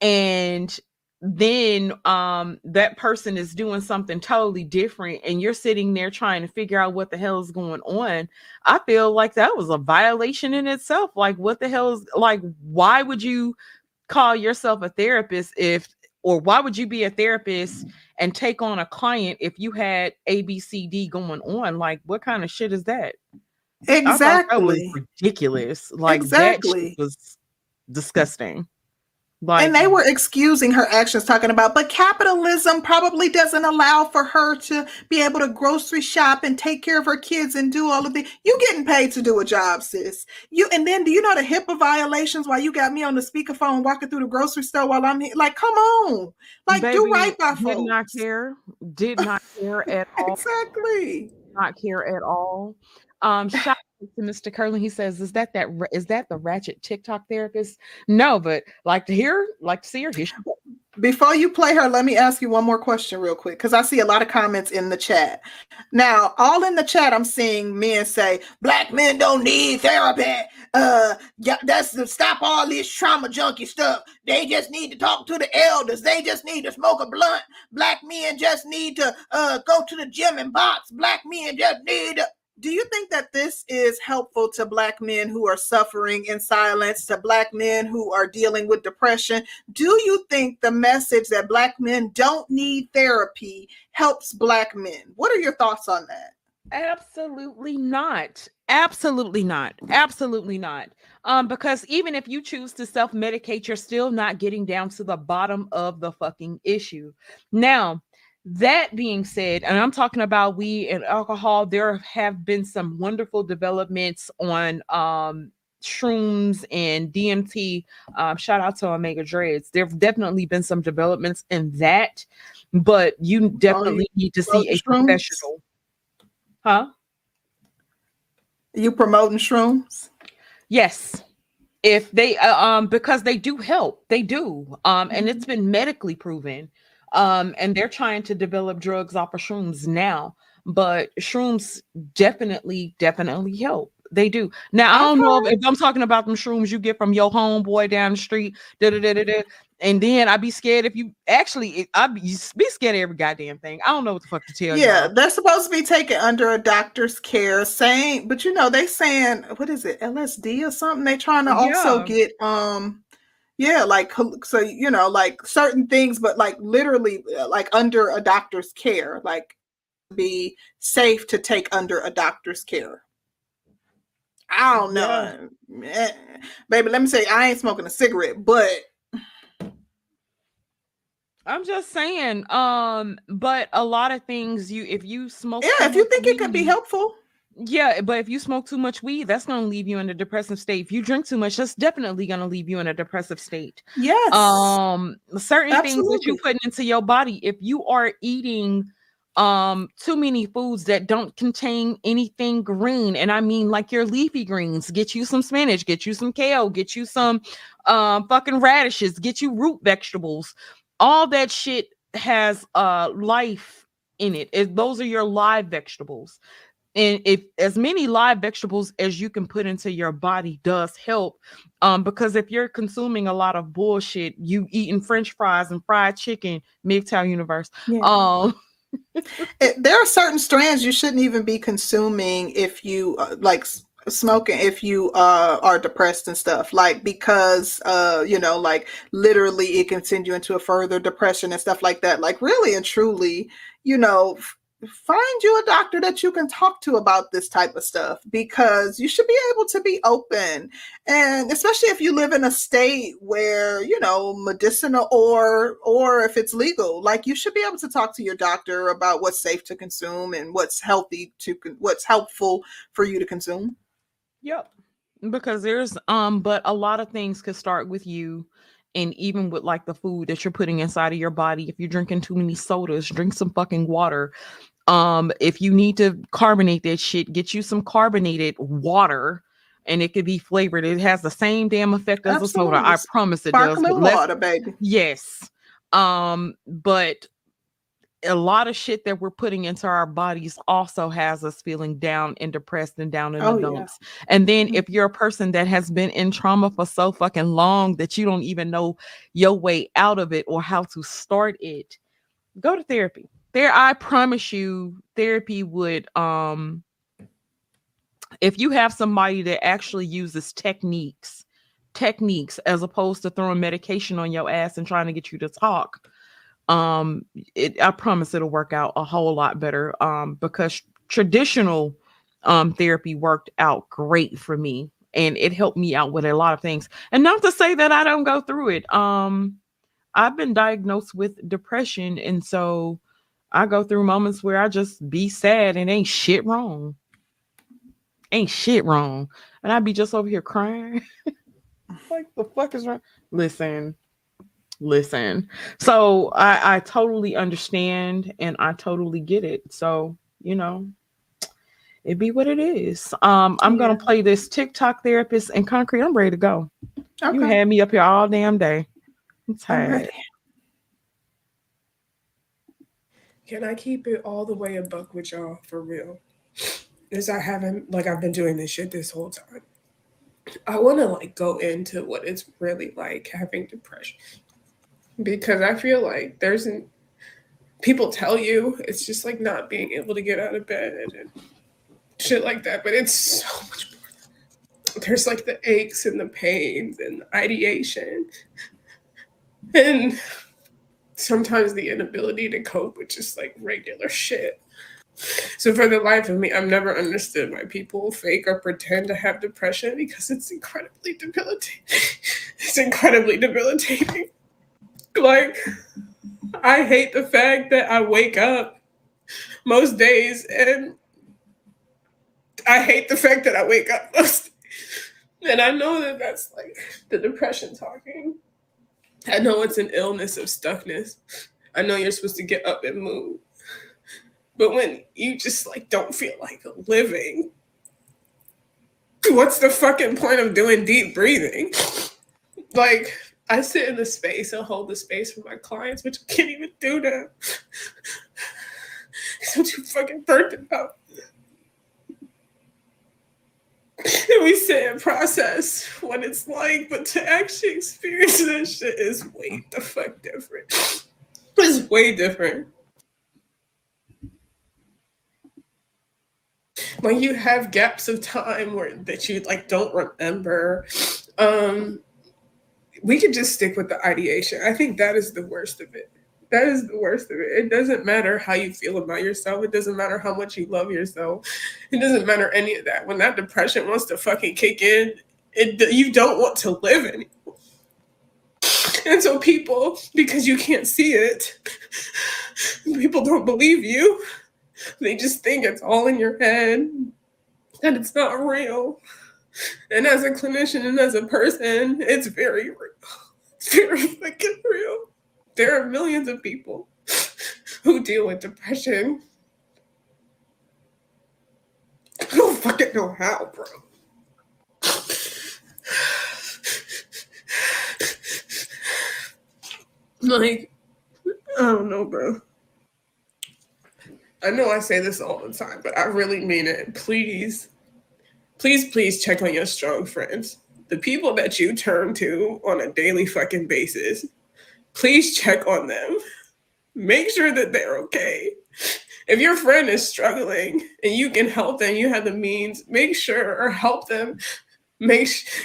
and then um, that person is doing something totally different and you're sitting there trying to figure out what the hell is going on. I feel like that was a violation in itself. Like, what the hell is, like, why would you call yourself a therapist if, or why would you be a therapist and take on a client if you had A, B, C, D going on? Like, what kind of shit is that? Exactly. I thought that was ridiculous. Like, exactly. That shit was disgusting. Like, and they were excusing her actions, talking about, but capitalism probably doesn't allow for her to be able to grocery shop and take care of her kids and do all of the, you getting paid to do a job, sis. You, and then do you know the HIPAA violations while you got me on the speakerphone walking through the grocery store while I'm here? Like, come on. Like, baby, do right by folks. Did not care. Did not care at all. Exactly. Did not care at all. Um, shout out to Mister Kerlin. He says, "Is that that? Is that the ratchet TikTok therapist?" No, but like to hear, like to see her. Before you play her, let me ask you one more question real quick, because I see a lot of comments in the chat. Now, all in the chat, I'm seeing men say, Black men don't need therapy. Uh, that's to stop all this trauma junkie stuff. They just need to talk to the elders. They just need to smoke a blunt. Black men just need to uh, go to the gym and box. Black men just need to... Do you think that this is helpful to Black men who are suffering in silence, to Black men who are dealing with depression? Do you think the message that Black men don't need therapy helps Black men? What are your thoughts on that? Absolutely not. Absolutely not. Absolutely not. Um, because even if you choose to self-medicate, you're still not getting down to the bottom of the fucking issue. Now, that being said, and I'm talking about weed and alcohol, there have been some wonderful developments on um, shrooms and D M T. Um, shout out to Omega Dreads. There have definitely been some developments in that, but you definitely need to see a professional. Huh? You promoting shrooms? Yes. If they, uh, um, because they do help, they do. Um, and it's been medically proven. Um, and they're trying to develop drugs off of shrooms now, but shrooms definitely, definitely help. They do. Now, I don't know if, if I'm talking about them shrooms you get from your homeboy down the street, da da da da da. And then I'd be scared if you actually, I'd be, be scared of every goddamn thing. I don't know what the fuck to tell you. Yeah, they're supposed to be taken under a doctor's care, saying, but you know, they saying, what is it, L S D or something? They trying to yeah. also get, um, yeah, like, so, you know, like certain things, but like literally, like under a doctor's care, like be safe to take under a doctor's care. I don't know. Yeah. Baby, let me say, I ain't smoking a cigarette, but I'm just saying, um, but a lot of things you, if you smoke, yeah, if you think weed, it could be helpful. Yeah, but if you smoke too much weed, that's going to leave you in a depressive state. If you drink too much, that's definitely going to leave you in a depressive state. Yes. Um, certain Absolutely. Things that you put into your body, if you are eating um too many foods that don't contain anything green, and I mean like your leafy greens, get you some spinach, get you some kale, get you some um fucking radishes, get you root vegetables, all that shit has uh life in it. If those are your live vegetables, and if as many live vegetables as you can put into your body does help, um because if you're consuming a lot of bullshit, you eating french fries and fried chicken, M G T O W universe, yeah. um it, there are certain strands you shouldn't even be consuming if you uh, like s- smoking, if you uh, are depressed and stuff, like, because uh, you know, like literally it can send you into a further depression and stuff like that. Like really and truly, you know, f- find you a doctor that you can talk to about this type of stuff, because you should be able to be open. And especially if you live in a state where, you know, medicinal or or if it's legal, like you should be able to talk to your doctor about what's safe to consume and what's healthy to what's helpful for you to consume. Yep. Because there's um but a lot of things could start with you. And even with like the food that you're putting inside of your body, if you're drinking too many sodas, drink some fucking water. Um, if you need to carbonate that shit, get you some carbonated water, and it could be flavored. It has the same damn effect as Absolutely. A soda. I promise it Sparkling does. Sparkling water, baby. Yes. Um, but a lot of shit that we're putting into our bodies also has us feeling down and depressed and down in the oh, dumps. Yeah. And then mm-hmm. if you're a person that has been in trauma for so fucking long that you don't even know your way out of it or how to start it, go to therapy. There, I promise you, therapy would, um, if you have somebody that actually uses techniques, techniques as opposed to throwing medication on your ass and trying to get you to talk, um, it, I promise it'll work out a whole lot better, um, because traditional um, therapy worked out great for me, and it helped me out with a lot of things. And not to say that I don't go through it. Um, I've been diagnosed with depression, and so I go through moments where I just be sad and ain't shit wrong. Ain't shit wrong. And I be just over here crying. Like, the fuck is wrong? Listen, listen. So I, I totally understand, and I totally get it. So, you know, it be what it is. Um, I'm yeah. going to play this TikTok therapist in Concrete. I'm ready to go. Okay. You had me up here all damn day. I'm tired. Can I keep it all the way a buck with y'all for real? Because I haven't, like, I've been doing this shit this whole time. I want to, like, go into what it's really like having depression. Because I feel like there's, an, people tell you, it's just, like, not being able to get out of bed and shit like that. But it's so much more. There's, like, the aches and the pains and the ideation. And sometimes the inability to cope with just like regular shit. So for the life of me, I've never understood why people fake or pretend to have depression, because it's incredibly debilitating. It's incredibly debilitating. Like, I hate the fact that I wake up most days and I hate the fact that I wake up most days. And I know that that's like the depression talking. I know it's an illness of stuckness. I know you're supposed to get up and move. But when you just like don't feel like living, what's the fucking point of doing deep breathing? Like, I sit in the space and hold the space for my clients, which I can't even do now. Because I'm too fucking burnt out. And we sit and process what it's like, but to actually experience that shit is way the fuck different. It's way different. When you have gaps of time where that you like don't remember, um, we could just stick with the ideation. I think that is the worst of it. That is the worst of it. It doesn't matter how you feel about yourself. It doesn't matter how much you love yourself. It doesn't matter any of that. When that depression wants to fucking kick in, it you don't want to live anymore. And so people, because you can't see it, people don't believe you. They just think it's all in your head, and it's not real. And as a clinician and as a person, it's very real. It's very fucking real. There are millions of people who deal with depression who don't fucking know how, bro. Like, I don't know, bro. I know I say this all the time, but I really mean it. Please, please, please check on your strong friends. The people that you turn to on a daily fucking basis, please check on them. Make sure that they're okay. If your friend is struggling and you can help them, you have the means, make sure or help them. Make, sh-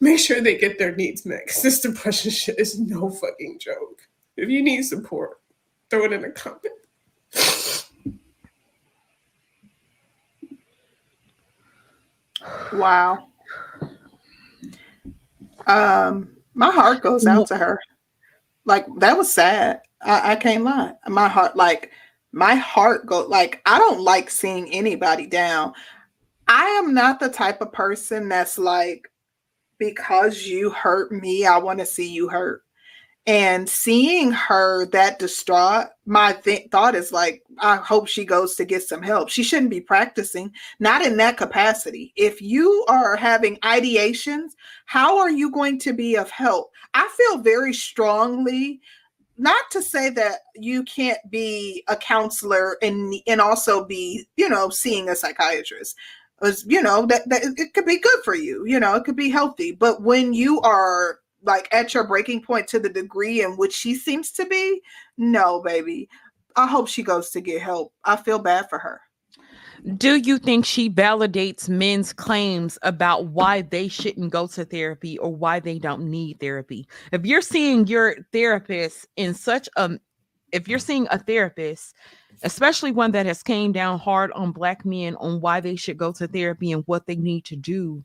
make sure they get their needs met. This depression shit is no fucking joke. If you need support, throw it in a comment. Wow. Um, my heart goes out to her. Like, that was sad. I, I can't lie. My heart, like, my heart go. Like, I don't like seeing anybody down. I am not the type of person that's like, because you hurt me, I want to see you hurt. And seeing her that distraught, my th- thought is like, I hope she goes to get some help. She shouldn't be practicing, not in that capacity. If you are having ideations, how are you going to be of help? I feel very strongly, not to say that you can't be a counselor and, and also be, you know, seeing a psychiatrist. Was, you know, that, that it could be good for you. You know, it could be healthy. But when you are like at your breaking point to the degree in which she seems to be, no, baby. I hope she goes to get help. I feel bad for her. Do you think she validates men's claims about why they shouldn't go to therapy or why they don't need therapy? If you're seeing your therapist in such a, if you're seeing a therapist, especially one that has came down hard on Black men on why they should go to therapy and what they need to do,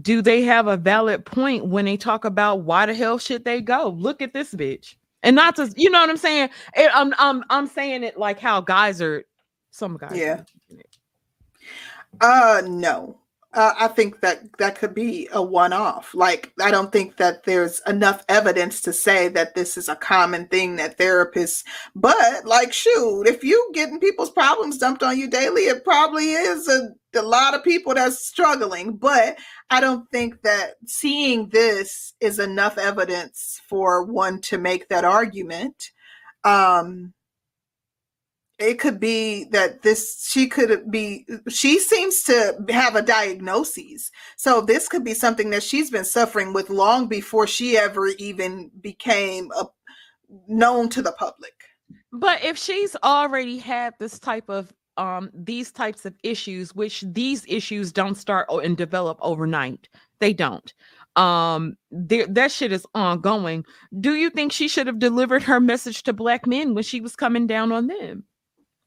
do they have a valid point when they talk about why the hell should they go? Look at this bitch. And not to, you know what I'm saying? It, I'm, I'm, I'm saying it like how guys are, some guys. Yeah. Uh, no. Uh, I think that that could be a one-off. Like, I don't think that there's enough evidence to say that this is a common thing that therapists, but like, shoot, if you getting people's problems dumped on you daily, it probably is a, a lot of people that's struggling, but I don't think that seeing this is enough evidence for one to make that argument. Um, It could be that this, she could be, she seems to have a diagnosis. So this could be something that she's been suffering with long before she ever even became a, known to the public. But if she's already had this type of, um, these types of issues, which these issues don't start and develop overnight, they don't. Um, th- that shit is ongoing. Do you think she should have delivered her message to black men when she was coming down on them?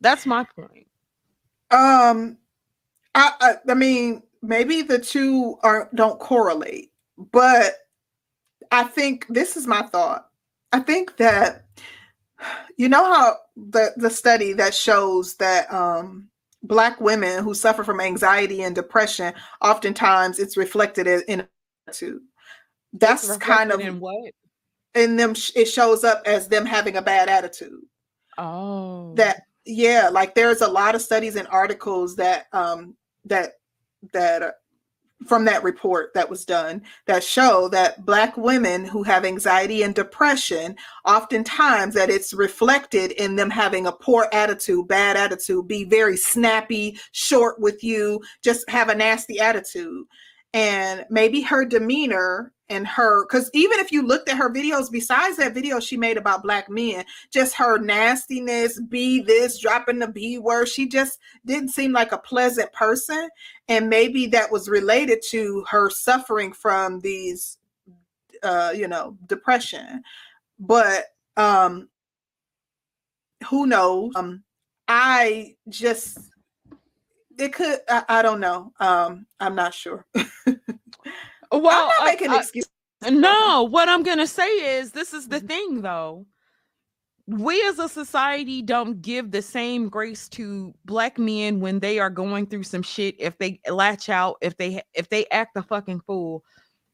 That's my point. Um, I I, I mean, maybe the two are don't correlate, but I think this is my thought. I think that, you know how the, the study that shows that um, black women who suffer from anxiety and depression, oftentimes it's reflected in attitude. That's kind of in what in them. It shows up as them having a bad attitude. Oh, that yeah. Like there's a lot of studies and articles that um, that that. Uh, from that report that was done that show that black women who have anxiety and depression, oftentimes that it's reflected in them having a poor attitude, bad attitude, be very snappy, short with you, just have a nasty attitude. And maybe her demeanor and her, because even if you looked at her videos, besides that video she made about black men, just her nastiness, be this, dropping the B word, she just didn't seem like a pleasant person. And maybe that was related to her suffering from these, uh, you know, depression. But um, who knows? Um, I just... It could, I, I don't know. Um, I'm not sure. Well, I'm not making uh, excuses. No, what I'm going to say is this is the mm-hmm. thing, though. We as a society don't give the same grace to black men when they are going through some shit. If they latch out, if they if they act a fucking fool,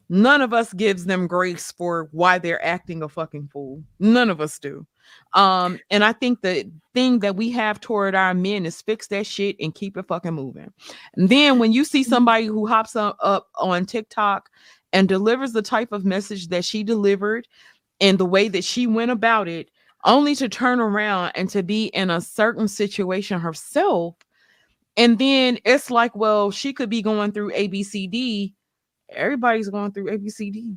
none of us gives them grace for why they're acting a fucking fool. None of us do. Um, and I think the thing that we have toward our men is fix that shit and keep it fucking moving. And then when you see somebody who hops up, up on TikTok and delivers the type of message that she delivered and the way that she went about it, only to turn around and to be in a certain situation herself. And then it's like, well, she could be going through A B C D. Everybody's going through A B C D.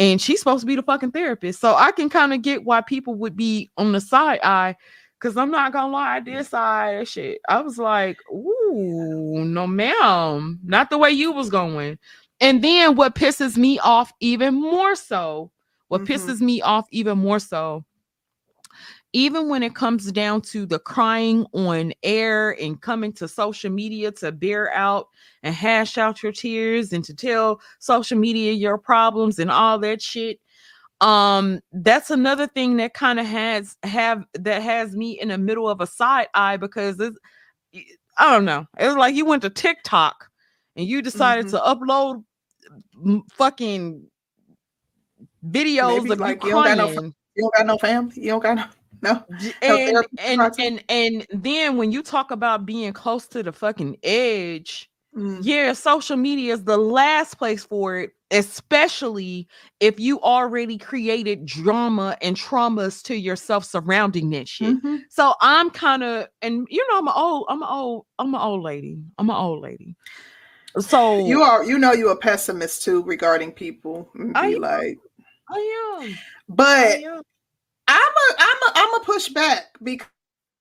And she's supposed to be the fucking therapist. So I can kind of get why people would be on the side eye. Because I'm not going to lie, I did side that shit. I was like, ooh, no ma'am. Not the way you was going. And then what pisses me off even more so, what mm-hmm. pisses me off even more so, even when it comes down to the crying on air and coming to social media to bear out and hash out your tears and to tell social media your problems and all that shit. Um, that's another thing that kind of has have that has me in the middle of a side eye because it's, I don't know. It was like you went to TikTok and you decided mm-hmm. to upload fucking videos Maybe of like you crying. Don't got no, you don't got no family. You don't got no. No, and, no and and and then when you talk about being close to the fucking edge, mm. yeah, social media is the last place for it, especially if you already created drama and traumas to yourself surrounding that shit. Mm-hmm. So I'm kind of, and you know, I'm an old, I'm an old, I'm an old lady, I'm an old lady. So you are, you know, you're a pessimist too regarding people. I am, like, I am, but. I am. I'm a, I'm a, I'm a push back because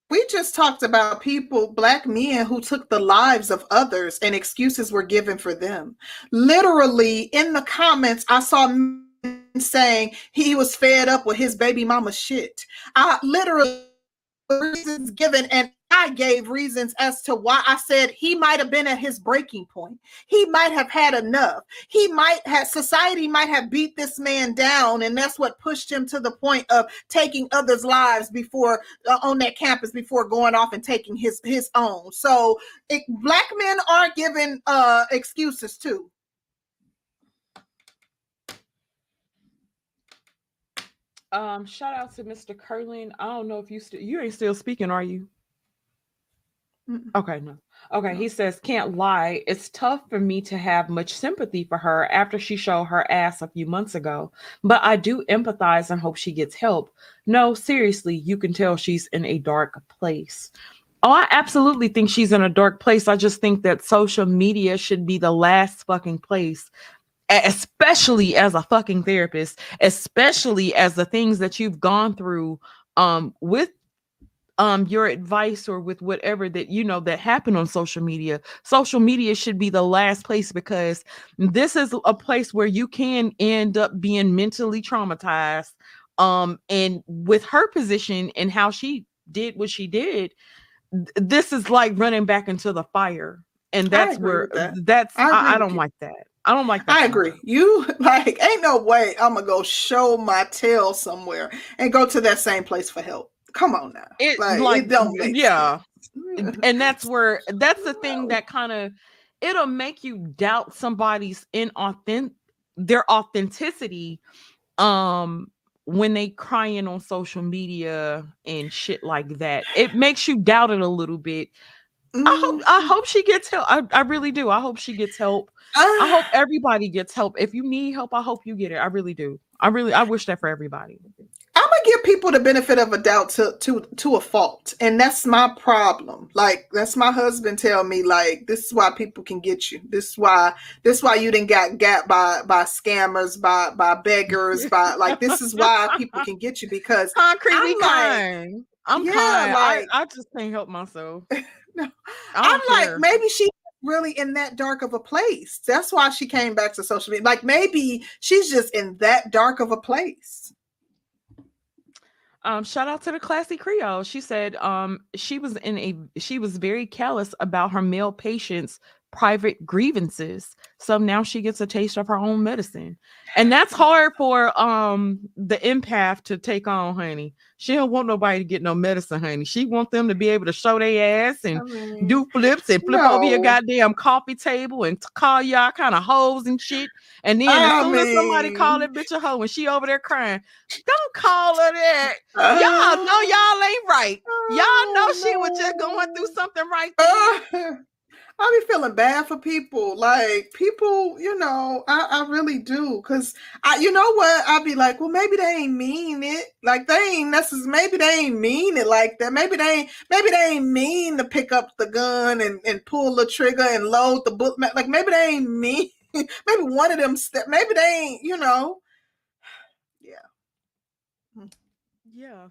we just talked about people, black men who took the lives of others and excuses were given for them. Literally in the comments, I saw men saying he was fed up with his baby mama shit. I literally reasons given and I gave reasons as to why I said he might have been at his breaking point. He might have had enough. He might have, society might have beat this man down, and that's what pushed him to the point of taking others' lives before uh, on that campus before going off and taking his his own. So it, black men are given uh, excuses too. Um, shout out to Mister Kerlin. I don't know if you still you ain't still speaking, are you? Okay, no. Okay, he says, can't lie. It's tough for me to have much sympathy for her after she showed her ass a few months ago, but I do empathize and hope she gets help. No, seriously, you can tell she's in a dark place. Oh, I absolutely think she's in a dark place. I just think that social media should be the last fucking place, especially as a fucking therapist, especially as the things that you've gone through um, with um, your advice or with whatever that, you know, that happened on social media. Social media should be the last place, because this is a place where you can end up being mentally traumatized. Um, and with her position and how she did what she did, th- this is like running back into the fire. And that's where that. that's, I, I, I don't like that. I don't like that. I agree. You like, ain't no way I'm going to go show my tail somewhere and go to that same place for help. Come on now. It, like, like, it don't make yeah. sense. And that's where, that's the thing that kind of, it'll make you doubt somebody's inauthentic, their authenticity. Um, when they crying on social media and shit like that, it makes you doubt it a little bit. Mm. I hope I hope she gets help. I, I really do. I hope she gets help. Uh, I hope everybody gets help. If you need help, I hope you get it. I really do. I really I wish that for everybody. I'm gonna give people the benefit of a doubt to to to a fault, and that's my problem. Like, that's my husband tell me, like, this is why people can get you. This is why this is why you didn't got got by by scammers, by by beggars, by like this is why people can get you, because concrete I'm kind. Like, I'm yeah, kind. Like, I, I just can't help myself. No, I'm care. Like, maybe she's really in that dark of a place. That's why she came back to social media. Like, maybe she's just in that dark of a place. Um, shout out to the Classy Creole. She said, um, she was in a she was very callous about her male patients' private grievances. So now she gets a taste of her own medicine, and that's hard for um the empath to take on, honey. She don't want nobody to get no medicine, honey. She want them to be able to show their ass and okay. do flips and flip no. over your goddamn coffee table and call y'all kind of hoes and shit. And then I as soon mean. as somebody call that bitch a hoe and she over there crying, don't call her that. Uh, y'all know y'all ain't right. Uh, y'all know she no. was just going through something right there. Uh, I be feeling bad for people. Like, people, you know, I, I really do. Because, I, you know what? I be like, well, maybe they ain't mean it. Like, they ain't necessarily, maybe they ain't mean it like that. Maybe they ain't, maybe they ain't mean to pick up the gun and, and pull the trigger and load the book. Like, maybe they ain't mean. Maybe one of them, step, maybe they ain't, you know. Yeah. Yeah.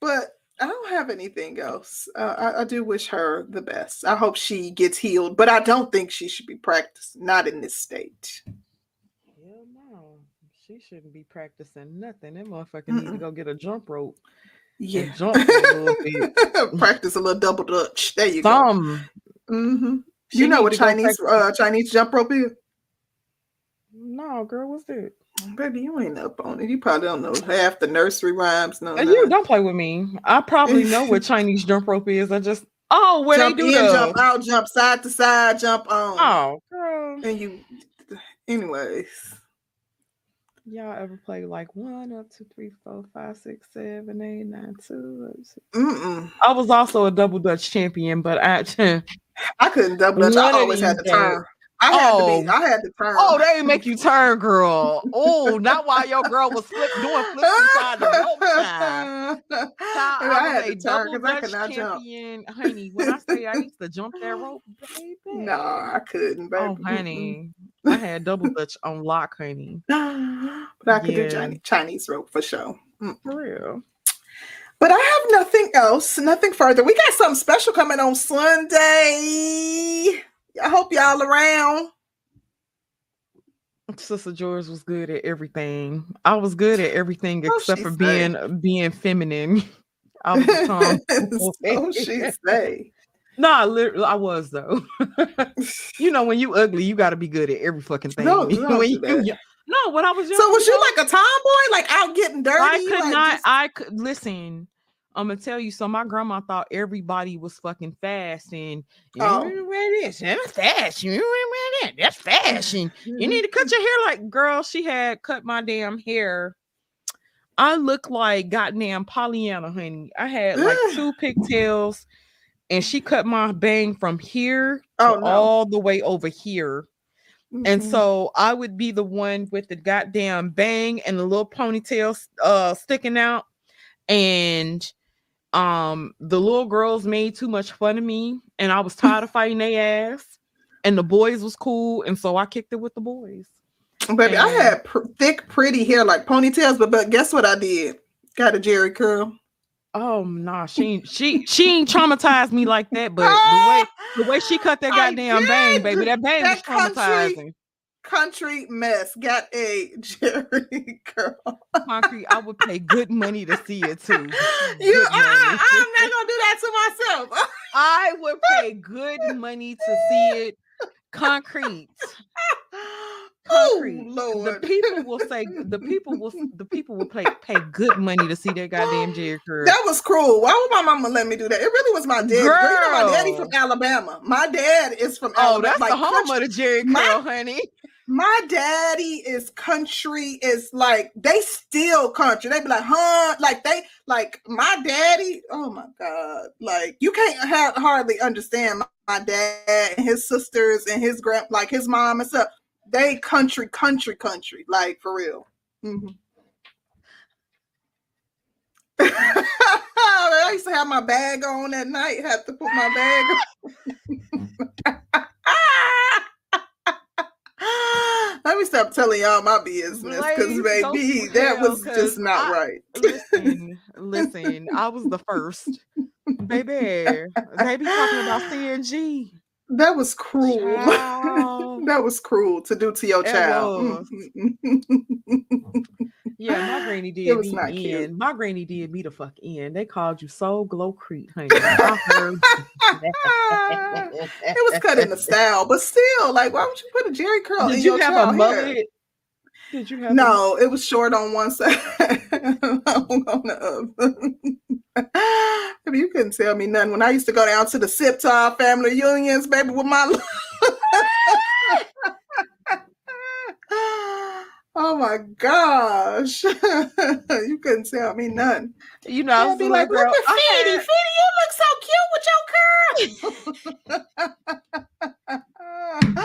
But I don't have anything else. Uh, I, I do wish her the best. I hope she gets healed, but I don't think she should be practiced. Not in this state. Hell no. She shouldn't be practicing nothing. That motherfucker Mm-mm. needs to go get a jump rope. Yeah. Jump a little bit. Practice a little double dutch. There you Some. Go. Mm-hmm. You know what Chinese uh, Chinese jump rope is? No, girl, what's that? Baby, you ain't up on it. You probably don't know half the nursery rhymes. No, and you don't play with me. I probably know what Chinese jump rope is. I just oh, where jump they do in, those. Jump out, jump side to side, jump on. Oh, girl. And you, anyways. Y'all ever play like one up two three four five six seven eight nine two? Mm-mm. I was also a double dutch champion, but I I couldn't double dutch. I always had to turn. I had oh. to be, I had to turn. Oh, they make you turn, girl. Oh, not while your girl was flip, doing flips inside the rope time. So I, I had to turn because I could not champion. Jump. Honey, when I say I used to jump that rope, baby. No, I couldn't, baby. Oh, honey. I had double dutch on lock, honey. But I could yeah. do Chinese, Chinese rope for sure. Mm. For real. But I have nothing else, nothing further. We got something special coming on Sunday. I hope y'all around. Sister George was good at everything. I was good at everything oh, except for being saying. being feminine. I was a tomboy. So she say. No, I literally, I was though. You know, when you ugly, you got to be good at every fucking thing. No, no, when you, you, no when I was young. So was you like a tomboy, like out getting dirty? I could like not. Just... I could listen. I'm gonna tell you. So my grandma thought everybody was fucking fast, and you oh. need to wear this. That's fashion. You wear that. That's fashion. You need to cut your hair like girl. She had cut my damn hair. I look like goddamn Pollyanna, honey. I had like two pigtails, and she cut my bang from here oh, to no. all the way over here. Mm-hmm. And so I would be the one with the goddamn bang and the little ponytail uh, sticking out, and. Um, the little girls made too much fun of me, and I was tired of fighting their ass. And the boys was cool, and so I kicked it with the boys. Baby, and I had pr- thick, pretty hair like ponytails, but but guess what I did? Got a Jerry curl. Oh nah, she she she ain't traumatized me like that. But oh, the way the way she cut that goddamn bang, baby, that bang that was traumatizing. Country, country mess got a Jerry girl. Concrete, I would pay good money to see it too. You, I, I'm not gonna do that to myself. I would pay good money to see it. Concrete. Concrete. Oh, Lord. The people will say the people will the people will pay pay good money to see their goddamn Jerry curl. That was cruel. Why would my mama let me do that? It really was my dad. Girl. Girl, you know my daddy from Alabama. My dad is from Alabama. Oh, that's like the home country. Of the Jerry curl, my, honey. My daddy is country. Is like they still country. They be like, huh? Like they like my daddy. Oh my God! Like you can't ha- hardly understand my, my dad and his sisters and his grand, like his mom and stuff. They country, country, country, like for real. Mm-hmm. I used to have my bag on at night, have to put my bag on. Let me stop telling y'all my business because, baby, that was just not I, right. Listen, listen, I was the first. Baby, baby talking about C N G. That was cruel. That was cruel to do to your child. Yeah, my granny did me in. Cute. My granny did me the fuck in. They called you Soul Glowcrete, honey. I heard. It was cut in the style, but still, like, why would you put a Jerry curl did in your child hair? Did you have a mullet? Did you have? No, a- it was short on one side, on the other. Baby, you couldn't tell me nothing. When I used to go down to the Sip Top family reunions, baby, with my. Oh my gosh. You couldn't tell me nothing. You know, I was be like, girl, look at Feedy. Had... Feedy, you look so cute with your curl.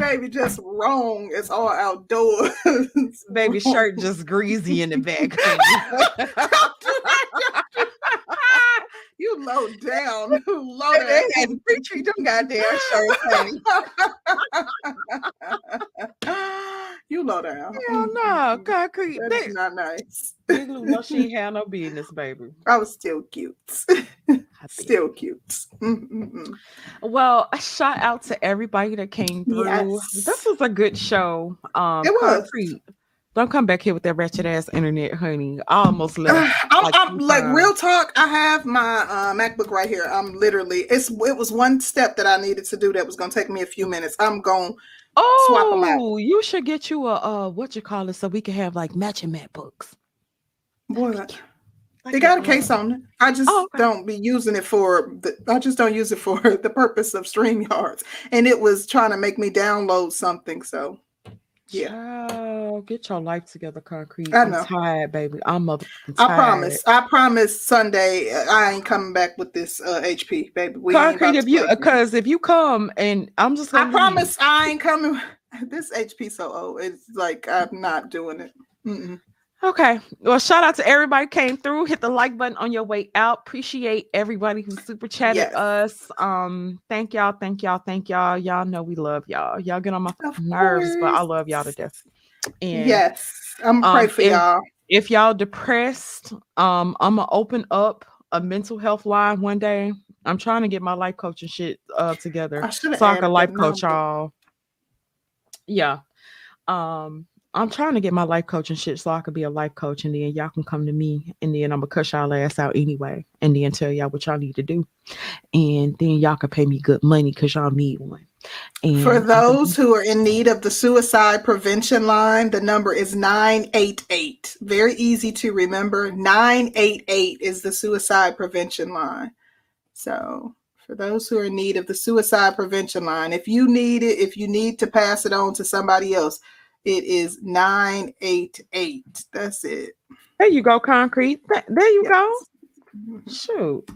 Baby, just wrong. It's all outdoors. Baby shirt just greasy in the back. You low down. You low down. They had to pre-treat them goddamn shirts, honey. You low down. Hell no, Concrete. That is not nice. Big Lou, no, she ain't had no business, baby. I was still cute. Still cute. Mm-mm-mm. Well, a shout out to everybody that came through. Yes. This was a good show. Um, it was. Concrete. Don't come back here with that ratchet ass internet, honey. I almost left. I'm, like, I'm like real talk. I have my uh, MacBook right here. I'm literally. It's it was one step that I needed to do that was gonna take me a few minutes. I'm gonna oh, swap them out. You should get you a uh, what you call it, so we can have like matching MacBooks. What? Like it got a case on it. I just oh, okay. don't be using it for the, I just don't use it for the purpose of StreamYards, and it was trying to make me download something. So. Yeah, child, get your life together, Concrete. I know. I'm tired, baby. I'm up. I'm tired. I promise. I promise. Sunday, I ain't coming back with this uh, H P, baby. We Concrete, if you because if you come and I'm just, I promise, you. I ain't coming. This H P so old. It's like I'm not doing it. Mm-mm. Okay. Well, shout out to everybody who came through. Hit the like button on your way out. Appreciate everybody who super chatted yes. us. Um, thank y'all, thank y'all, thank y'all. Y'all know we love y'all. Y'all get on my nerves, but I love y'all to death. And yes, I'm um, pray for if, y'all. If y'all depressed, um, I'm gonna open up a mental health line one day. I'm trying to get my life coaching shit uh together. I so I can life coach number. Y'all. Yeah. Um I'm trying to get my life coaching shit so I could be a life coach, and then y'all can come to me, and then I'm gonna cuss y'all ass out anyway, and then tell y'all what y'all need to do, and then y'all can pay me good money because y'all need one. And for those who are in need of the suicide prevention line, the number is nine eight eight. Very easy to remember. nine eight eight is the suicide prevention line. So for those who are in need of the suicide prevention line, if you need it, if you need to pass it on to somebody else, it is nine eight eight. That's it. There you go, Concrete. There you yes. go. Shoot.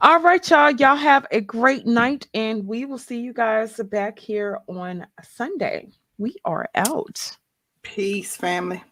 All right, y'all. Y'all have a great night, and we will see you guys back here on Sunday. We are out. Peace, family.